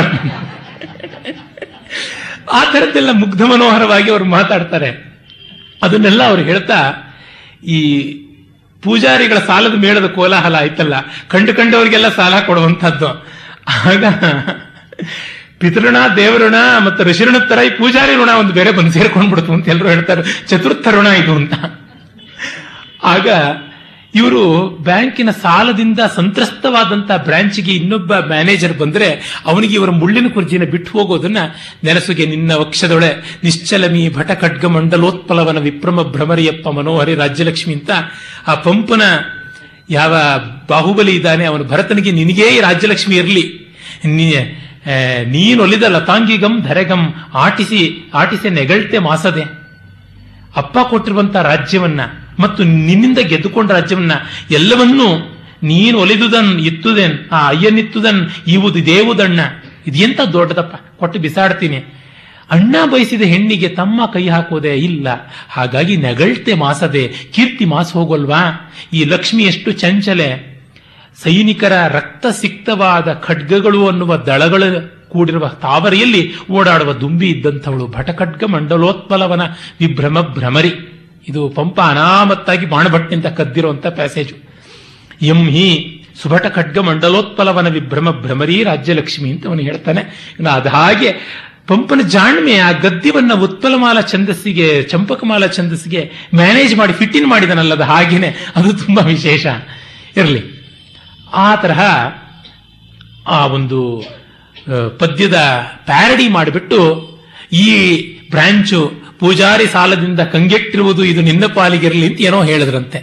ಆ ಥರದ್ದೆಲ್ಲ ಮುಗ್ಧ ಮನೋಹರವಾಗಿ ಅವರು ಮಾತಾಡ್ತಾರೆ. ಅದನ್ನೆಲ್ಲ ಅವ್ರು ಹೇಳ್ತಾ, ಈ ಪೂಜಾರಿಗಳ ಸಾಲದ ಮೇಳದ ಕೋಲಾಹಲ ಆಯ್ತಲ್ಲ, ಕಂಡು ಕಂಡವರಿಗೆಲ್ಲ ಸಾಲ ಕೊಡುವಂಥದ್ದು. ಆಗ ಪಿತೃಣ, ದೇವಋಣ ಮತ್ತು ಋಷಿಋಣ ತರ ಈ ಪೂಜಾರಿ ಋಣ ಒಂದು ಬೇರೆ ಬಂದು ಸೇರ್ಕೊಂಡ್ಬಿಡ್ತು ಅಂತ ಎಲ್ಲರೂ ಹೇಳ್ತಾರೆ, ಚತುರ್ಥ ಋಣ ಇದು ಅಂತ. ಆಗ ಇವರು ಬ್ಯಾಂಕಿನ ಸಾಲದಿಂದ ಸಂತ್ರಸ್ತವಾದಂತಹ ಬ್ರಾಂಚ್ಗೆ ಇನ್ನೊಬ್ಬ ಮ್ಯಾನೇಜರ್ ಬಂದ್ರೆ ಅವನಿಗೆ ಇವರ ಮುಳ್ಳಿನ ಕುರ್ಜಿನ ಬಿಟ್ಟು ಹೋಗೋದನ್ನ ನೆನಸುಗೆ ನಿನ್ನ ವಕ್ಷದೊಳೆ ನಿಶ್ಚಲಮಿ ಭಟ ಖಡ್ಗ ಮಂಡಲೋತ್ಪಲವನ ವಿಪ್ರಮ ಭ್ರಮರಿಯಪ್ಪ ಮನೋಹರಿ ರಾಜ್ಯಲಕ್ಷ್ಮಿ ಅಂತ ಆ ಪಂಪನ ಯಾವ ಬಾಹುಬಲಿ ಇದ್ದಾನೆ ಅವನು ಭರತನಿಗೆ ನಿನಗೇ ರಾಜ್ಯಲಕ್ಷ್ಮಿ ಇರಲಿ, ನೀನೊಲಿದ ಲತಾಂಗಿಗಂ ಧರೆಗಂ ಆಟಿಸಿ ಆಟಿಸಿ ನೆಗಳ್ತೆ ಮಾಸದೆ. ಅಪ್ಪ ಕೊಟ್ಟಿರುವಂತ ರಾಜ್ಯವನ್ನ ಮತ್ತು ನಿನ್ನಿಂದ ಗೆದ್ದುಕೊಂಡ ರಾಜ್ಯವನ್ನ ಎಲ್ಲವನ್ನೂ ನೀನು ಒಲಿದುದನ್ ಇತ್ತುದೇನ್ ಆ ಅಯ್ಯನಿತ್ತುದನ್ ಇವುದು ದೇವುದಣ್ಣ. ಇದೆಂತ ದೊಡ್ಡದಪ್ಪ, ಕೊಟ್ಟು ಬಿಸಾಡ್ತೀನಿ. ಅಣ್ಣ ಬಯಸಿದ ಹೆಣ್ಣಿಗೆ ತಮ್ಮ ಕೈ ಹಾಕೋದೇ ಇಲ್ಲ, ಹಾಗಾಗಿ ನೆಗಳ್ತೆ ಮಾಸದೆ ಕೀರ್ತಿ ಮಾಸ ಹೋಗೋಲ್ವಾ. ಈ ಲಕ್ಷ್ಮಿ ಎಷ್ಟು ಚಂಚಲೆ, ಸೈನಿಕರ ರಕ್ತ ಸಿಕ್ತವಾದ ಖಡ್ಗಗಳು ಅನ್ನುವ ದಳಗಳ ಕೂಡಿರುವ ತಾವರೆಯಲ್ಲಿ ಓಡಾಡುವ ದುಂಬಿ ಇದ್ದಂಥವಳು ಭಟಖಡ್ಗ ಮಂಡಲೋತ್ಪಲವನ ವಿಭ್ರಮ ಭ್ರಮರಿ. ಇದು ಪಂಪ ಅನಾಮತ್ತಾಗಿ ಬಾಣಭಟ್ಟಿನಿಂದ ಕದ್ದಿರುವಂತ ಪ್ಯಾಸೇಜು. ಎಂ ಹಿ ಸುಭಟ ಖಡ್ಗ ಮಂಡಲೋತ್ಪಲವನ ವಿಭ್ರಮ ಭ್ರಮರಿ ರಾಜ್ಯಲಕ್ಷ್ಮಿ ಅಂತ ಅವನು ಹೇಳ್ತಾನೆ. ಅದಾಗೆ ಪಂಪನ ಜಾಣ್ಮೆ ಆ ಗದ್ಯವನ್ನ ಉತ್ಪಲಮಾಲ ಛಂದಸ್ಸಿಗೆ, ಚಂಪಕಮಾಲ ಛಂದಸ್ಸಿಗೆ ಮ್ಯಾನೇಜ್ ಮಾಡಿ ಫಿಟ್ಟಿನ್ ಮಾಡಿದನಲ್ಲ, ಅದು ಹಾಗೇನೆ, ಅದು ತುಂಬಾ ವಿಶೇಷ. ಇರಲಿ, ಆ ತರಹ ಆ ಒಂದು ಪದ್ಯದ ಪ್ಯಾರಡಿ ಮಾಡಿಬಿಟ್ಟು ಈ ಬ್ರಾಂಚು ಪೂಜಾರಿ ಸಾಲದಿಂದ ಕಂಗೆಟ್ಟಿರುವುದು ಇದು ನಿನ್ನ ಪಾಲಿಗಿರಲಿ ಅಂತ ಏನೋ ಹೇಳಿದ್ರಂತೆ.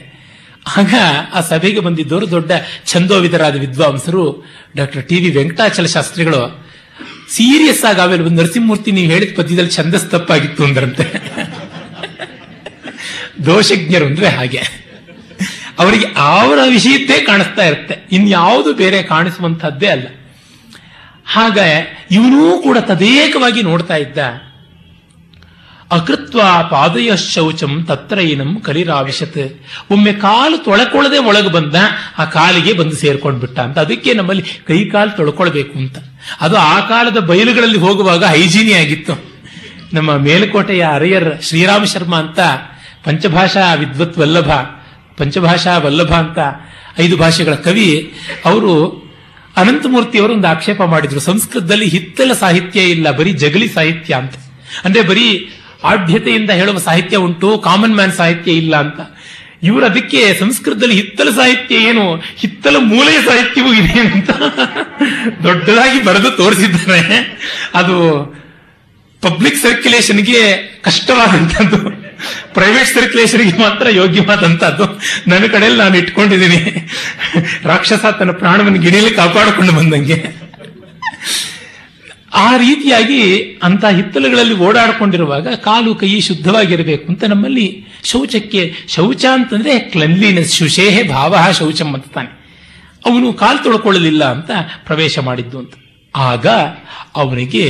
ಆಗ ಆ ಸಭೆಗೆ ಬಂದಿದ್ದವರು ದೊಡ್ಡ ಛಂದೋವಿದರಾದ ವಿದ್ವಾಂಸರು ಡಾಕ್ಟರ್ ಟಿ ವಿ ವೆಂಕಟಾಚಲ ಶಾಸ್ತ್ರಿಗಳು. ಸೀರಿಯಸ್ ಆಗಿ ಆಮೇಲೆ ಒಂದು ನರಸಿಂಹಮೂರ್ತಿ ನೀವು ಹೇಳಿದ ಪದ್ಯದಲ್ಲಿ ಛಂದಸ್ ತಪ್ಪಾಗಿತ್ತು ಅಂದ್ರಂತೆ. ದೋಷಜ್ಞರು ಅಂದ್ರೆ ಹಾಗೆ, ಅವರಿಗೆ ಅವರ ವಿಷಯದ್ದೇ ಕಾಣಿಸ್ತಾ ಇರುತ್ತೆ, ಇನ್ಯಾವುದು ಬೇರೆ ಕಾಣಿಸುವಂತಹದ್ದೇ ಅಲ್ಲ. ಹಾಗೆ ಇವನೂ ಕೂಡ ತದೇಕವಾಗಿ ನೋಡ್ತಾ ಇದ್ದ. ಅಕೃತ್ವ ಪಾದಯ ಶೌಚಂ ತತ್ರ ಏನಂ ಕಲಿರಾವಿಶತ್. ಒಮ್ಮೆ ಕಾಲು ತೊಳ್ಕೊಳ್ಳದೆ ಒಳಗೆ ಬಂದ, ಆ ಕಾಲಿಗೆ ಬಂದು ಸೇರ್ಕೊಂಡ್ಬಿಟ್ಟ ಅಂತ. ಅದಕ್ಕೆ ನಮ್ಮಲ್ಲಿ ಕೈ ಕಾಲು ತೊಳ್ಕೊಳ್ಬೇಕು ಅಂತ, ಅದು ಆ ಕಾಲದ ಬಯಲುಗಳಲ್ಲಿ ಹೋಗುವಾಗ ಹೈಜೀನಿ ಆಗಿತ್ತು. ನಮ್ಮ ಮೇಲುಕೋಟೆಯ ಅರೆಯರ್ ಶ್ರೀರಾಮ ಶರ್ಮಾ ಅಂತ, ಪಂಚಭಾಷಾ ವಿದ್ವತ್ ವಲ್ಲಭ, ಪಂಚಭಾಷಾ ವಲ್ಲಭ ಅಂತ ಐದು ಭಾಷೆಗಳ ಕವಿ, ಅವರು ಅನಂತಮೂರ್ತಿಯವರು ಒಂದು ಆಕ್ಷೇಪ ಮಾಡಿದ್ರು, ಸಂಸ್ಕೃತದಲ್ಲಿ ಹಿತ್ತಲ ಸಾಹಿತ್ಯ ಇಲ್ಲ, ಬರೀ ಜಗಲಿ ಸಾಹಿತ್ಯ ಅಂತ. ಅಂದ್ರೆ ಬರೀ ಆಢ್ಯತೆಯಿಂದ ಹೇಳುವ ಸಾಹಿತ್ಯ ಉಂಟು, ಕಾಮನ್ ಮ್ಯಾನ್ ಸಾಹಿತ್ಯ ಇಲ್ಲ ಅಂತ. ಇವರು ಅದಕ್ಕೆ ಸಂಸ್ಕೃತದಲ್ಲಿ ಹಿತ್ತಲ ಸಾಹಿತ್ಯ ಏನು, ಹಿತ್ತಲ ಮೂಲೆಯ ಸಾಹಿತ್ಯವೂ ಇದೆ ಅಂತ ದೊಡ್ಡದಾಗಿ ಬರೆದು ತೋರಿಸಿದ್ದಾರೆ. ಅದು ಪಬ್ಲಿಕ್ ಸರ್ಕ್ಯುಲೇಷನ್ಗೆ ಕಷ್ಟವಾದಂಥದ್ದು, ಪ್ರೈವೇಟ್ ಸರ್ಕ್ಯುಲೇಷನ್ಗೆ ಮಾತ್ರ ಯೋಗ್ಯವಾದಂಥದ್ದು. ನನ್ನ ಕಡೆಯಲ್ಲಿ ನಾನು ಇಟ್ಕೊಂಡಿದ್ದೀನಿ, ರಾಕ್ಷಸ ತನ್ನ ಪ್ರಾಣವನ್ನು ಗಿಣಿಯಲ್ಲಿ ಕಾಪಾಡಿಕೊಂಡು ಬಂದಂಗೆ. ಆ ರೀತಿಯಾಗಿ ಅಂತ ಹಿತ್ತಲುಗಳಲ್ಲಿ ಓಡಾಡಿಕೊಂಡಿರುವಾಗ ಕಾಲು ಕೈ ಶುದ್ಧವಾಗಿರಬೇಕು ಅಂತ ನಮ್ಮಲ್ಲಿ ಶೌಚಕ್ಕೆ, ಶೌಚ ಅಂತಂದ್ರೆ ಕ್ಲೆನ್ಲಿನೆಸ್, ಶುಶೇಹೆ ಭಾವ ಶೌಚಂ ಅಂತ ತಾನೆ. ಅವನು ಕಾಲು ತೊಳ್ಕೊಳ್ಳಲಿಲ್ಲ ಅಂತ ಪ್ರವೇಶ ಮಾಡಿದ್ದು ಅಂತ. ಆಗ ಅವನಿಗೆ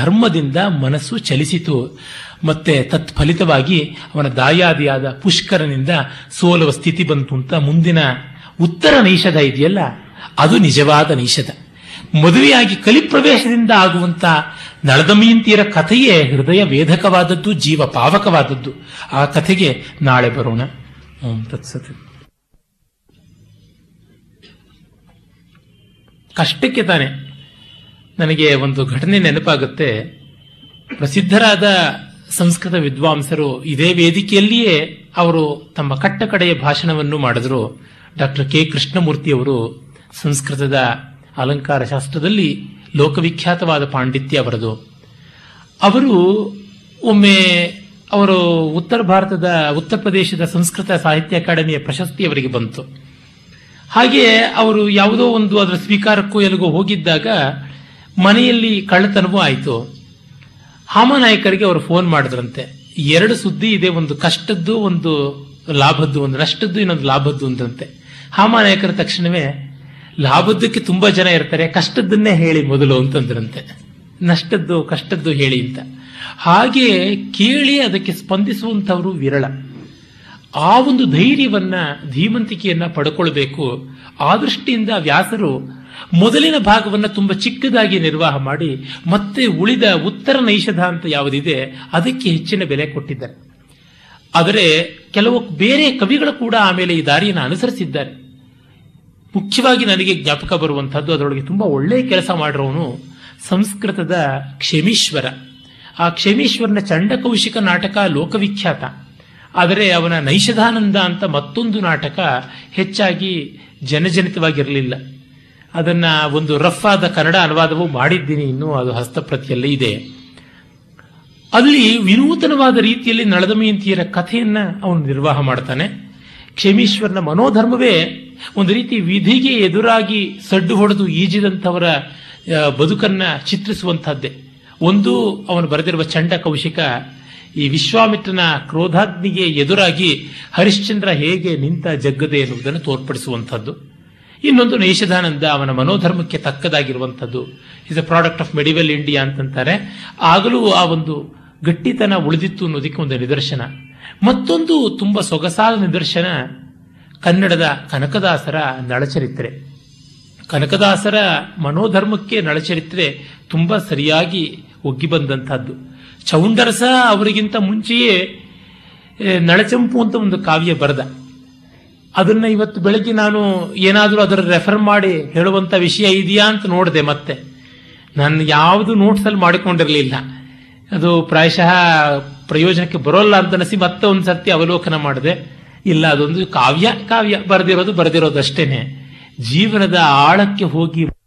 ಧರ್ಮದಿಂದ ಮನಸ್ಸು ಚಲಿಸಿತು, ಮತ್ತೆ ತತ್ಫಲಿತವಾಗಿ ಅವನ ದಾಯಾದಿಯಾದ ಪುಷ್ಕರನಿಂದ ಸೋಲುವ ಸ್ಥಿತಿ ಬಂತು ಅಂತ. ಮುಂದಿನ ಉತ್ತರ ನೈಷಧ ಇದೆಯಲ್ಲ, ಅದು ನಿಜವಾದ ನೈಷಧ. ಮದುವೆಯಾಗಿ ಕಲಿಪ್ರವೇಶದಿಂದ ಆಗುವಂತ ನಳದಮಯಂತಿಯರ ಕಥೆಯೇ ಹೃದಯ ವೇಧಕವಾದದ್ದು, ಜೀವ ಪಾವಕವಾದದ್ದು. ಆ ಕಥೆಗೆ ನಾಳೆ ಬರೋಣ. ಕಷ್ಟಕ್ಕೆ ತಾನೆ. ನನಗೆ ಒಂದು ಘಟನೆ ನೆನಪಾಗುತ್ತೆ. ಪ್ರಸಿದ್ಧರಾದ ಸಂಸ್ಕೃತ ವಿದ್ವಾಂಸರು, ಇದೇ ವೇದಿಕೆಯಲ್ಲಿಯೇ ಅವರು ತಮ್ಮ ಕಟ್ಟ ಕಡೆಯ ಭಾಷಣವನ್ನು ಮಾಡಿದ್ರು. ಡಾಕ್ಟರ್ ಕೆ ಕೃಷ್ಣಮೂರ್ತಿಯವರು ಸಂಸ್ಕೃತದ ಅಲಂಕಾರ ಶಾಸ್ತ್ರದಲ್ಲಿ ಲೋಕವಿಖ್ಯಾತವಾದ ಪಾಂಡಿತ್ಯ ಅವರದು. ಅವರು ಒಮ್ಮೆ ಅವರು ಉತ್ತರ ಭಾರತದ ಉತ್ತರ ಪ್ರದೇಶದ ಸಂಸ್ಕೃತ ಸಾಹಿತ್ಯ ಅಕಾಡೆಮಿಯ ಪ್ರಶಸ್ತಿ ಅವರಿಗೆ ಬಂತು. ಹಾಗೆ ಅವರು ಯಾವುದೋ ಒಂದು ಅದರ ಸ್ವೀಕಾರಕ್ಕೂ ಎಲ್ಲಿಗೋ ಹೋಗಿದ್ದಾಗ ಮನೆಯಲ್ಲಿ ಕಳ್ಳತನವೂ ಆಯಿತು. ಹಾಮನಾಯಕರಿಗೆ ಅವರು ಫೋನ್ ಮಾಡಿದ್ರಂತೆ. ಎರಡು ಸುದ್ದಿ ಇದೆ, ಒಂದು ಕಷ್ಟದ್ದು ಒಂದು ಲಾಭದ್ದು, ಒಂದು ನಷ್ಟದ್ದು ಇನ್ನೊಂದು ಲಾಭದ್ದು ಅಂದ್ರಂತೆ. ಹಾಮನಾಯಕರ ತಕ್ಷಣವೇ, ಲಾಭದ್ದಕ್ಕೆ ತುಂಬಾ ಜನ ಇರ್ತಾರೆ, ಕಷ್ಟದ್ದನ್ನೇ ಹೇಳಿ ಮೊದಲು ಅಂತಂದ್ರಂತೆ, ನಷ್ಟದ್ದು ಕಷ್ಟದ್ದು ಹೇಳಿ ಅಂತ. ಹಾಗೆ ಕೇಳಿ ಅದಕ್ಕೆ ಸ್ಪಂದಿಸುವಂಥವರು ವಿರಳ. ಆ ಒಂದು ಧೈರ್ಯವನ್ನ, ಧೀಮಂತಿಕೆಯನ್ನ ಪಡ್ಕೊಳ್ಬೇಕು. ಆ ದೃಷ್ಟಿಯಿಂದ ವ್ಯಾಸರು ಮೊದಲಿನ ಭಾಗವನ್ನು ತುಂಬಾ ಚಿಕ್ಕದಾಗಿ ನಿರ್ವಾಹ ಮಾಡಿ, ಮತ್ತೆ ಉಳಿದ ಉತ್ತರ ನೈಷಧ ಅಂತ ಯಾವುದಿದೆ ಅದಕ್ಕೆ ಹೆಚ್ಚಿನ ಬೆಲೆ ಕೊಟ್ಟಿದ್ದಾರೆ. ಆದರೆ ಕೆಲವು ಬೇರೆ ಕವಿಗಳು ಕೂಡ ಆಮೇಲೆ ಈ ದಾರಿಯನ್ನು ಅನುಸರಿಸಿದ್ದಾರೆ. ಮುಖ್ಯವಾಗಿ ನನಗೆ ಜ್ಞಾಪಕ ಬರುವಂತಹದ್ದು, ಅದರೊಳಗೆ ತುಂಬಾ ಒಳ್ಳೆಯ ಕೆಲಸ ಮಾಡಿರೋನು ಸಂಸ್ಕೃತದ ಕ್ಷೇಮೀಶ್ವರ. ಆ ಕ್ಷೇಮೀಶ್ವರನ ಚಂಡಕೌಶಿಕ ನಾಟಕ ಲೋಕವಿಖ್ಯಾತ. ಆದರೆ ಅವನ ನೈಷಧಾನಂದ ಅಂತ ಮತ್ತೊಂದು ನಾಟಕ ಹೆಚ್ಚಾಗಿ ಜನಜನಿತವಾಗಿರಲಿಲ್ಲ. ಅದನ್ನ ಒಂದು ರಫ್ ಆದ ಕನ್ನಡ ಅನುವಾದವೂ ಮಾಡಿದ್ದೀನಿ, ಇನ್ನು ಅದು ಹಸ್ತಪ್ರತಿಯಲ್ಲೇ ಇದೆ. ಅಲ್ಲಿ ವಿನೂತನವಾದ ರೀತಿಯಲ್ಲಿ ನಳದಮಯಂತಿಯರ ಕಥೆಯನ್ನ ಅವನು ನಿರ್ವಾಹ ಮಾಡ್ತಾನೆ. ಕ್ಷೇಮೀಶ್ವರನ ಮನೋಧರ್ಮವೇ ಒಂದು ರೀತಿ ವಿಧಿಗೆ ಎದುರಾಗಿ ಸಡ್ಡು ಹೊಡೆದು ಈಜಿದಂಥವರ ಬದುಕನ್ನ ಚಿತ್ರಿಸುವಂತಹದ್ದೇ. ಒಂದು ಅವನು ಬರೆದಿರುವ ಚಂಡ ಕೌಶಿಕ, ಈ ವಿಶ್ವಾಮಿತ್ರನ ಕ್ರೋಧಾಗ್ನಿಗೆ ಎದುರಾಗಿ ಹರಿಶ್ಚಂದ್ರ ಹೇಗೆ ನಿಂತ ಜಗ್ಗದೆ ಎನ್ನುವುದನ್ನು ತೋರ್ಪಡಿಸುವಂಥದ್ದು. ಇನ್ನೊಂದು ನೈಷಧಾನಂದ, ಅವನ ಮನೋಧರ್ಮಕ್ಕೆ ತಕ್ಕದಾಗಿರುವಂಥದ್ದು. Is a product of medieval India ಅಂತಂತಾರೆ. ಆಗಲೂ ಆ ಒಂದು ಗಟ್ಟಿತನ ಉಳಿದಿತ್ತು ಅನ್ನೋದಕ್ಕೆ ಒಂದು ನಿದರ್ಶನ. ಮತ್ತೊಂದು ತುಂಬಾ ಸೊಗಸಾದ ನಿದರ್ಶನ ಕನ್ನಡದ ಕನಕದಾಸರ ನಳಚರಿತ್ರೆ. ಕನಕದಾಸರ ಮನೋಧರ್ಮಕ್ಕೆ ನಳಚರಿತ್ರೆ ತುಂಬಾ ಸರಿಯಾಗಿ ಒಗ್ಗಿ ಬಂದಂತಹದ್ದು. ಚೌಂಡರಸ ಅವರಿಗಿಂತ ಮುಂಚೆಯೇ ನಳಚಂಪು ಅಂತ ಒಂದು ಕಾವ್ಯ ಬರೆದ. ಅದನ್ನ ಇವತ್ತು ಬೆಳಗ್ಗೆ ನಾನು ಏನಾದರೂ ಅದರ ರೆಫರ್ ಮಾಡಿ ಹೇಳುವಂತ ವಿಷಯ ಇದೆಯಾ ಅಂತ ನೋಡಿದೆ. ಮತ್ತೆ ನಾನು ಯಾವುದು ನೋಟ್ಸ್ ಅಲ್ಲಿ ಮಾಡಿಕೊಂಡಿರಲಿಲ್ಲ, ಅದು ಪ್ರಾಯಶಃ ಪ್ರಯೋಜನಕ್ಕೆ ಬರೋಲ್ಲ ಅಂತ ಅನಿಸಿ ಮತ್ತೆ ಒಂದ್ಸರ್ತಿ ಅವಲೋಕನ ಮಾಡಿದೆ. ಇಲ್ಲ, ಅದೊಂದು ಕಾವ್ಯ ಕಾವ್ಯ ಬರೆದಿರೋದು ಬರೆದಿರೋದು ಅಷ್ಟೇನೆ. ಜೀವನದ ಆಳಕ್ಕೆ ಹೋಗಿ